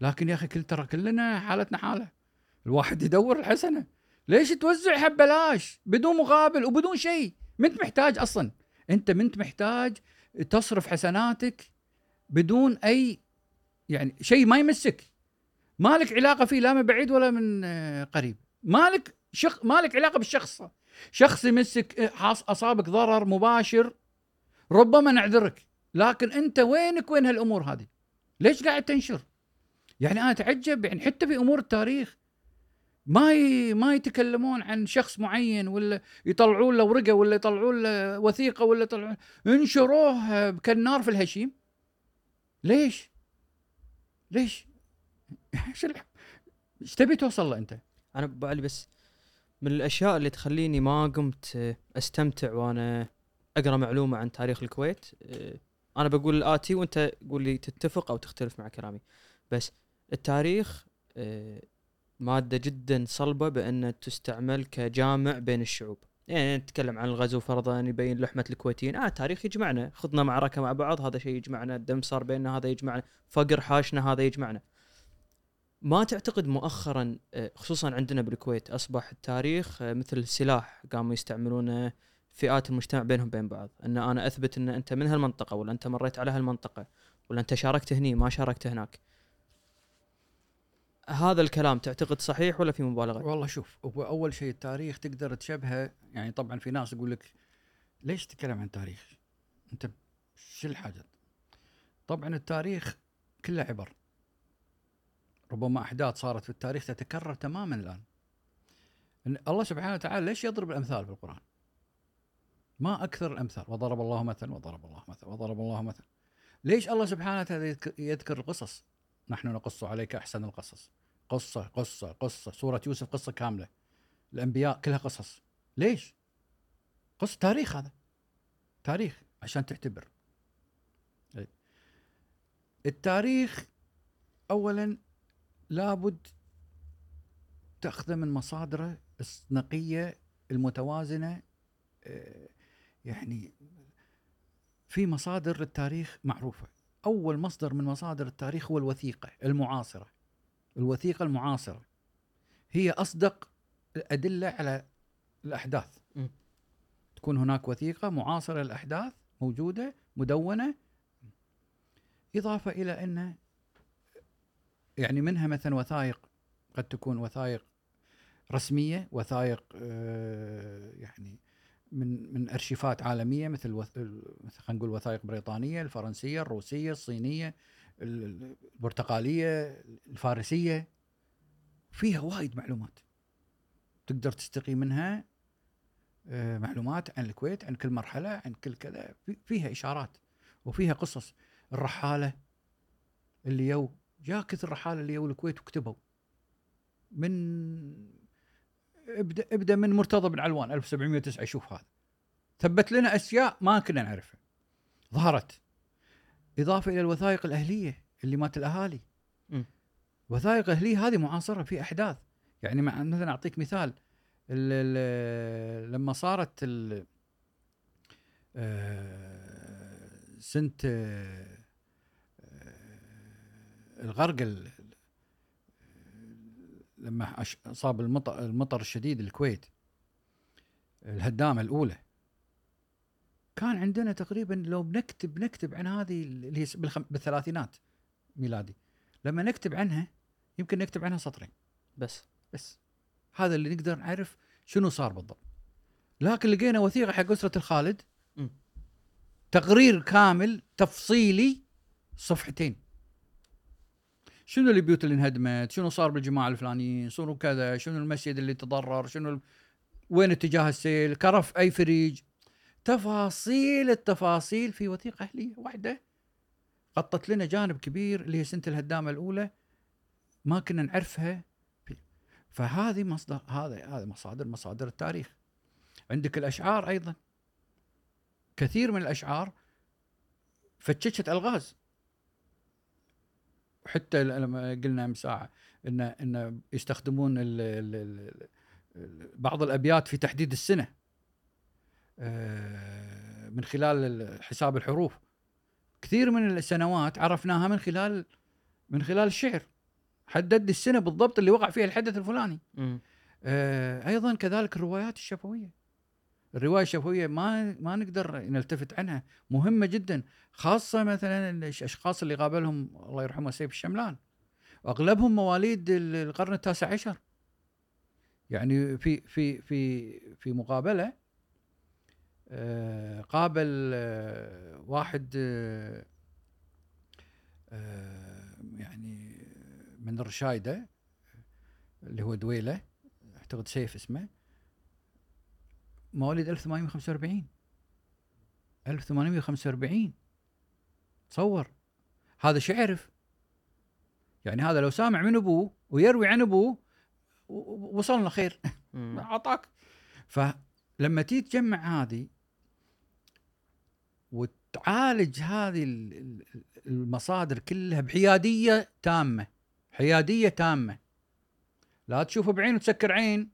لكن يا أخي كل ترى كلنا حالتنا حالة، الواحد يدور الحسنة، ليش توزعها ببلاش بدون مقابل وبدون شيء؟ منت محتاج أصلا، أنت منت محتاج تصرف حسناتك بدون أي يعني شيء ما يمسك، مالك علاقة فيه لا من بعيد ولا من قريب، مالك شخ مالك علاقة بالشخص. شخص يمسك أصابك ضرر مباشر ربما نعذرك، لكن أنت وينك وين هالأمور هذه؟ ليش قاعد تنشر؟ يعني أنا أتعجب يعني حتى في أمور التاريخ ما ي... ما يتكلمون عن شخص معين ولا يطلعون له ورقه ولا يطلعون له وثيقه ولا يطلعون انشروه كالنار في الهشيم. ليش ليش ايش تبي توصل له انت؟ انا بعلي بس من الاشياء اللي تخليني ما قمت استمتع وانا اقرا معلومه عن تاريخ الكويت، انا بقول الاتي وانت قول لي تتفق او تختلف مع كلامي. بس التاريخ مادة جدا صلبة بأن تستعمل كجامع بين الشعوب. يعني نتكلم عن الغزو فرضاً يبين لحمة الكويتيين، آه تاريخ يجمعنا، خضنا معركة مع بعض هذا شيء يجمعنا، الدم صار بيننا هذا يجمعنا، فقر حاشنا هذا يجمعنا. ما تعتقد مؤخرا خصوصا عندنا بالكويت أصبح التاريخ مثل سلاح قاموا يستعملونه فئات المجتمع بينهم بين بعض، أن أنا أثبت أن أنت من هالمنطقة ولا أنت مريت على هالمنطقة ولا أنت شاركت هني ما شاركت هناك. هذا الكلام تعتقد صحيح ولا في مبالغة؟ والله شوف، أول شيء التاريخ تقدر تشبهه، يعني طبعا في ناس يقول لك ليش تتكلم عن تاريخ؟ انت شو الحاجة؟ طبعا التاريخ كله عبر، ربما أحداث صارت في التاريخ تتكرر تماما الآن. الله سبحانه وتعالى ليش يضرب الأمثال في القرآن؟ ما أكثر الأمثال، وضرب الله مثلا وضرب الله مثلا وضرب الله مثلا. ليش الله سبحانه وتعالى يذكر القصص؟ نحن نقص عليك أحسن القصص، قصة قصة قصة. سورة يوسف قصة كاملة، الأنبياء كلها قصص. ليش؟ قصة تاريخ، هذا تاريخ عشان تعتبر. التاريخ أولا لابد تأخذ من مصادره النقية المتوازنة، يعني في مصادر التاريخ معروفة. أول مصدر من مصادر التاريخ هو الوثيقة المعاصرة. الوثيقة المعاصرة هي أصدق الأدلة على الأحداث. م. تكون هناك وثيقة معاصرة للأحداث موجودة مدونة، إضافة إلى أن يعني منها مثلا وثائق قد تكون وثائق رسمية، وثائق آه يعني من من أرشيفات عالمية، مثل وث... خلينا نقول وثائق بريطانية، الفرنسية، الروسية، الصينية، البرتقالية، الفارسية. فيها وايد معلومات تقدر تستقي منها آه معلومات عن الكويت، عن كل مرحلة، عن كل كذا. في... فيها إشارات وفيها قصص. الرحالة اللي يو جاكت الرحالة اللي يو الكويت وكتبوا من ابدا ابدا من مرتضى بن علوان ألف وسبعمية وتسعة. شوف هذا ثبت لنا اشياء ما كنا نعرفها ظهرت. اضافه الى الوثائق الاهليه اللي مات الاهالي. م. وثائق اهليه هذه معاصره في احداث، يعني مثلا اعطيك مثال، لما صارت ال سنه الغرق، لما صاب المطر المطر الشديد الكويت، الهدامة الأولى، كان عندنا تقريبا لو بنكتب نكتب عن هذه اللي هي بالثلاثينات ميلادي، لما نكتب عنها يمكن نكتب عنها سطرين بس بس هذا اللي نقدر نعرف شنو صار بالضبط. لكن لقينا وثيقة حق أسرة الخالد، م. تقرير كامل تفصيلي صفحتين، شنو البيوت اللي انهدمت، شنو صار بالجماعة الفلانيين، شنو كذا، شنو المسجد اللي تضرر، شنو ال... وين اتجاه السيل، كرف أي فريج، تفاصيل التفاصيل في وثيقة أهلية واحدة غطت لنا جانب كبير اللي هي سنة الهدامة الأولى ما كنا نعرفها. فهذه مصدر، هذا هذا مصادر مصادر التاريخ. عندك الأشعار أيضا، كثير من الأشعار فتشت ألغاز. حتى لما قلنا من ساعة إن إن يستخدمون ال ال ال بعض الأبيات في تحديد السنة من خلال حساب الحروف. كثير من السنوات عرفناها من خلال من خلال الشعر، حدد السنة بالضبط اللي وقع فيها الحدث الفلاني. م. أيضا كذلك الروايات الشفوية، الرواية الشفوية ما ما نقدر نلتفت عنها، مهمة جدا، خاصة مثلا الأشخاص اللي قابلهم الله يرحمه سيف الشملان، أغلبهم مواليد القرن التاسع عشر. يعني في في في في مقابلة قابل واحد يعني من الرشايدة اللي هو دويلة، أعتقد سيف اسمه، مواليد ألف وثمانمية وخمسة وأربعين ألف وثمانمية وخمسة وأربعين. تصور هذا شو يعرف؟ يعني هذا لو سامع من أبوه ويروي عن أبوه وصلنا خير عطاك. فلما تيجي تجمع هذه وتعالج هذه المصادر كلها بحيادية تامة، حيادية تامة، لا تشوفه بعين وتسكر عين،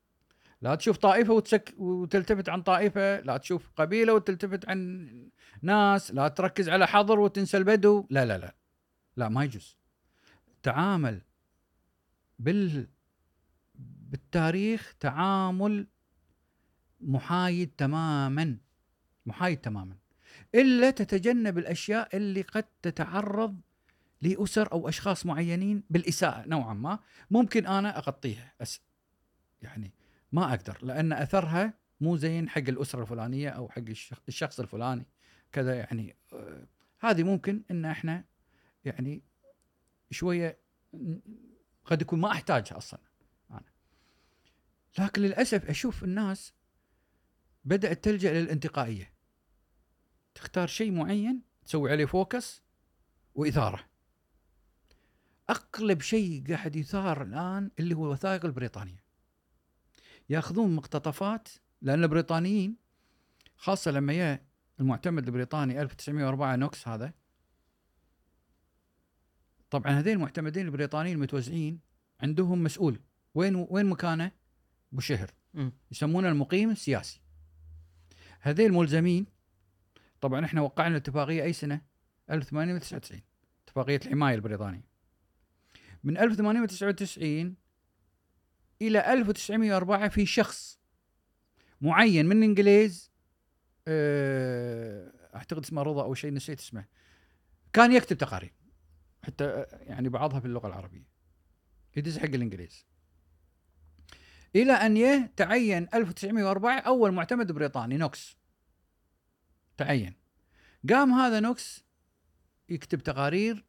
لا تشوف طائفة وتسك... وتلتفت عن طائفة، لا تشوف قبيلة وتلتفت عن ناس، لا تركز على حضر وتنسى البدو. لا لا لا لا ما يجوز. تعامل بال... بالتاريخ تعامل محايد تماما، محايد تماما، إلا تتجنب الأشياء اللي قد تتعرض لأسر أو أشخاص معينين بالإساءة نوعا ما. ممكن أنا أغطيها أس... يعني ما أقدر، لأن أثرها مو زين حق الأسرة الفلانية أو حق الشخص الفلاني كذا. يعني هذه ممكن إن إحنا يعني شوية قد يكون ما أحتاجها أصلا أنا. لكن للأسف أشوف الناس بدأت تلجأ للانتقائية، تختار شيء معين تسوي عليه فوكس وإثارة. أقلب شيء قاعد يثار الآن اللي هو الوثائق البريطانية، يأخذون مقتطفات، لأن البريطانيين خاصة لما جاء المعتمد البريطاني ألف وتسعمائة وأربعة نوكس، هذا طبعا هذين المعتمدين البريطانيين المتوزعين عندهم مسؤول وين وين مكانه بشهر، يسمونه المقيم السياسي. هذين الملزمين طبعا احنا وقعنا اتفاقية أي سنة ألف وثمانمائة وتسعة وتسعين، اتفاقية الحماية البريطانية. من ألف وثمانمائة وتسعة وتسعين إلى ألف وتسعمائة وأربعة في شخص معين من الإنجليز، أعتقد اسمه رضا أو شيء، نسيت اسمه، كان يكتب تقارير حتى يعني بعضها في اللغة العربية، يدز حق الإنجليز، إلى أن تعين ألف وتسعمائة وأربعة أول معتمد بريطاني نوكس. تعين، قام هذا نوكس يكتب تقارير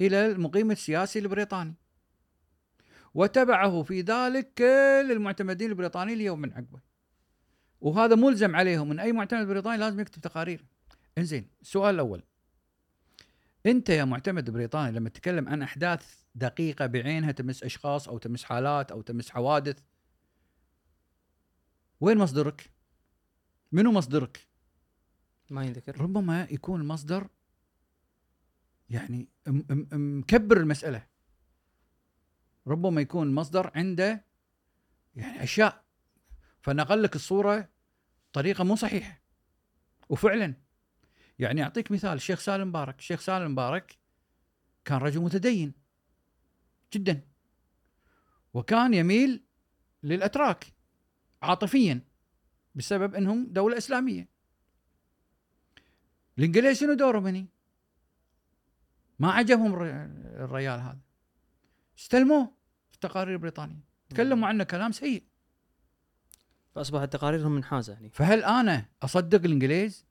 إلى المقيم السياسي البريطاني، وتبعه في ذلك كل المعتمدين البريطانيين اليوم من عقبه، وهذا ملزم عليهم من أي معتمد بريطاني لازم يكتب تقارير. إنزين، السؤال الأول، أنت يا معتمد بريطاني لما تتكلم عن أحداث دقيقة بعينها تمس أشخاص أو تمس حالات أو تمس حوادث، وين مصدرك؟ منو مصدرك؟ ما يذكر. ربما يكون المصدر يعني مكبر المسألة، ربما يكون المصدر عنده يعني أشياء فنقل لك الصورة بطريقة مو صحيحة. وفعلا يعني أعطيك مثال، الشيخ سالم مبارك. الشيخ سالم مبارك كان رجل متدين جدا، وكان يميل للأتراك عاطفيا بسبب أنهم دولة إسلامية. الإنجليز شنو دورهم هني؟ ما عجبهم الريال هذا، استلموه في التقارير البريطانية، تكلموا عنه كلام سيء، فأصبحت تقاريرهم منحازة يعني. فهل أنا أصدق الإنجليز؟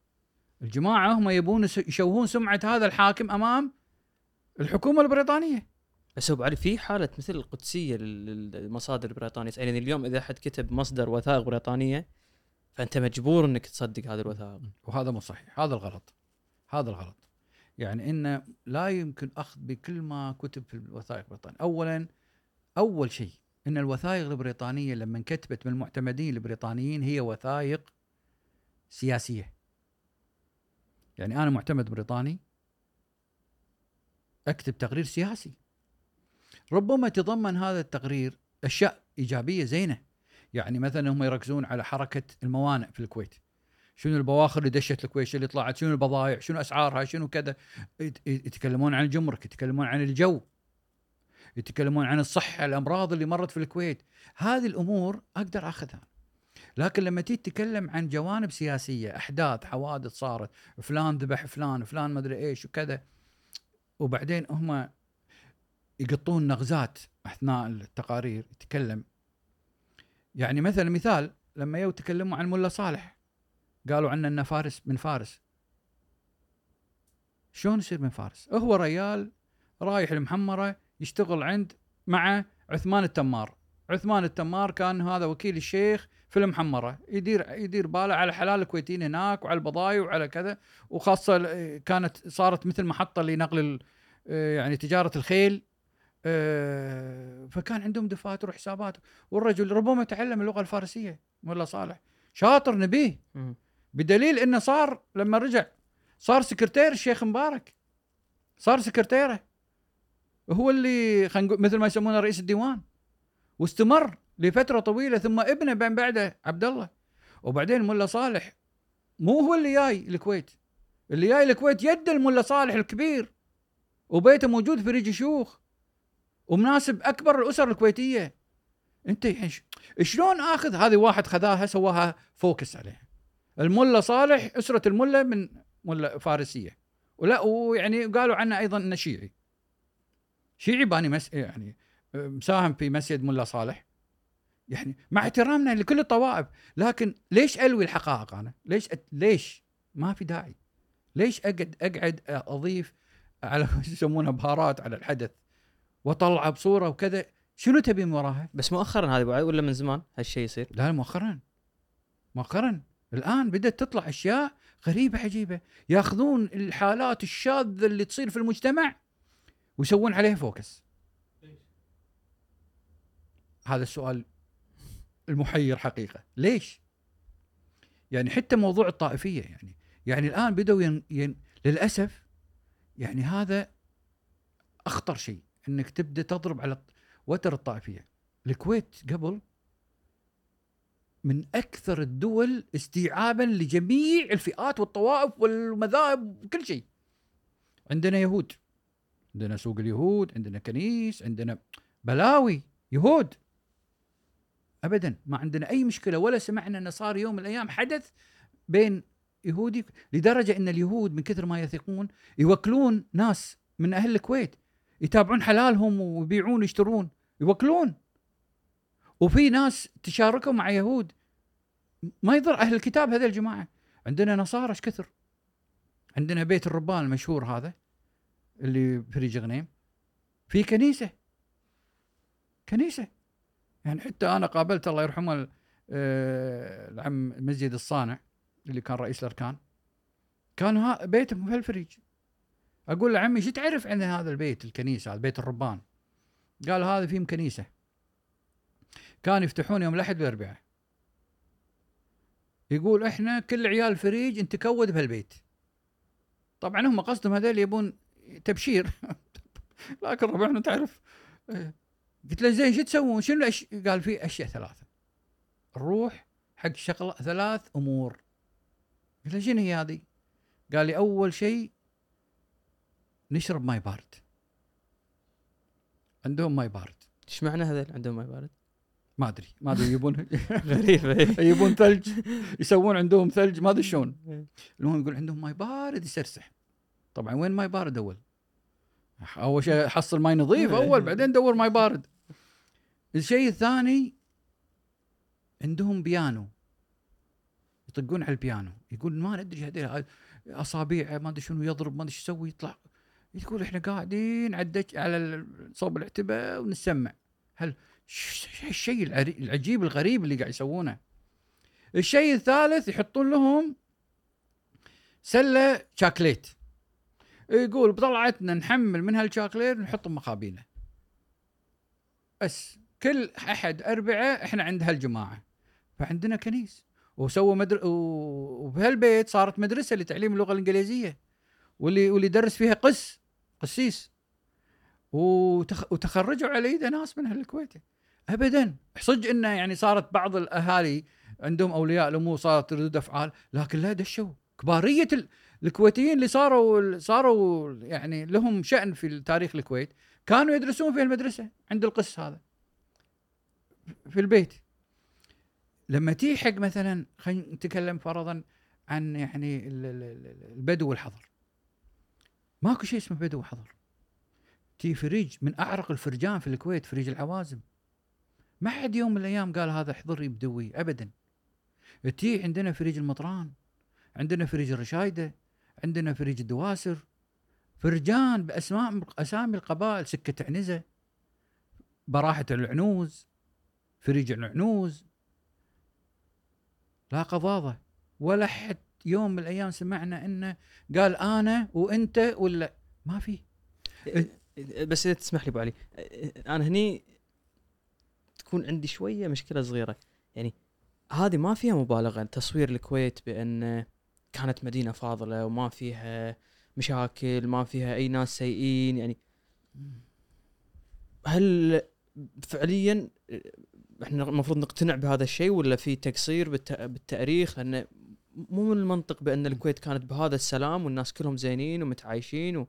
الجماعة هم يبون يشوهون سمعة هذا الحاكم أمام الحكومة البريطانية. بس أبو علي، في حالة مثل القدسية للمصادر البريطانية، يعني اليوم إذا أحد كتب مصدر وثائق بريطانية فأنت مجبور أنك تصدق هذه الوثائق، وهذا مو صحيح، هذا الغلط، هذا الغلط. يعني إنه لا يمكن أخذ بكل ما كتب في الوثائق البريطانية. أولاً، أول شيء إن الوثائق البريطانية لما انكتبت من المعتمدين البريطانيين هي وثائق سياسية. يعني أنا معتمد بريطاني أكتب تقرير سياسي، ربما تضمن هذا التقرير أشياء إيجابية زينة. يعني مثلاً هم يركزون على حركة الموانئ في الكويت، شنو البواخر اللي دشت الكويت اللي طلعت، شنو البضائع، شنو أسعارها، شنو كذا. يتكلمون عن الجمرك، يتكلمون عن الجو، يتكلمون عن الصحة، الأمراض اللي مرت في الكويت. هذه الأمور أقدر أخذها. لكن لما تيجي تتكلم عن جوانب سياسية، أحداث، حوادث صارت، فلان ذبح فلان، فلان ما أدري إيش وكذا، وبعدين هم يقطون نغزات أثناء التقارير يتكلم. يعني مثلا مثال، لما يو تكلموا عن الملا صالح قالوا عنا أنه فارس، من فارس. شون يصير من فارس؟ هو ريال رايح المحمرة يشتغل عند مع عثمان التمار. عثمان التمار كان هذا وكيل الشيخ في المحمرة، يدير يدير باله على حلال الكويتين هناك وعلى البضايع وعلى كذا، وخاصة كانت صارت مثل محطة لنقل يعني تجارة الخيل، فكان عندهم دفاتر وحسابات. والرجل ربما تعلم اللغة الفارسية، ملا صالح شاطر نبيه، بدليل انه صار لما رجع صار سكرتير الشيخ مبارك، صار سكرتيره، هو اللي مثل ما يسمونه رئيس الديوان، واستمر لفتره طويله. ثم ابنه بين بعده عبد الله. وبعدين ملا صالح مو هو اللي جاي الكويت، اللي جاي الكويت يد الملا صالح الكبير، وبيته موجود في ريج شيوخ، ومناسب اكبر الاسر الكويتيه. انت الحين شلون اخذ هذه؟ واحد خذاها سواها فوكس عليها. الملا صالح أسرة الملا من ملا فارسية، ولا ويعني قالوا عنه أيضا أنه شيعي، شيعي باني مس يعني مساهم في مسجد ملا صالح، يعني مع احترامنا لكل الطوائف، لكن ليش ألوي الحقائق أنا؟ ليش أت... ليش ما في داعي؟ ليش أقعد أقعد أضيف على يسمونها بهارات على الحدث وطلع بصورة وكذا؟ شنو تبي من وراها؟ بس مؤخرا هذا أبو علي ولا من زمان هالشيء يصير؟ لا مؤخرا مؤخرا الآن بدأت تطلع أشياء غريبة عجيبة، يأخذون الحالات الشاذة اللي تصير في المجتمع ويسوون عليها فوكس. هذا السؤال المحير حقيقة، ليش؟ يعني حتى موضوع الطائفية يعني يعني الآن بدأوا ين... ين... للأسف يعني هذا أخطر شيء، أنك تبدأ تضرب على وتر الطائفية. الكويت قبل من أكثر الدول استيعاباً لجميع الفئات والطوائف والمذاهب وكل شيء. عندنا يهود، عندنا سوق اليهود، عندنا كنيس، عندنا بلاوي يهود، أبداً ما عندنا أي مشكلة، ولا سمعنا أن صار يوم من الأيام حدث بين يهودي، لدرجة أن اليهود من كثر ما يثقون يوكلون ناس من أهل الكويت يتابعون حلالهم ويبيعون ويشترون، يوكلون. وفي ناس تشاركوا مع يهود، ما يضر أهل الكتاب هذا الجماعة. عندنا نصارى كثر، عندنا بيت الربان المشهور هذا اللي في ريج غنيم، في كنيسة كنيسة يعني حتى أنا قابلت الله يرحمه العم مسجد الصانع اللي كان رئيس الأركان، كان بيتهم في الفريج. أقول له عمي شو تعرف عن هذا البيت الكنيسة هذا بيت الربان؟ قال هذا فيه كنيسة كان يفتحون يوم الأحد والأربعاء. يقول إحنا كل عيال فريج أنت كود بهالبيت. طبعا هم قصدهم هذول يبون تبشير لكن ربعنا تعرف. قلت له زين شو تسوون شنو الأش... قال في أشياء ثلاثة الروح حق شغلة ثلاث أمور. قلت له شنو هي هذه؟ قال لي أول شيء نشرب ماء بارد. عندهم ماء بارد. إيش معنى هذا عندهم ماء بارد؟ ما أدري ما أدري يبون غريبة يبون ثلج، يسوون عندهم ثلج ما أدري شلون. المهم يقول عندهم ماء بارد يسرسح. طبعا وين ماء بارد أول؟ أول شيء حصل ماء نظيف أول بعدين دور ماء بارد. الشيء الثاني عندهم بيانو، يطقون على البيانو. يقول ما ندري هذول أصابيع ما أدري شنو يضرب ما أدري شو يسوي يطلع. يقول إحنا قاعدين على على صوب العتبة ونسمع هل الشيء العجيب الغريب اللي قاعد يسوونه. الشيء الثالث يحطون لهم سلة شاكليت، يقول بطلعتنا نحمل من هالشاكليت ونحطهم مخابينه. بس كل أحد أربعة إحنا عند هالجماعة، فعندنا كنيس وسووا مدر... وبهالبيت صارت مدرسة لتعليم اللغة الإنجليزية، واللي واللي درس فيها قس قسيس وتخ... وتخرجوا على يده ناس من هالكويت. أبداً صدق إنه يعني صارت بعض الأهالي عندهم أولياء الأمور صارت ردود أفعال، لكن لا دشوا كبارية ال... الكويتيين اللي صاروا صاروا يعني لهم شأن في تاريخ الكويت، كانوا يدرسون في المدرسة عند القس هذا في البيت. لما تيجي حق مثلاً خلينا نتكلم فرضاً عن يعني البدو والحضر، ماكو شيء اسمه بدو وحضر. تي فريج من أعرق الفرجان في الكويت، فريج العوازم، ما حد يوم من الأيام قال هذا حضري بدوي أبداً. تي عندنا فريج المطران، عندنا فريج الرشايدة، عندنا فريج الدواسر، فرجان بأسماء أسامي القبائل، سكة نزه، براحة العنوز، فريج العنوز، لا قضاضة. ولا حد يوم من الأيام سمعنا إنه قال أنا وأنت ولا ما في. بس إذا تسمح لي أبو علي، أنا هني تكون عندي شوية مشكلة صغيرة. يعني هذه ما فيها مبالغة تصوير الكويت بأن كانت مدينة فاضلة وما فيها مشاكل ما فيها أي ناس سيئين، يعني هل فعليا احنا المفروض نقتنع بهذا الشيء ولا في تقصير بالتاريخ؟ لأن مو من المنطق بأن الكويت كانت بهذا السلام والناس كلهم زينين ومتعايشين و...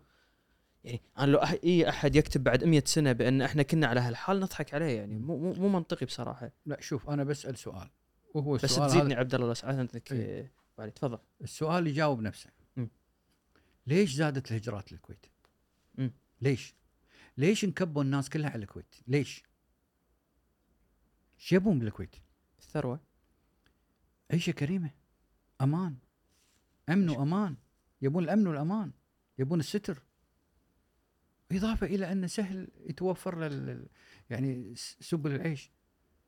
يعني أنا لو أح- أي أحد يكتب بعد مئة سنة بأن إحنا كنا على هالحال نضحك عليه، يعني مو مو, مو منطقي بصراحة. لا شوف أنا بسأل سؤال وهو بس السؤال تزيدني عبد الله سعادة أنك إيه. بعد تفضل السؤال يجاوب نفسه. م. ليش زادت الهجرات للكويت؟ م. ليش ليش انكبوا الناس كلها على الكويت؟ ليش جابوهم للكويت. الثروة عيشة كريمة، أمان، أمن وأمان، يبون الأمن والأمان، يبون الستر، إضافة إلى أن سهل يتوفر لل يعني سبل العيش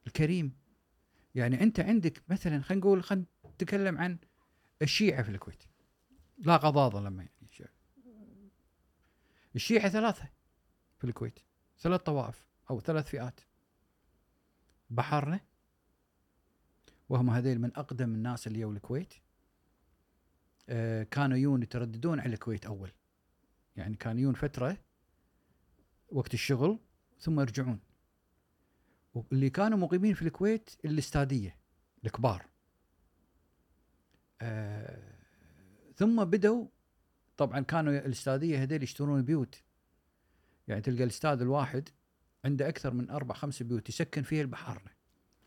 الكريم. يعني أنت عندك مثلا خلينا نقول خلينا نتكلم عن الشيعة في الكويت، لا غضاضة لما يعني الشيعة. الشيعة ثلاثة في الكويت، ثلاث طوائف أو ثلاث فئات. بحرنا وهم هذيل من أقدم الناس اللي يجوا الكويت، آه كانوا يون يترددون على الكويت أول، يعني كانوا يون فترة وقت الشغل ثم يرجعون. واللي كانوا مقيمين في الكويت الاستادية الكبار، آه ثم بدوا طبعا كانوا الاستادية هذيل يشترون بيوت، يعني تلقى الاستاد الواحد عنده أكثر من أربع خمس بيوت يسكن فيها البحارنة.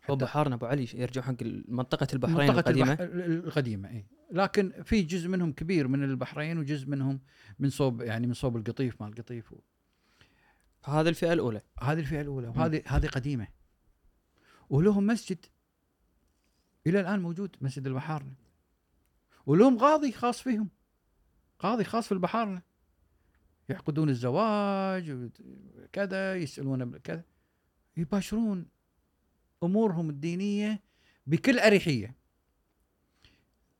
وبحارنا أبو علي يرجع حق منطقة البحرين القديمة. البح... القديمة إيه، لكن في جزء منهم كبير من البحرين وجزء منهم من صوب يعني من صوب القطيف مال القطيف. و... هذه الفئة الأولى، هذه الفئة الأولى، وهذه هذه قديمة ولهم مسجد إلى الآن موجود، مسجد البحارنا، ولهم قاضي خاص فيهم، قاضي خاص في البحارنا، يعقدون الزواج وكذا، يسألون كذا، يباشرون أمورهم الدينية بكل أريحية.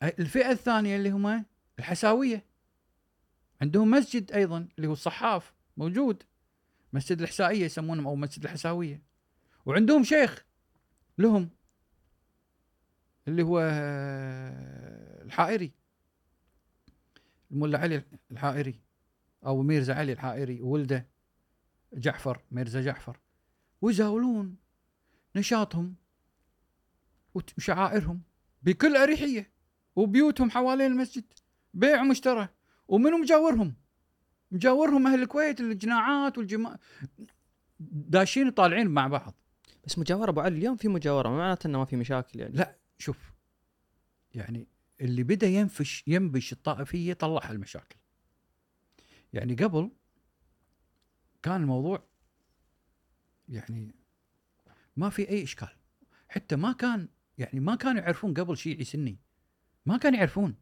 الفئة الثانية اللي هما الحساوية، عندهم مسجد أيضا اللي هو الصحاف موجود، مسجد الحسائية يسمونهم أو مسجد الحساوية، وعندهم شيخ لهم اللي هو الحائري، الملا علي الحائري أو ميرزا علي الحائري، ولده جعفر ميرزا جعفر. ويزاولون نشاطهم وشعائرهم بكل أريحية، وبيوتهم حوالين المسجد بيع مشترى، ومنهم مجاورهم مجاورهم أهل الكويت، الجناعات والجماعة داشين طالعين مع بعض. بس مجاورة أبو علي اليوم في مجاورة، ما معناته أنه ما في مشاكل يعني. لا شوف، يعني اللي بدأ ينفش ينبش الطائفية طلع المشاكل. يعني قبل كان الموضوع يعني ما في أي إشكال، حتى ما كان يعني ما كانوا يعرفون قبل شيعي سني، ما كانوا يعرفون،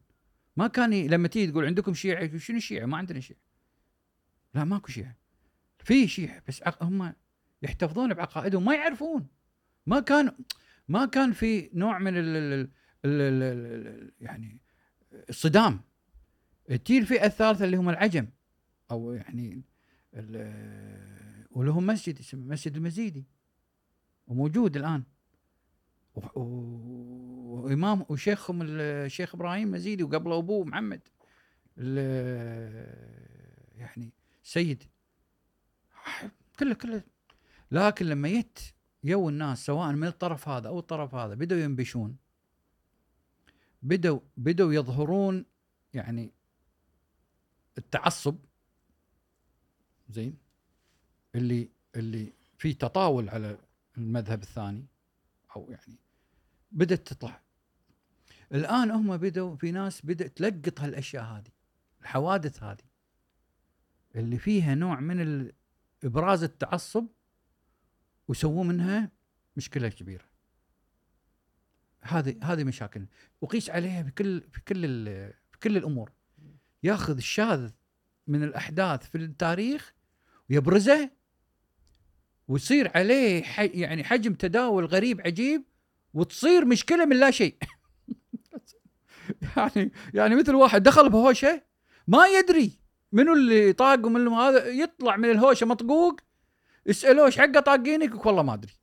ما كان ي... لما تيجي تقول عندكم شيعي، شنو شيعي؟ ما عندنا شيعي، لا ماكو شيعي، في شيعي بس عق... هم يحتفظون بعقائدهم، ما يعرفون، ما كان ما كان في نوع من ال... ال... ال... ال... يعني الصدام. تجي الفئة الثالثة اللي هم العجم أو يعني ال... ولهم مسجد اسمه مسجد المزيدي وموجود الآن، وإمام وشيخهم الشيخ إبراهيم مزيدي، وقبله أبوه محمد يعني سيد كله كله. لكن لما يت يو الناس سواء من الطرف هذا أو الطرف هذا بدوا ينبشون، بدوا بدوا يظهرون يعني التعصب، زين اللي اللي في تطاول على المذهب الثاني، أو يعني بدأت تطلع الآن. هم بدأوا في ناس بدأت تلقط هالأشياء هذه، الحوادث هذه اللي فيها نوع من إبراز التعصب، وسووا منها مشكلة كبيرة. هذه هذه مشاكل وقيس عليها بكل في كل في كل الأمور. ياخذ الشاذ من الأحداث في التاريخ ويبرزه، ويصير عليه حي يعني حجم تداول غريب عجيب، وتصير مشكلة من لا شيء. يعني يعني مثل واحد دخل بهوشة ما يدري منو اللي طاق ومن هذا، يطلع من الهوشة مطقوق، يسألوش حقه طاقينك؟ والله ما أدري،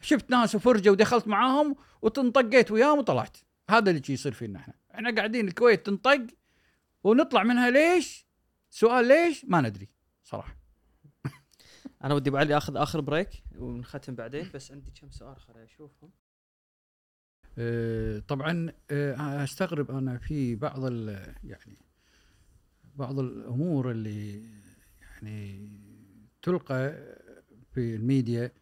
شفت ناس وفرجة ودخلت معاهم وتنطقيت وياهم وطلعت. هذا اللي يصير فينا احنا، احنا قاعدين الكويت تنطق ونطلع منها. ليش؟ سؤال ليش ما ندري صراحة. أنا ودي بعلي أخذ آخر بريك ونختم بعدين، بس عندي كم سؤال آخر أشوفهم. أه طبعا أه أستغرب أنا في بعض يعني بعض الأمور اللي يعني تلقى في الميديا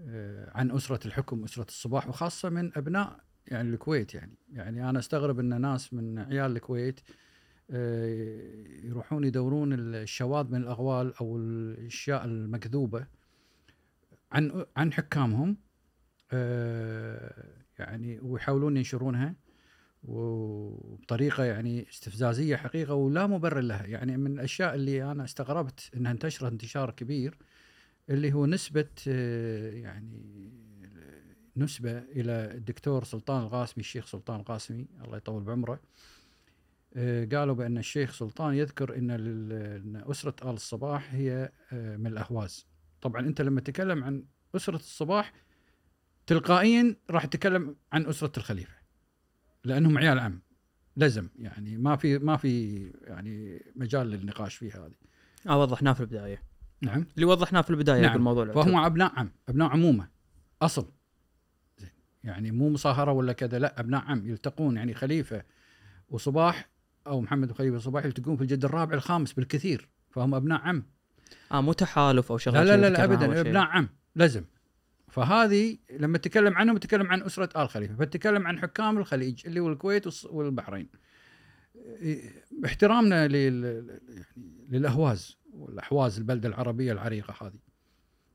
أه عن أسرة الحكم، أسرة الصباح، وخاصة من أبناء يعني الكويت. يعني يعني أنا أستغرب أن ناس من عيال الكويت يروحون يدورون الشواذ من الأغوال أو الأشياء المكذوبة عن عن حكامهم، يعني ويحاولون ينشرونها وبطريقة يعني استفزازية حقيقة ولا مبرر لها. يعني من الأشياء اللي أنا استغربت أنها انتشرت انتشار كبير اللي هو نسبة يعني نسبة إلى الدكتور سلطان القاسمي، الشيخ سلطان القاسمي الله يطول بعمره. قالوا بأن الشيخ سلطان يذكر أن أسرة آل الصباح هي من الأهواز. طبعا أنت لما تتكلم عن أسرة الصباح تلقائيا راح تتكلم عن أسرة الخليفة لأنهم عيال عم، لازم يعني ما في ما في يعني مجال للنقاش فيها. هذه اوضحناه في البداية. نعم اللي وضحناه في البداية نعم. بالموضوع فهم أبناء عم، أبناء عمومة أصل، يعني مو مصاهرة ولا كذا، لا أبناء عم يلتقون. يعني خليفة وصباح أو محمد وخليفة وصباح يلتقون في الجد الرابع الخامس بالكثير، فهم أبناء عم. آه مو تحالف أو شغل. لا لا لا, لا أبدا، أبناء عم لازم. فهذه لما تتكلم عنهم تتكلم عن أسرة آل خليفة، فتتكلم عن حكام الخليج اللي والكويت والبحرين. احترامنا لل... للأهواز والأحواز، البلدة العربية العريقة هذه.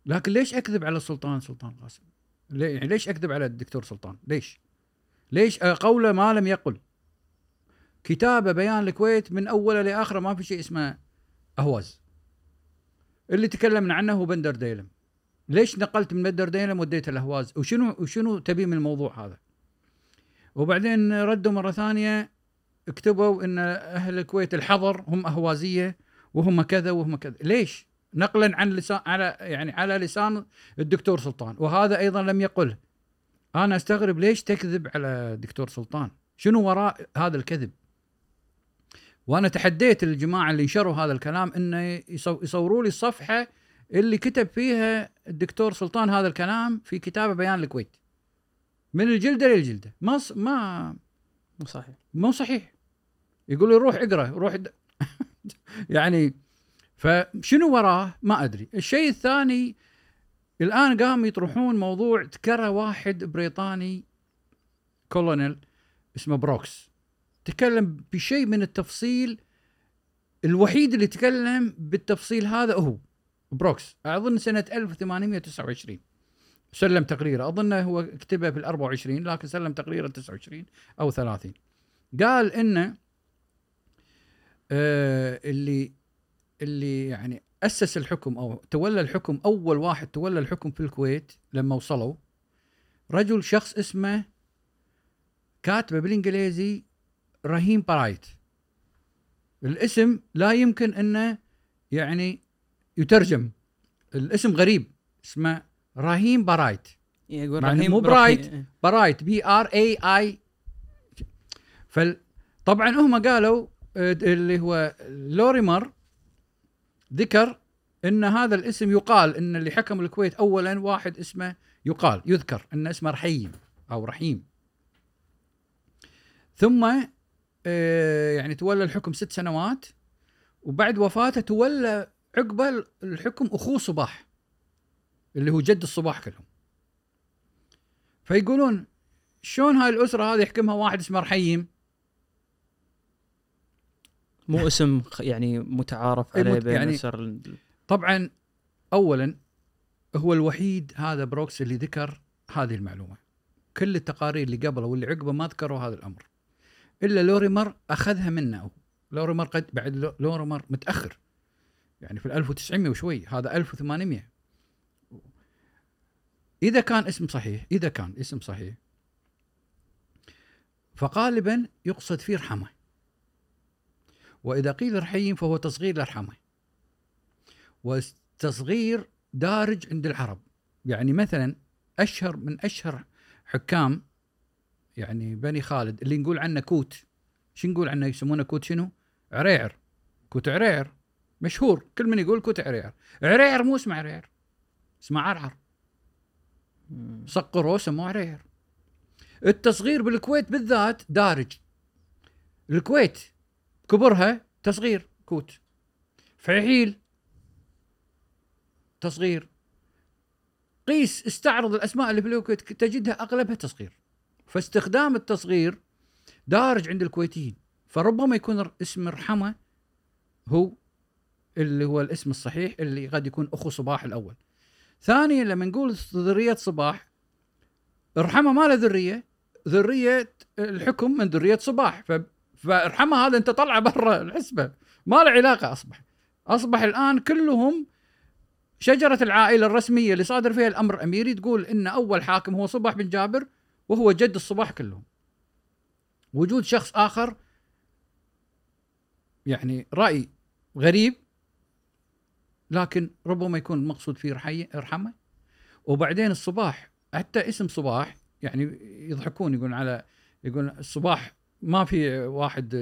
لكن ليش أكذب على السلطان سلطان القاسم؟ ليش أكذب على الدكتور سلطان؟ ليش ليش قوله ما لم يقل؟ كتابة بيان الكويت من أوله لآخره ما في شيء اسمه أهواز. اللي تكلمنا عنه هو بندر ديلم. ليش نقلت من بندر ديلم وديت الأهواز؟ وشنو وشنو تبي من الموضوع هذا؟ وبعدين ردوا مرة ثانية اكتبوا إن أهل الكويت الحضر هم أهوازية وهم كذا وهم كذا. ليش؟ نقلا عن لسان على يعني على لسان الدكتور سلطان، وهذا أيضا لم يقل. أنا أستغرب ليش تكذب على الدكتور سلطان؟ شنو وراء هذا الكذب؟ وأنا تحديت الجماعة اللي نشروا هذا الكلام إنه يصوروا لي الصفحة اللي كتب فيها الدكتور سلطان هذا الكلام في كتابة بيان الكويت من الجلدة للجلدة. ما ص... ما مو صحيح، مو صحيح. يقول لي روح اقرأ روح د... يعني فشنو وراه ما أدري. الشيء الثاني الآن قام يطرحون موضوع تكرى واحد بريطاني كولونيل اسمه بروكس، تكلم بشيء من التفصيل. الوحيد اللي تكلم بالتفصيل هذا هو بروكس، أظن سنة ألف وثمانمئة وتسعة وعشرين سلم تقريره، أظن هو كتبه في الأربعة وعشرين لكن سلم تقريره تسعة وعشرين أو ثلاثين. قال إنه آه اللي اللي يعني أسس الحكم أو تولى الحكم، أول واحد تولى الحكم في الكويت لما وصلوا رجل شخص اسمه كاتبه بالإنجليزي رهيم برايت. الاسم لا يمكن أنه يعني يترجم، الاسم غريب، اسمه رهيم برايت يقول يعني مو برايت رحيم. برايت بي ار اي اي. فطبعا هم قالوا اللي هو لوريمر ذكر ان هذا الاسم يقال، ان اللي حكم الكويت اولا واحد اسمه يقال يذكر ان اسمه رحيم او رحيم، ثم يعني تولى الحكم ست سنوات وبعد وفاته تولى عقبه الحكم أخوه صباح اللي هو جد الصباح كلهم. فيقولون شلون هاي الأسرة هذه يحكمها واحد اسمه رحيم؟ مو اسم يعني متعارف عليه بين يعني أسر. طبعا أولا هو الوحيد هذا بروكس اللي ذكر هذه المعلومة، كل التقارير اللي قبله واللي عقبه ما ذكروا هذا الأمر إلا لوريمر أخذها منه. لوريمر قد بعد لوريمر متأخر يعني في ألف وتسعمئة وشوي، هذا ألف وثمانمئة. إذا كان اسم صحيح، إذا كان اسم صحيح فغالبا يقصد فيه رحمة، وإذا قيل رحيم فهو تصغير لرحمة، والتصغير دارج عند العرب. يعني مثلا أشهر من أشهر حكام يعني بني خالد اللي نقول عنه كوت، شو نقول عنه يسمونه كوت شنو؟ عريعر، كوت عريعر مشهور، كل من يقول كوت عريعر. عريعر مو اسمه عريعر، اسمه عرعر، صقروه سموه عريعر. التصغير بالكويت بالذات دارج، الكويت كبرها تصغير كوت، فعيل تصغير. قيس استعرض الأسماء اللي بالكويت تجدها أغلبها تصغير، فاستخدام التصغير دارج عند الكويتيين، فربما يكون اسم الرحمة هو اللي هو الاسم الصحيح اللي قد يكون أخو صباح الأول. ثانيا لما نقول ذرية صباح ارحمه ما له ذريه، ذريه الحكم من ذريه صباح، فارحمه هذا انت طلعه برا الحسبه، ما له علاقه. اصبح اصبح الان كلهم شجره العائله الرسميه اللي صادر فيها الامر اميري تقول ان اول حاكم هو صباح بن جابر وهو جد الصباح كلهم. وجود شخص اخر يعني راي غريب، لكن ربما يكون المقصود فيه رحمه. وبعدين الصباح حتى اسم صباح يعني يضحكون يقولون على يقول الصباح ما في واحد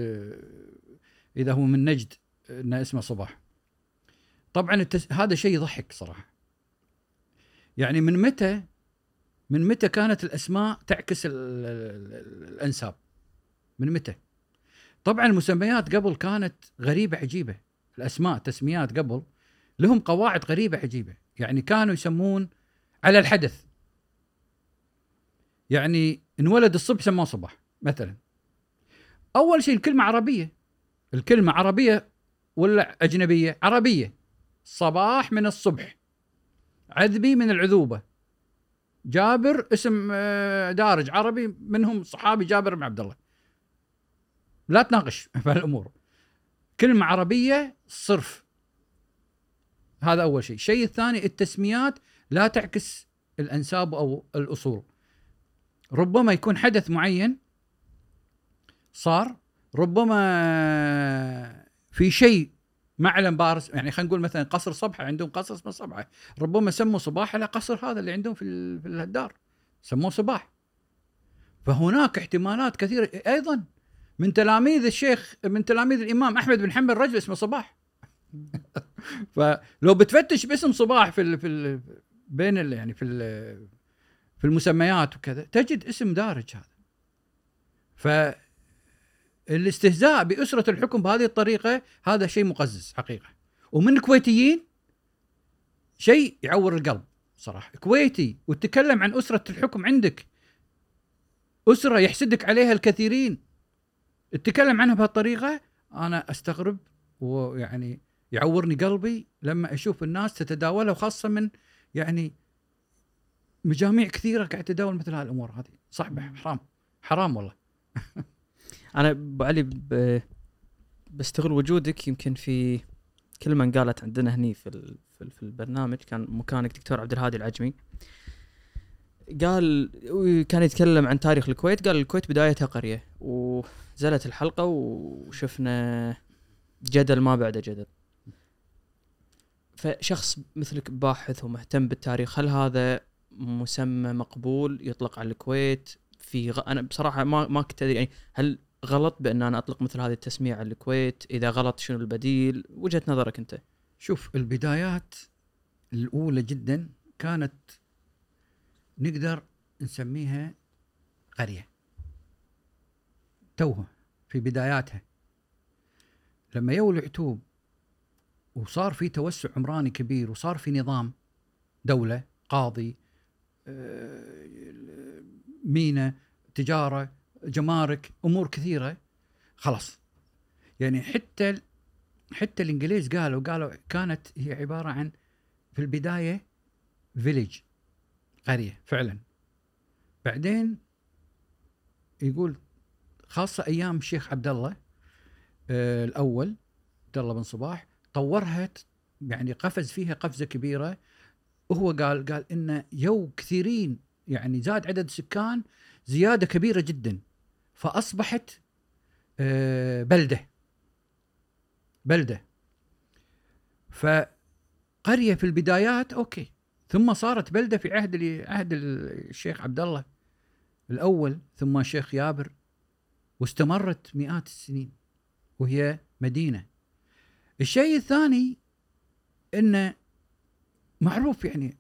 اذا هو من نجد انه اسمه صباح. طبعا التس... هذا شيء يضحك صراحه. يعني من متى من متى كانت الاسماء تعكس ال... الانساب؟ من متى؟ طبعا المسميات قبل كانت غريبه عجيبه، الاسماء التسميات قبل لهم قواعد غريبه عجيبه. يعني كانوا يسمون على الحدث، يعني انولد الصبح سموه صباح مثلا. اول شيء الكلمه عربيه، الكلمه عربيه ولا اجنبيه؟ عربيه. صباح من الصبح، عذبي من العذوبه، جابر اسم دارج عربي منهم صحابي جابر بن عبد الله، لا تناقش في الامور. كلمه عربيه صرف، هذا اول شيء. الشيء الثاني التسميات لا تعكس الانساب او الاصول. ربما يكون حدث معين صار، ربما في شيء معلم بارز، يعني خلينا نقول مثلا قصر صبحه، عندهم قصر اسمه صبحه، ربما سموا صباح على قصر هذا اللي عندهم في في الهدار سموه صباح. فهناك احتمالات كثيره. ايضا من تلاميذ الشيخ من تلاميذ الامام احمد بن حنبل رجل اسمه صباح فلو بتفتش باسم صباح في ال في ال بين ال يعني في ال في المسميات وكذا تجد اسم دارج هذا. فالاستهزاء بأسرة الحكم بهذه الطريقة هذا شيء مقزز حقيقة، ومن الكويتيين شيء يعور القلب صراحة. كويتي وتتكلم عن أسرة الحكم، عندك أسرة يحسدك عليها الكثيرين، تتكلم عنها بهالطريقة. أنا أستغرب ويعني يعورني قلبي لما أشوف الناس تتداولها، وخاصة من يعني مجاميع كثيرة قاعد تداول مثل هالأمور هذه. صعبة، حرام حرام والله أنا أبو علي بستغل وجودك يمكن في كلمة انقالت عندنا هني في في البرنامج، كان مكانك دكتور عبد الهادي العجمي، قال كان يتكلم عن تاريخ الكويت، قال الكويت بدايتها قرية، وزلت الحلقة وشفنا جدل ما بعد جدل. فشخص مثلك باحث ومهتم بالتاريخ، هل هذا مسمى مقبول يطلق على الكويت في غ... انا بصراحه ما ما كنت ادري يعني هل غلط بان انا اطلق مثل هذه التسميه على الكويت؟ اذا غلط شنو البديل؟ وجهه نظرك انت. شوف البدايات الاولى جدا كانت نقدر نسميها قريه، توها في بداياتها. لما يولي العتوب وصار في توسع عمراني كبير وصار في نظام دوله، قاضي، مينا، تجارة، جمارك، أمور كثيرة، خلاص يعني حتى حتى الإنجليز قالوا قالوا كانت هي عبارة عن في البداية فيليج، قرية فعلا. بعدين يقول خاصة أيام الشيخ عبد الله الأول عبد الله بن صباح طورها، يعني قفز فيها قفزة كبيرة. وهو قال قال إن يو كثيرين يعني زاد عدد السكان زيادة كبيرة جدا، فأصبحت بلدة بلدة فقرية في البدايات أوكي، ثم صارت بلدة في عهد عهد الشيخ عبد الله الأول ثم الشيخ يابر، واستمرت مئات السنين وهي مدينة. الشيء الثاني إنه معروف يعني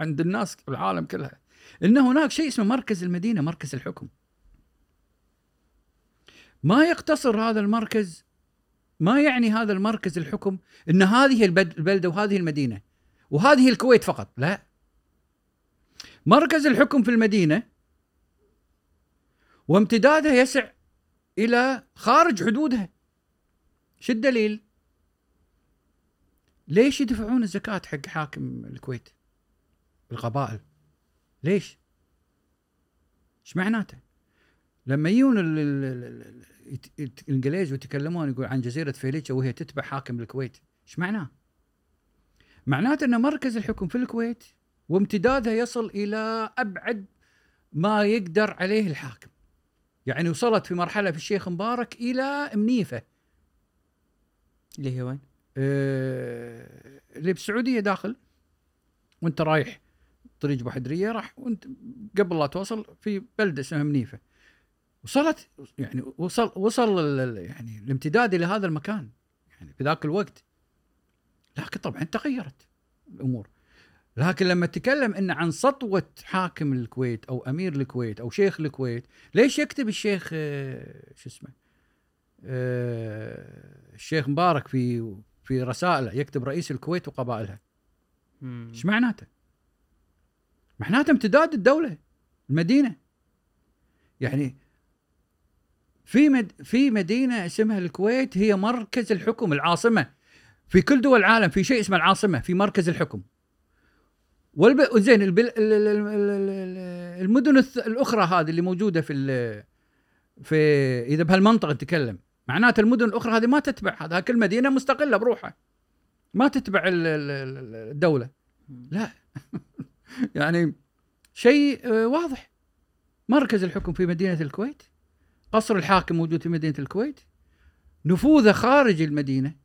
عند الناس في العالم كلها إن هناك شيء اسمه مركز المدينة، مركز الحكم. ما يقتصر هذا المركز، ما يعني هذا المركز الحكم إن هذه البلدة وهذه المدينة وهذه الكويت فقط، لا. مركز الحكم في المدينة وامتدادها يسع إلى خارج حدودها. شو الدليل؟ ليش يدفعون الزكاة حق حاكم الكويت القبائل؟ ليش؟ ايش معناته؟ لما يجون الانجليز ويتكلمون يقول عن جزيره فيليتشا وهي تتبع حاكم الكويت، ايش معناه؟ معناته ان مركز الحكم في الكويت وامتدادها يصل الى ابعد ما يقدر عليه الحاكم. يعني وصلت في مرحله في الشيخ مبارك الى منيفه. اللي هي وين؟ آه اللي بالسعوديه داخل، وانت رايح طريق بحدريه راح، وانت قبل لا توصل في بلده اسمها منيفه. وصلت يعني وصل وصل يعني الامتداد الى هذا المكان يعني في ذاك الوقت. لكن طبعا تغيرت الامور. لكن لما تكلم إن عن سطوة حاكم الكويت أو أمير الكويت أو شيخ الكويت، ليش يكتب الشيخ شو اسمه الشيخ مبارك في في رسائله يكتب رئيس الكويت وقبائلها؟ إيش معناته؟ معناته امتداد الدولة المدينة. يعني في مد في مدينة اسمها الكويت هي مركز الحكم، العاصمة. في كل دول العالم في شيء اسمه العاصمة، في مركز الحكم. والزين المدن الاخرى هذه اللي موجوده في في اذا بهالمنطقه تتكلم، معناته المدن الاخرى هذه ما تتبع هذا، كل مدينه مستقله بروحها ما تتبع الدوله. لا يعني شيء واضح، مركز الحكم في مدينه الكويت، قصر الحاكم موجود في مدينه الكويت، نفوذه خارج المدينه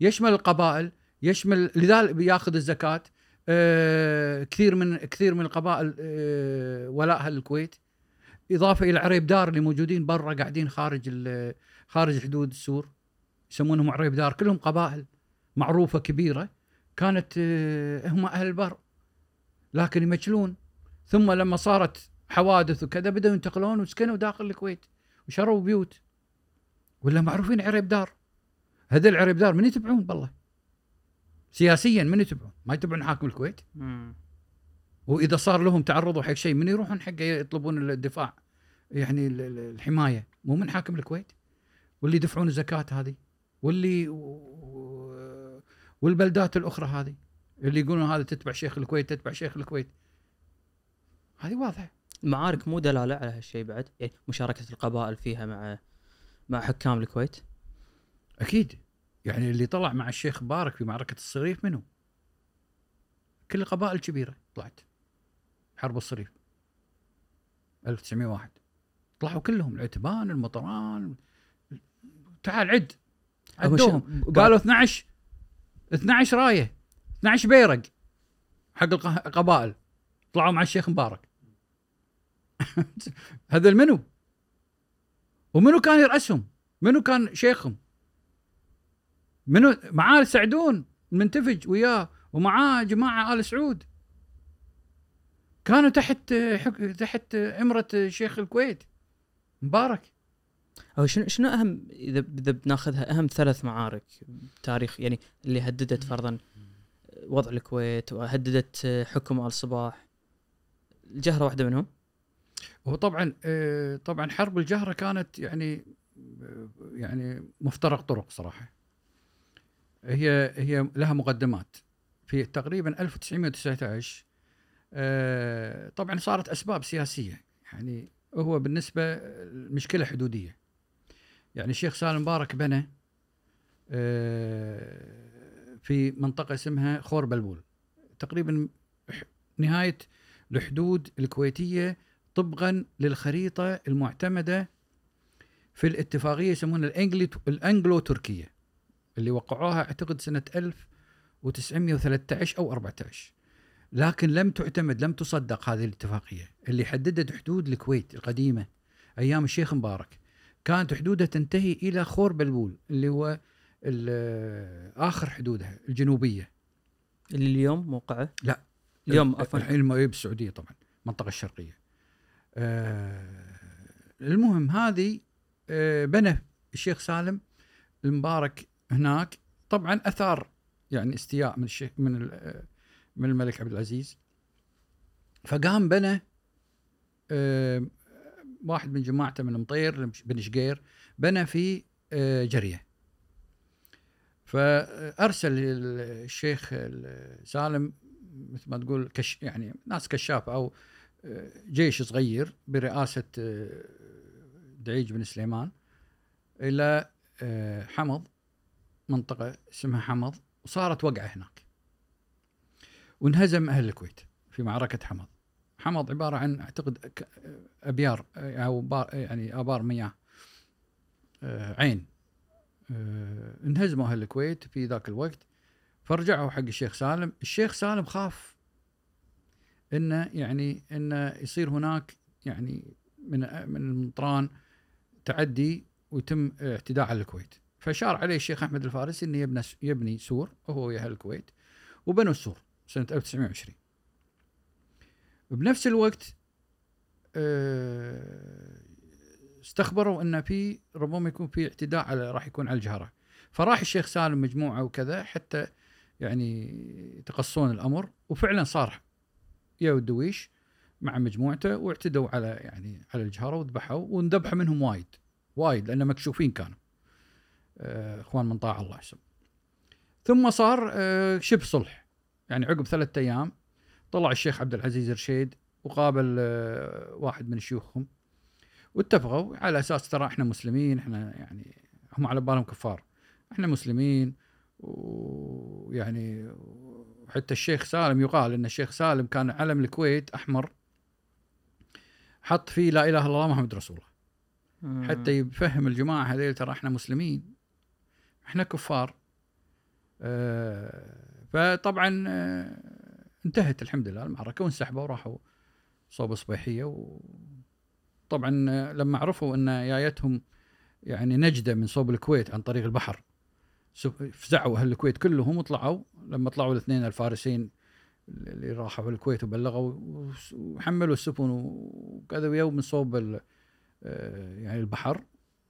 يشمل القبائل، يشمل لذلك بياخذ الزكاه أه كثير من كثير من القبائل أه ولاءها للكويت، اضافه الى عريب دار اللي موجودين برا قاعدين خارج خارج حدود السور يسمونهم عريب دار، كلهم قبائل معروفه كبيره كانت أه هم اهل البر، لكن يمثلون. ثم لما صارت حوادث وكذا بدأوا ينتقلون وسكنوا داخل الكويت وشروا بيوت، ولا معروفين عريب دار. هذول عريب دار من يتبعون بالله سياسيا؟ من يتبعون؟ ما يتبعون حاكم الكويت. مم. واذا صار لهم تعرضوا حق شيء من يروحون حق يطلبون الدفاع يعني الحمايه، مو من حاكم الكويت، واللي يدفعون الزكاه هذه، واللي والبلدات الاخرى هذه اللي يقولون هذا تتبع شيخ الكويت تتبع شيخ الكويت. هذه واضحه المعارك، مو دلاله على هالشيء بعد يعني مشاركه القبائل فيها مع مع حكام الكويت؟ اكيد. يعني اللي طلع مع الشيخ مبارك في معركة الصريف منه كل القبائل الكبيرة طلعت حرب الصريف ألف وتسعمية وواحد، طلعوا كلهم، العتبان، المطران، تعال عد عدوهم، قالوا اثناعش اثناعش راية، اثناعش بيرق حق القبائل طلعوا مع الشيخ مبارك. هذا المنو، ومنو كان يرأسهم؟ منو كان شيخهم؟ منو معاه؟ السعدون المنتفج وياه، ومعاه جماعه آل سعود كانوا تحت تحت امره شيخ الكويت مبارك. او شنو شنو اهم، اذا بناخذها اهم ثلاث معارك تاريخ يعني اللي هددت فرضا وضع الكويت وهددت حكم آل صباح، الجهره واحده منهم. وطبعا طبعا حرب الجهره كانت يعني يعني مفترق طرق صراحه. هي هي لها مقدمات في تقريبا ألف وتسعمية وتسعة عشر. أه طبعا صارت اسباب سياسيه، يعني هو بالنسبه المشكله حدوديه. يعني الشيخ سالم مبارك بنى أه في منطقه اسمها خور بلبول تقريبا نهايه الحدود الكويتيه طبقا للخريطه المعتمده في الاتفاقيه يسمونها الانجلو تركيه اللي وقعوها اعتقد سنه ألف وتسعمية وثلاثة عشر او أربعة عشر، لكن لم تعتمد لم تصدق هذه الاتفاقيه اللي حددت حدود الكويت القديمه ايام الشيخ مبارك. كانت حدودها تنتهي الى خور بلبول اللي هو اخر حدودها الجنوبيه اللي اليوم موقعه. لا اليوم الحين بالسعوديه طبعا المنطقه الشرقيه. آه المهم هذه آه بنى الشيخ سالم المبارك هناك. طبعا اثار يعني استياء من الشيخ من من الملك عبد العزيز، فقام بنى واحد من جماعته من مطير بن شقير بنى في جريه. فارسل الشيخ سالم مثل ما تقول كش يعني ناس كشاف او جيش صغير برئاسة دعيج بن سليمان إلى حمض، منطقة اسمها حمض، وصارت وقعة هناك وانهزم أهل الكويت في معركة حمض. حمض عبارة عن أعتقد أبيار أو بار يعني أبار مياه عين، انهزموا أهل الكويت في ذاك الوقت، فرجعوا حق الشيخ سالم. الشيخ سالم خاف إنه يعني إنه يصير هناك يعني من من المطران تعدي ويتم اعتداء على الكويت، فشار عليه الشيخ أحمد الفارسي إنه يبني يبني سور وهو ويا أهل الكويت، وبنوا السور سنة ألف وتسعمائة وعشرين. بنفس الوقت استخبروا إن في ربما يكون في اعتداء على راح يكون على الجهرة، فراح الشيخ سالم مجموعة وكذا حتى يعني يتقصون الأمر، وفعلا صار يا الدويش مع مجموعته واعتدوا على يعني على الجهرة وذبحوا، وندبح منهم وايد وايد لأن مكشوفين كانوا إخوان من طاعة الله يسلم. ثم صار شبه صلح، يعني عقب ثلاثة أيام طلع الشيخ عبد العزيز رشيد وقابل واحد من شيوخهم واتفقوا على أساس ترى إحنا مسلمين، إحنا يعني هم على بالهم كفار، إحنا مسلمين، ويعني حتى الشيخ سالم يقال إن الشيخ سالم كان علم الكويت أحمر حط فيه لا إله إلا الله محمد رسول الله حتى يفهم الجماعة هذيل ترى إحنا مسلمين إحنا كفار. فطبعا انتهت الحمد لله المعركة وانسحبوا وراحوا صوب الصبيحية. وطبعا لما عرفوا أن جايتهم يعني نجدة من صوب الكويت عن طريق البحر فزعوا أهل الكويت كلهم وطلعوا. لما طلعوا الاثنين الفارسيين اللي راحوا الكويت وبلغوا وحملوا السفن وكذا ويوم من صوب ال يعني البحر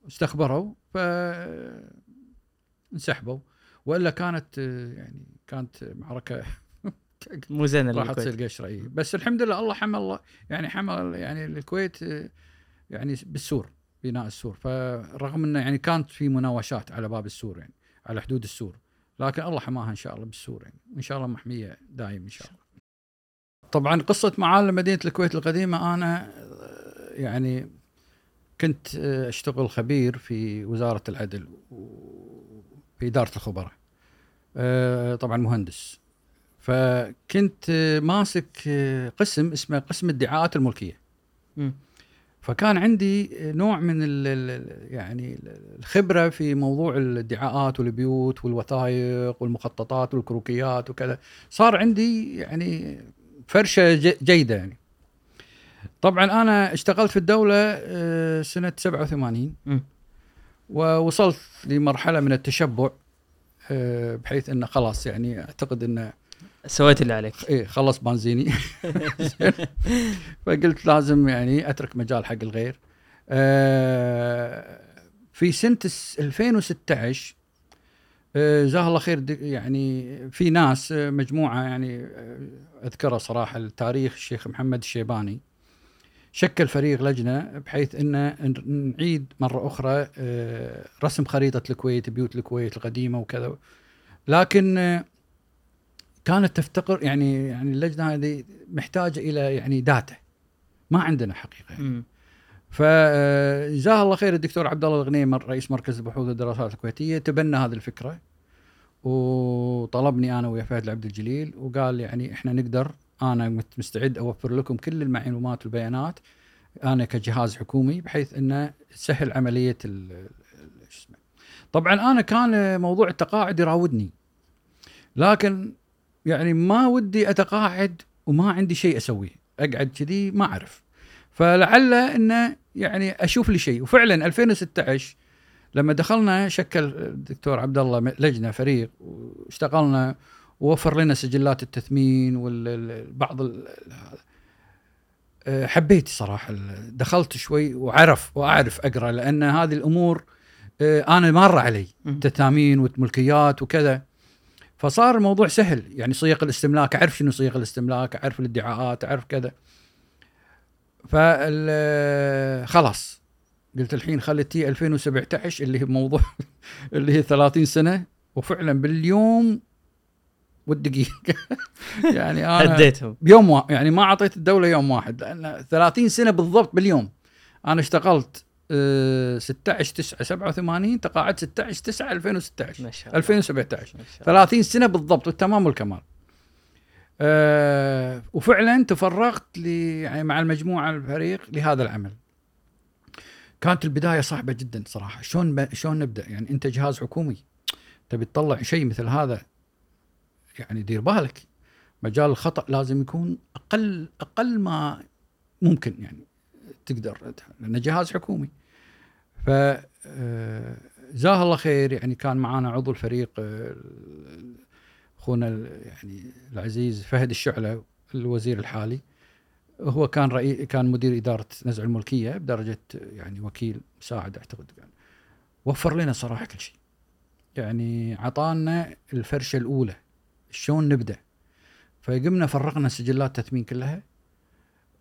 استخبروا فانسحبوا، وإلا كانت يعني كانت معركة مو زين راح تصير قشرة. اي بس الحمد لله الله حمل الله يعني حمل يعني الكويت يعني بالسور بناء السور، فرغم انه يعني كانت في مناوشات على باب السور يعني على حدود السور، لكن الله حماها ان شاء الله بالسور يعني، وان شاء الله محمية دائم ان شاء الله. طبعا قصة معالم مدينة الكويت القديمة، انا يعني كنت اشتغل خبير في وزارة العدل وفي إدارة الخبراء، طبعا مهندس، فكنت ماسك قسم اسمه قسم ادعاءات الملكية. م. فكان عندي نوع من يعني الخبرة في موضوع الادعاءات والبيوت والوثائق والمخططات والكروكيات وكذا، صار عندي يعني فرشة جيدة يعني. طبعا أنا اشتغلت في الدولة سنة سبعة وثمانين ووصلت لمرحلة من التشبع بحيث أنه خلاص يعني أعتقد أنه سويت اللي عليك، إيه خلص بنزيني فقلت لازم يعني أترك مجال حق الغير. في سنة ألفين وستة عشر جزاه الله خير يعني في ناس مجموعة يعني أذكرها صراحة التاريخ، الشيخ محمد الشيباني شكل فريق لجنة بحيث أن نعيد مرة أخرى رسم خريطة الكويت بيوت الكويت القديمة وكذا، لكن كانت تفتقر يعني يعني اللجنة هذه محتاجة إلى يعني داتا ما عندنا حقيقة يعني. فجزاه الله خير الدكتور عبد الله الغنيم رئيس مركز البحوث والدراسات الكويتية تبنى هذه الفكرة وطلبني أنا ويا فهد العبد الجليل وقال يعني إحنا نقدر، أنا مستعد أوفر لكم كل المعلومات والبيانات أنا كجهاز حكومي بحيث أنه تسهل عملية ال اسمه. طبعا أنا كان موضوع التقاعد يراودني، لكن يعني ما ودي أتقاعد وما عندي شيء أسويه، أقعد كذي ما أعرف، فلعل أنه يعني أشوف لي شيء. وفعلا ألفين وستة عشر لما دخلنا شكل الدكتور عبد الله لجنة فريق واشتغلنا ووفر لنا سجلات التثمين والبعض ال... حبيت صراحة دخلت شوي وعرف وأعرف أقرأ، لأن هذه الأمور أنا مر علي تثامين وملكيات وكذا، فصار الموضوع سهل يعني. صيغ الاستملاك أعرف شنو صيغ الاستملاك، أعرف الادعاءات، أعرف كذا، فخلاص قلت الحين خلتي ألفين وسبعة عشر اللي هي موضوع اللي هي ثلاثين سنة. وفعلا باليوم والدقيق. يعني انا هديتهم بيوم واحد، يعني ما اعطيت الدوله يوم واحد، لان ثلاثين سنه بالضبط باليوم انا اشتغلت أه ستة عشر تسعة سبعة وثمانين، تقاعدت ستة عشر تسعة ألفين وستة عشر ألفين وسبعة عشر، ثلاثين سنه بالضبط والتمام والكمال. أه وفعلا تفرغت لي يعني مع المجموعه الفريق لهذا العمل. كانت البدايه صعبه جدا صراحه، شلون شلون نبدا؟ يعني انت جهاز حكومي تبي تطلع شيء مثل هذا، يعني دير بالك مجال الخطأ لازم يكون اقل اقل ما ممكن، يعني تقدر لأنه جهاز حكومي. ف جزاه الله خير، يعني كان معانا عضو الفريق اخونا يعني العزيز فهد الشعلة الوزير الحالي، هو كان رئيس كان مدير إدارة نزع الملكية بدرجة يعني وكيل مساعد اعتقد، يعني وفر لنا صراحة كل شيء، يعني عطانا الفرشة الأولى شلون نبدأ. فقمنا فرقنا سجلات تثمين كلها،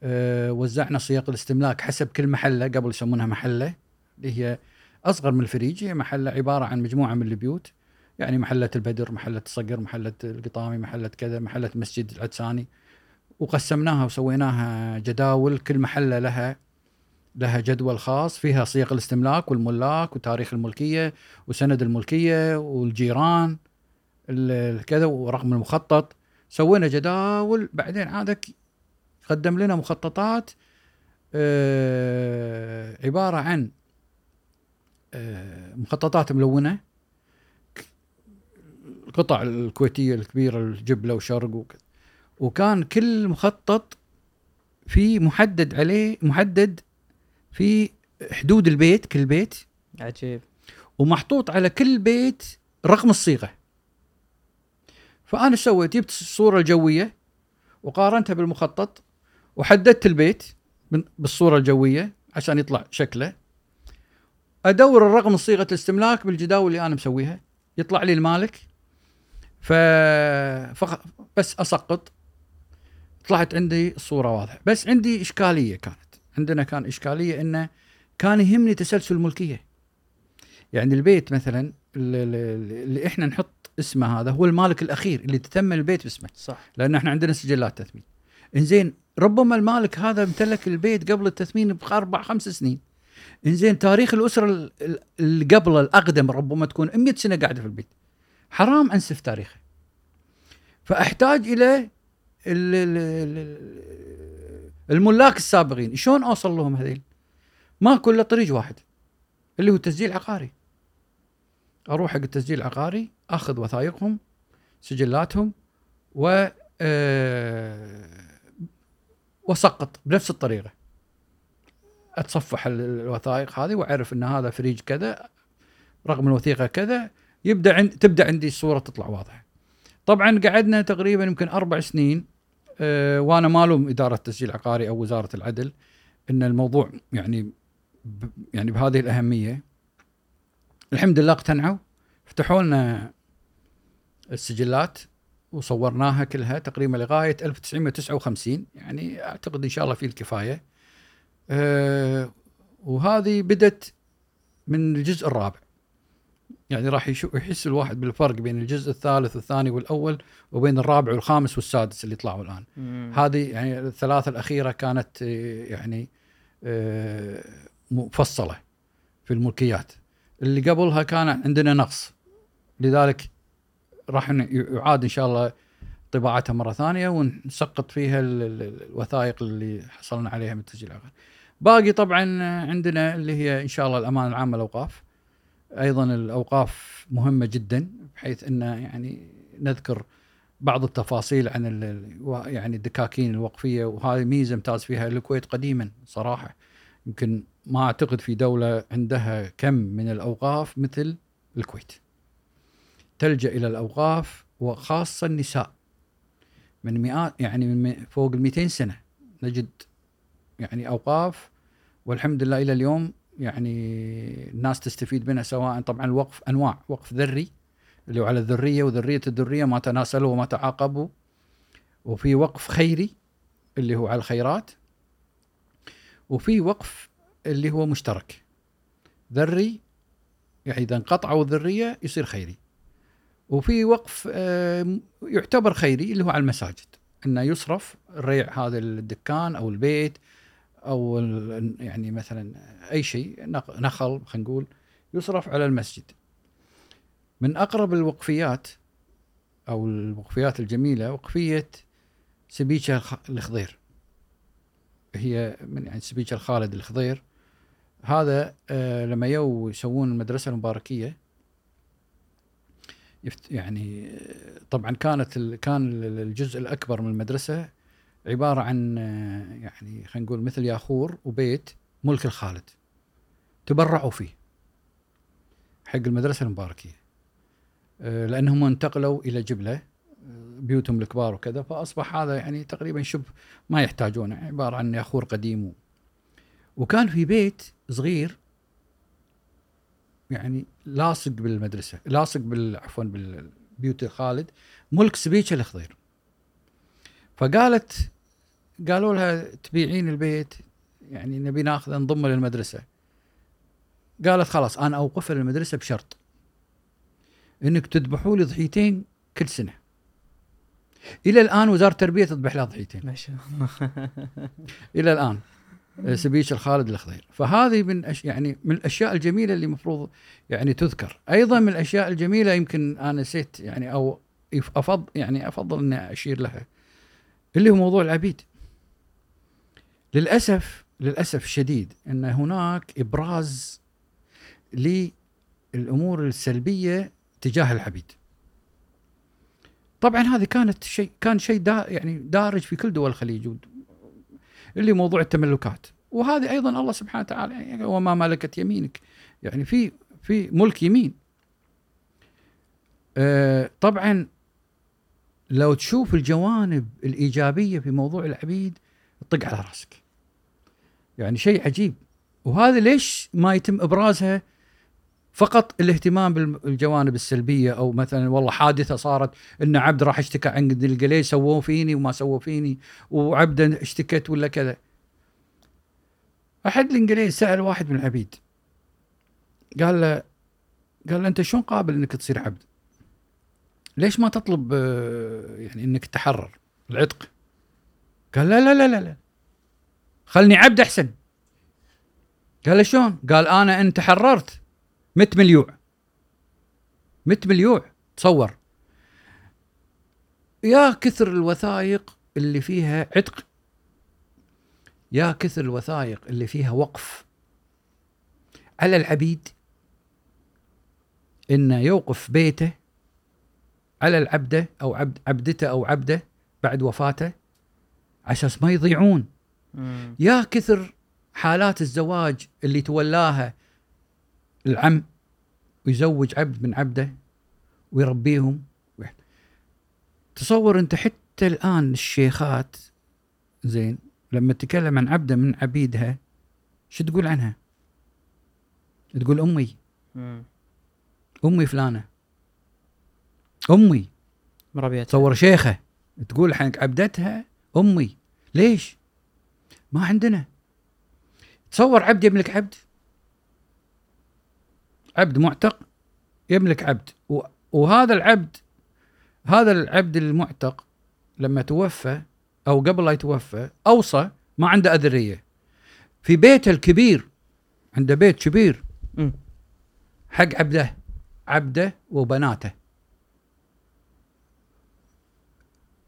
أه وزعنا صيغ الاستملاك حسب كل محلة، قبل يسمونها محلة اللي هي أصغر من الفريج، هي محلة عبارة عن مجموعة من البيوت، يعني محلة البدر، محلة الصقر، محلة القطامي، محلة كذا، محلة مسجد العدساني، وقسمناها وسويناها جداول، كل محلة لها لها جدول خاص فيها صيغ الاستملاك والملاك وتاريخ الملكية وسند الملكية والجيران كذا ورقم المخطط. سوينا جداول، بعدين عادك قدم لنا مخططات آه عبارة عن آه مخططات ملونة، القطع الكويتية الكبيرة الجبلة وشرق، وكان كل مخطط في محدد عليه محدد في حدود البيت، كل بيت عجيب، ومحطوط على كل بيت رقم الصيغة. فأنا سويت جبت الصورة الجوية وقارنتها بالمخطط وحددت البيت بالصورة الجوية عشان يطلع شكله، أدور الرقم صيغة الاستملاك بالجداول اللي أنا مسويها، يطلع لي المالك، ف... ف... بس أسقط، طلعت عندي الصورة واضحة. بس عندي إشكالية، كانت عندنا كان إشكالية إنه كان يهمني تسلسل الملكية، يعني البيت مثلا اللي إحنا نحط اسمه هذا هو المالك الأخير اللي تتم البيت باسمه، صح، لأن إحنا عندنا سجلات تثمين. إنزين ربما المالك هذا امتلك البيت قبل التثمين بأربع خمس سنين، إنزين تاريخ الأسرة اللي قبل الأقدم ربما تكون مئة سنة قاعدة في البيت، حرام أنسف تاريخه. فأحتاج إلى الملاك السابقين، شلون أوصل لهم هذيل؟ ما كله طريق واحد اللي هو تسجيل عقاري، أروح حق التسجيل العقاري أخذ وثائقهم سجلاتهم و وسقط بنفس الطريقة، أتصفح الوثائق هذه وأعرف أن هذا فريج كذا، رقم الوثيقة كذا، يبدأ عند تبدأ عندي الصورة تطلع واضحة. طبعا قعدنا تقريبا يمكن أربع سنين أه وأنا مالوم إدارة تسجيل عقاري أو وزارة العدل أن الموضوع يعني ب يعني بهذه الأهمية. الحمد لله اقتنعوا، فتحوا لنا السجلات وصورناها كلها تقريبا لغاية ألف وتسعمئة وتسعة وخمسين، يعني أعتقد إن شاء الله فيه الكفاية. أه وهذه بدت من الجزء الرابع، يعني راح يحس الواحد بالفرق بين الجزء الثالث والثاني والأول وبين الرابع والخامس والسادس اللي طلعوا الآن. مم. هذه يعني الثلاثة الأخيرة كانت يعني أه مفصلة في الملكيات، اللي قبلها كان عندنا نقص، لذلك راح يعاد إن شاء الله طباعتها مرة ثانية ونسقط فيها الوثائق اللي حصلنا عليها من التسجيل العقاري. باقي طبعا عندنا اللي هي إن شاء الله الأمانة العامة الأوقاف، أيضا الأوقاف مهمة جدا بحيث أن يعني نذكر بعض التفاصيل عن يعني الدكاكين الوقفية، وهذه ميزة امتاز فيها الكويت قديما صراحة، يمكن ما أعتقد في دولة عندها كم من الأوقاف مثل الكويت، تلجأ إلى الأوقاف وخاصة النساء من مئات يعني من فوق المئتين سنة نجد يعني أوقاف، والحمد لله إلى اليوم يعني الناس تستفيد منها، سواء طبعا الوقف أنواع، وقف ذري اللي هو على الذرية وذرية الذرية ما تناسلوا وما تعاقبوا، وفي وقف خيري اللي هو على الخيرات، وفي وقف اللي هو مشترك ذري يعني إذا انقطعوا الذرية يصير خيري، وفي وقف يعتبر خيري اللي هو على المساجد، انه يصرف ريع هذا الدكان او البيت او يعني مثلا اي شيء نخل خلينا نقول يصرف على المسجد. من اقرب الوقفيات او الوقفيات الجميله وقفيه سبيشه الخضير، هي من يعني سبيشه الخالد الخضير. هذا لما يو يسوون المدرسه المباركيه يعني طبعا كانت كان الجزء الاكبر من المدرسه عباره عن يعني خلينا نقول مثل ياخور وبيت ملك الخالد، تبرعوا فيه حق المدرسه المباركيه لانهم انتقلوا الى جبله بيوتهم الكبار وكذا، فاصبح هذا يعني تقريبا شبه ما يحتاجونه، عباره عن ياخور قديم. وكان في بيت صغير يعني لاصق بالمدرسه، لاصق بال عفوا بالبيوت خالد، ملك سبيشه الخضير. فقالت قالوا لها تبيعين البيت يعني نبي ناخذه نضمه للمدرسه. قالت خلاص انا اوقفه للمدرسه بشرط انك تذبحوا لي ضحيتين كل سنه. الى الان وزاره التربيه تذبح لها ضحيتين ما شاء الله الى الان سبيش الخالد الخضير. فهذه من أش... يعني من الاشياء الجميله اللي مفروض يعني تذكر. ايضا من الاشياء الجميله يمكن انا نسيت يعني او افضل يعني افضل اني اشير لها، اللي هو موضوع العبيد. للاسف للاسف الشديد ان هناك ابراز للامور السلبيه تجاه العبيد. طبعا هذه كانت شيء كان شيء دا يعني دارج في كل دول الخليج، اللي موضوع التملكات. وهذه ايضا الله سبحانه وتعالى يعني وما ملكت يمينك، يعني في في ملك يمين. آه طبعا لو تشوف الجوانب الايجابيه في موضوع العبيد تطق على راسك، يعني شيء عجيب. وهذا ليش ما يتم ابرازها؟ فقط الاهتمام بالجوانب السلبيه، او مثلا والله حادثه صارت ان عبد راح اشتكى عند القليل سووه فيني وما سووه فيني، وعبدا اشتكت ولا كذا. احد الانجليز سال واحد من العبيد قال له قال له انت شلون قابل انك تصير عبد؟ ليش ما تطلب يعني انك تحرر العتق؟ قال لا لا لا لا, لا. خلني عبد احسن. قال له شلون؟ قال انا ان تحررت مت مليوع مت مليوع تصور. يا كثر الوثائق اللي فيها عتق، يا كثر الوثائق اللي فيها وقف على العبيد، انه يوقف بيته على العبده او عبد عبدته او عبده بعد وفاته عشان ما يضيعون. مم. يا كثر حالات الزواج اللي تولاها العم ويزوج عبد من عبده ويربيهم. تصور انت حتى الان الشيخات زين لما تتكلم عن عبده من عبيدها شو تقول عنها؟ تقول امي امي فلانه امي مربيتها. تصور شيخه تقول حق عبدتها امي. ليش ما عندنا؟ تصور عبد يملك عبد، عبد معتق يملك عبد، وهذا العبد هذا العبد المعتق لما توفى او قبل لا يتوفى اوصى ما عنده اذريه في بيته الكبير، عنده بيت كبير حق عبده عبده وبناته.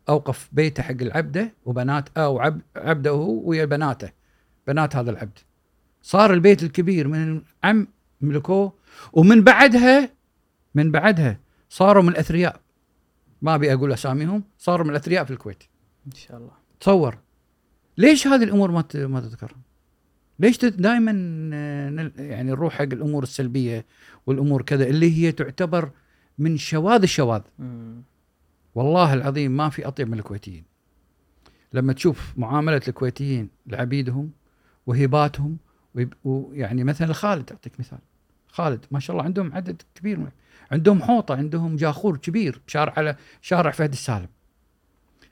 اوقف بيته حق العبده وبنات او عبد عبده ويا بناته بنات هذا العبد. صار البيت الكبير من عم ملكوه، ومن بعدها من بعدها صاروا من الاثرياء، ما ابي اقول اساميهم، صاروا من الاثرياء في الكويت ان شاء الله. تصور ليش هذه الامور ما ما تذكر؟ ليش دائما يعني نروح حق الامور السلبيه والامور كذا اللي هي تعتبر من شواذ الشواذ. والله العظيم ما في اطيب من الكويتيين. لما تشوف معامله الكويتيين لعبيدهم وهباتهم، ويعني مثلا خالد اعطيك مثال، خالد ما شاء الله عندهم عدد كبير، عندهم حوطه، عندهم جاخور كبير شارع على شارع فهد السالم،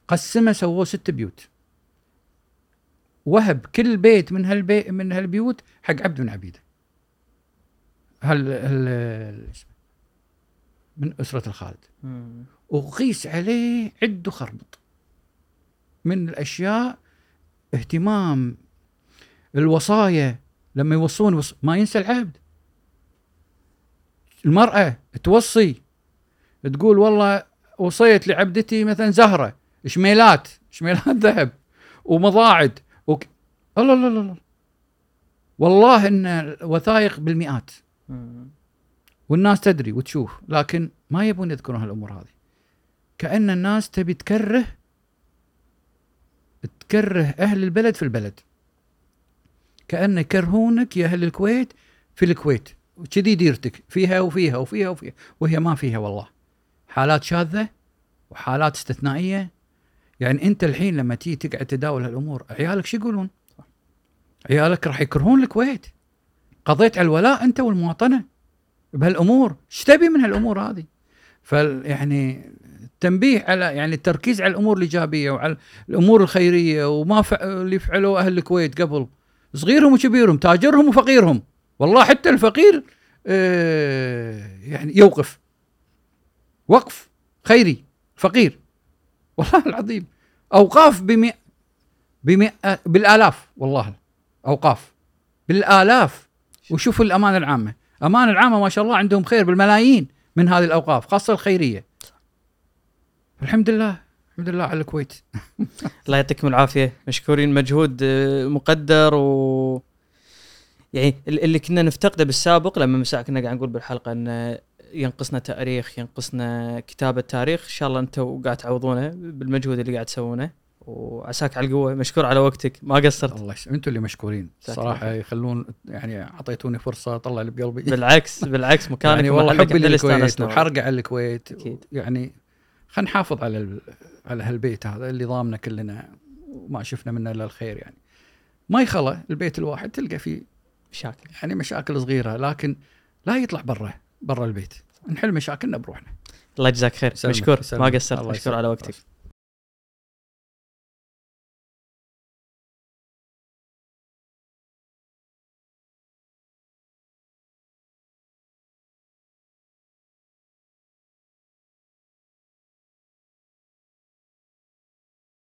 قسمه سووه ست بيوت، وهب كل بيت من هالبيت من هالبيوت حق عبد من عبيده. هل, هل من أسرة الخالد. مم. وقيس عليه عد وخربط من الأشياء، اهتمام الوصايا لما يوصون وص... ما ينسى العبد. المرأة توصي تقول والله وصيت لعبدتي مثلا زهرة، شميلات شميلات ذهب ومضاعد وك... الله الله الله والله إن الوثائق بالمئات والناس تدري وتشوف، لكن ما يبون يذكرون هالأمور هذه. كأن الناس تبي تكره تكره أهل البلد في البلد، كأن يكرهونك يا أهل الكويت في الكويت، وكذي ديرتك فيها وفيها وفيها وفيها وهي ما فيها. والله حالات شاذة وحالات استثنائية. يعني أنت الحين لما تيجي تقعد تداول هالأمور، عيالك شو يقولون؟ عيالك راح يكرهون الكويت. قضيت على الولاء أنت والمواطنة بهالأمور، شتبي من هالأمور هذه. فيعني التنبيه على يعني التركيز على الأمور الإيجابية وعلى الأمور الخيرية، وما اللي فعلوا أهل الكويت قبل، صغيرهم وكبيرهم، تاجرهم وفقيرهم. والله حتى الفقير آه يعني يوقف وقف خيري فقير، والله العظيم أوقاف بمئة بمئة بالآلاف، والله أوقاف بالآلاف. وشوفوا الأمانة العامة، أمانة العامة ما شاء الله عندهم خير بالملايين من هذه الأوقاف، خاصة الخيرية. الحمد لله الحمد لله على الكويت. الله يعطيكم العافية، مشكورين، مجهود مقدر. و يعني اللي كنا نفتقده بالسابق لما مساء كنا قاعد نقول بالحلقة أن ينقصنا تاريخ، ينقصنا كتابة تاريخ، إن شاء الله أنتوا قاعد تعوضونه بالمجهود اللي قاعد تسوونه. وعساك على القوة، مشكور على وقتك، ما قصرت. الله يسلمك، أنتوا اللي مشكورين صراحة، يخلون يعني عطيتوني فرصة طلع اللي بقلبي. بالعكس بالعكس، مكانك يعني والله حبي للكويت وحرقة على الكويت. يعني خلينا نحافظ على على هالبيت هذا اللي ضامنا كلنا وما شفنا منه إلا الخير. يعني ما يخلى البيت الواحد تلقى فيه مشاكل، يعني مشاكل صغيرة، لكن لا يطلع برا برا البيت، نحل مشاكلنا بروحنا. الله يجزاك خير، مشكور ما قصرت، مشكور على وقتك.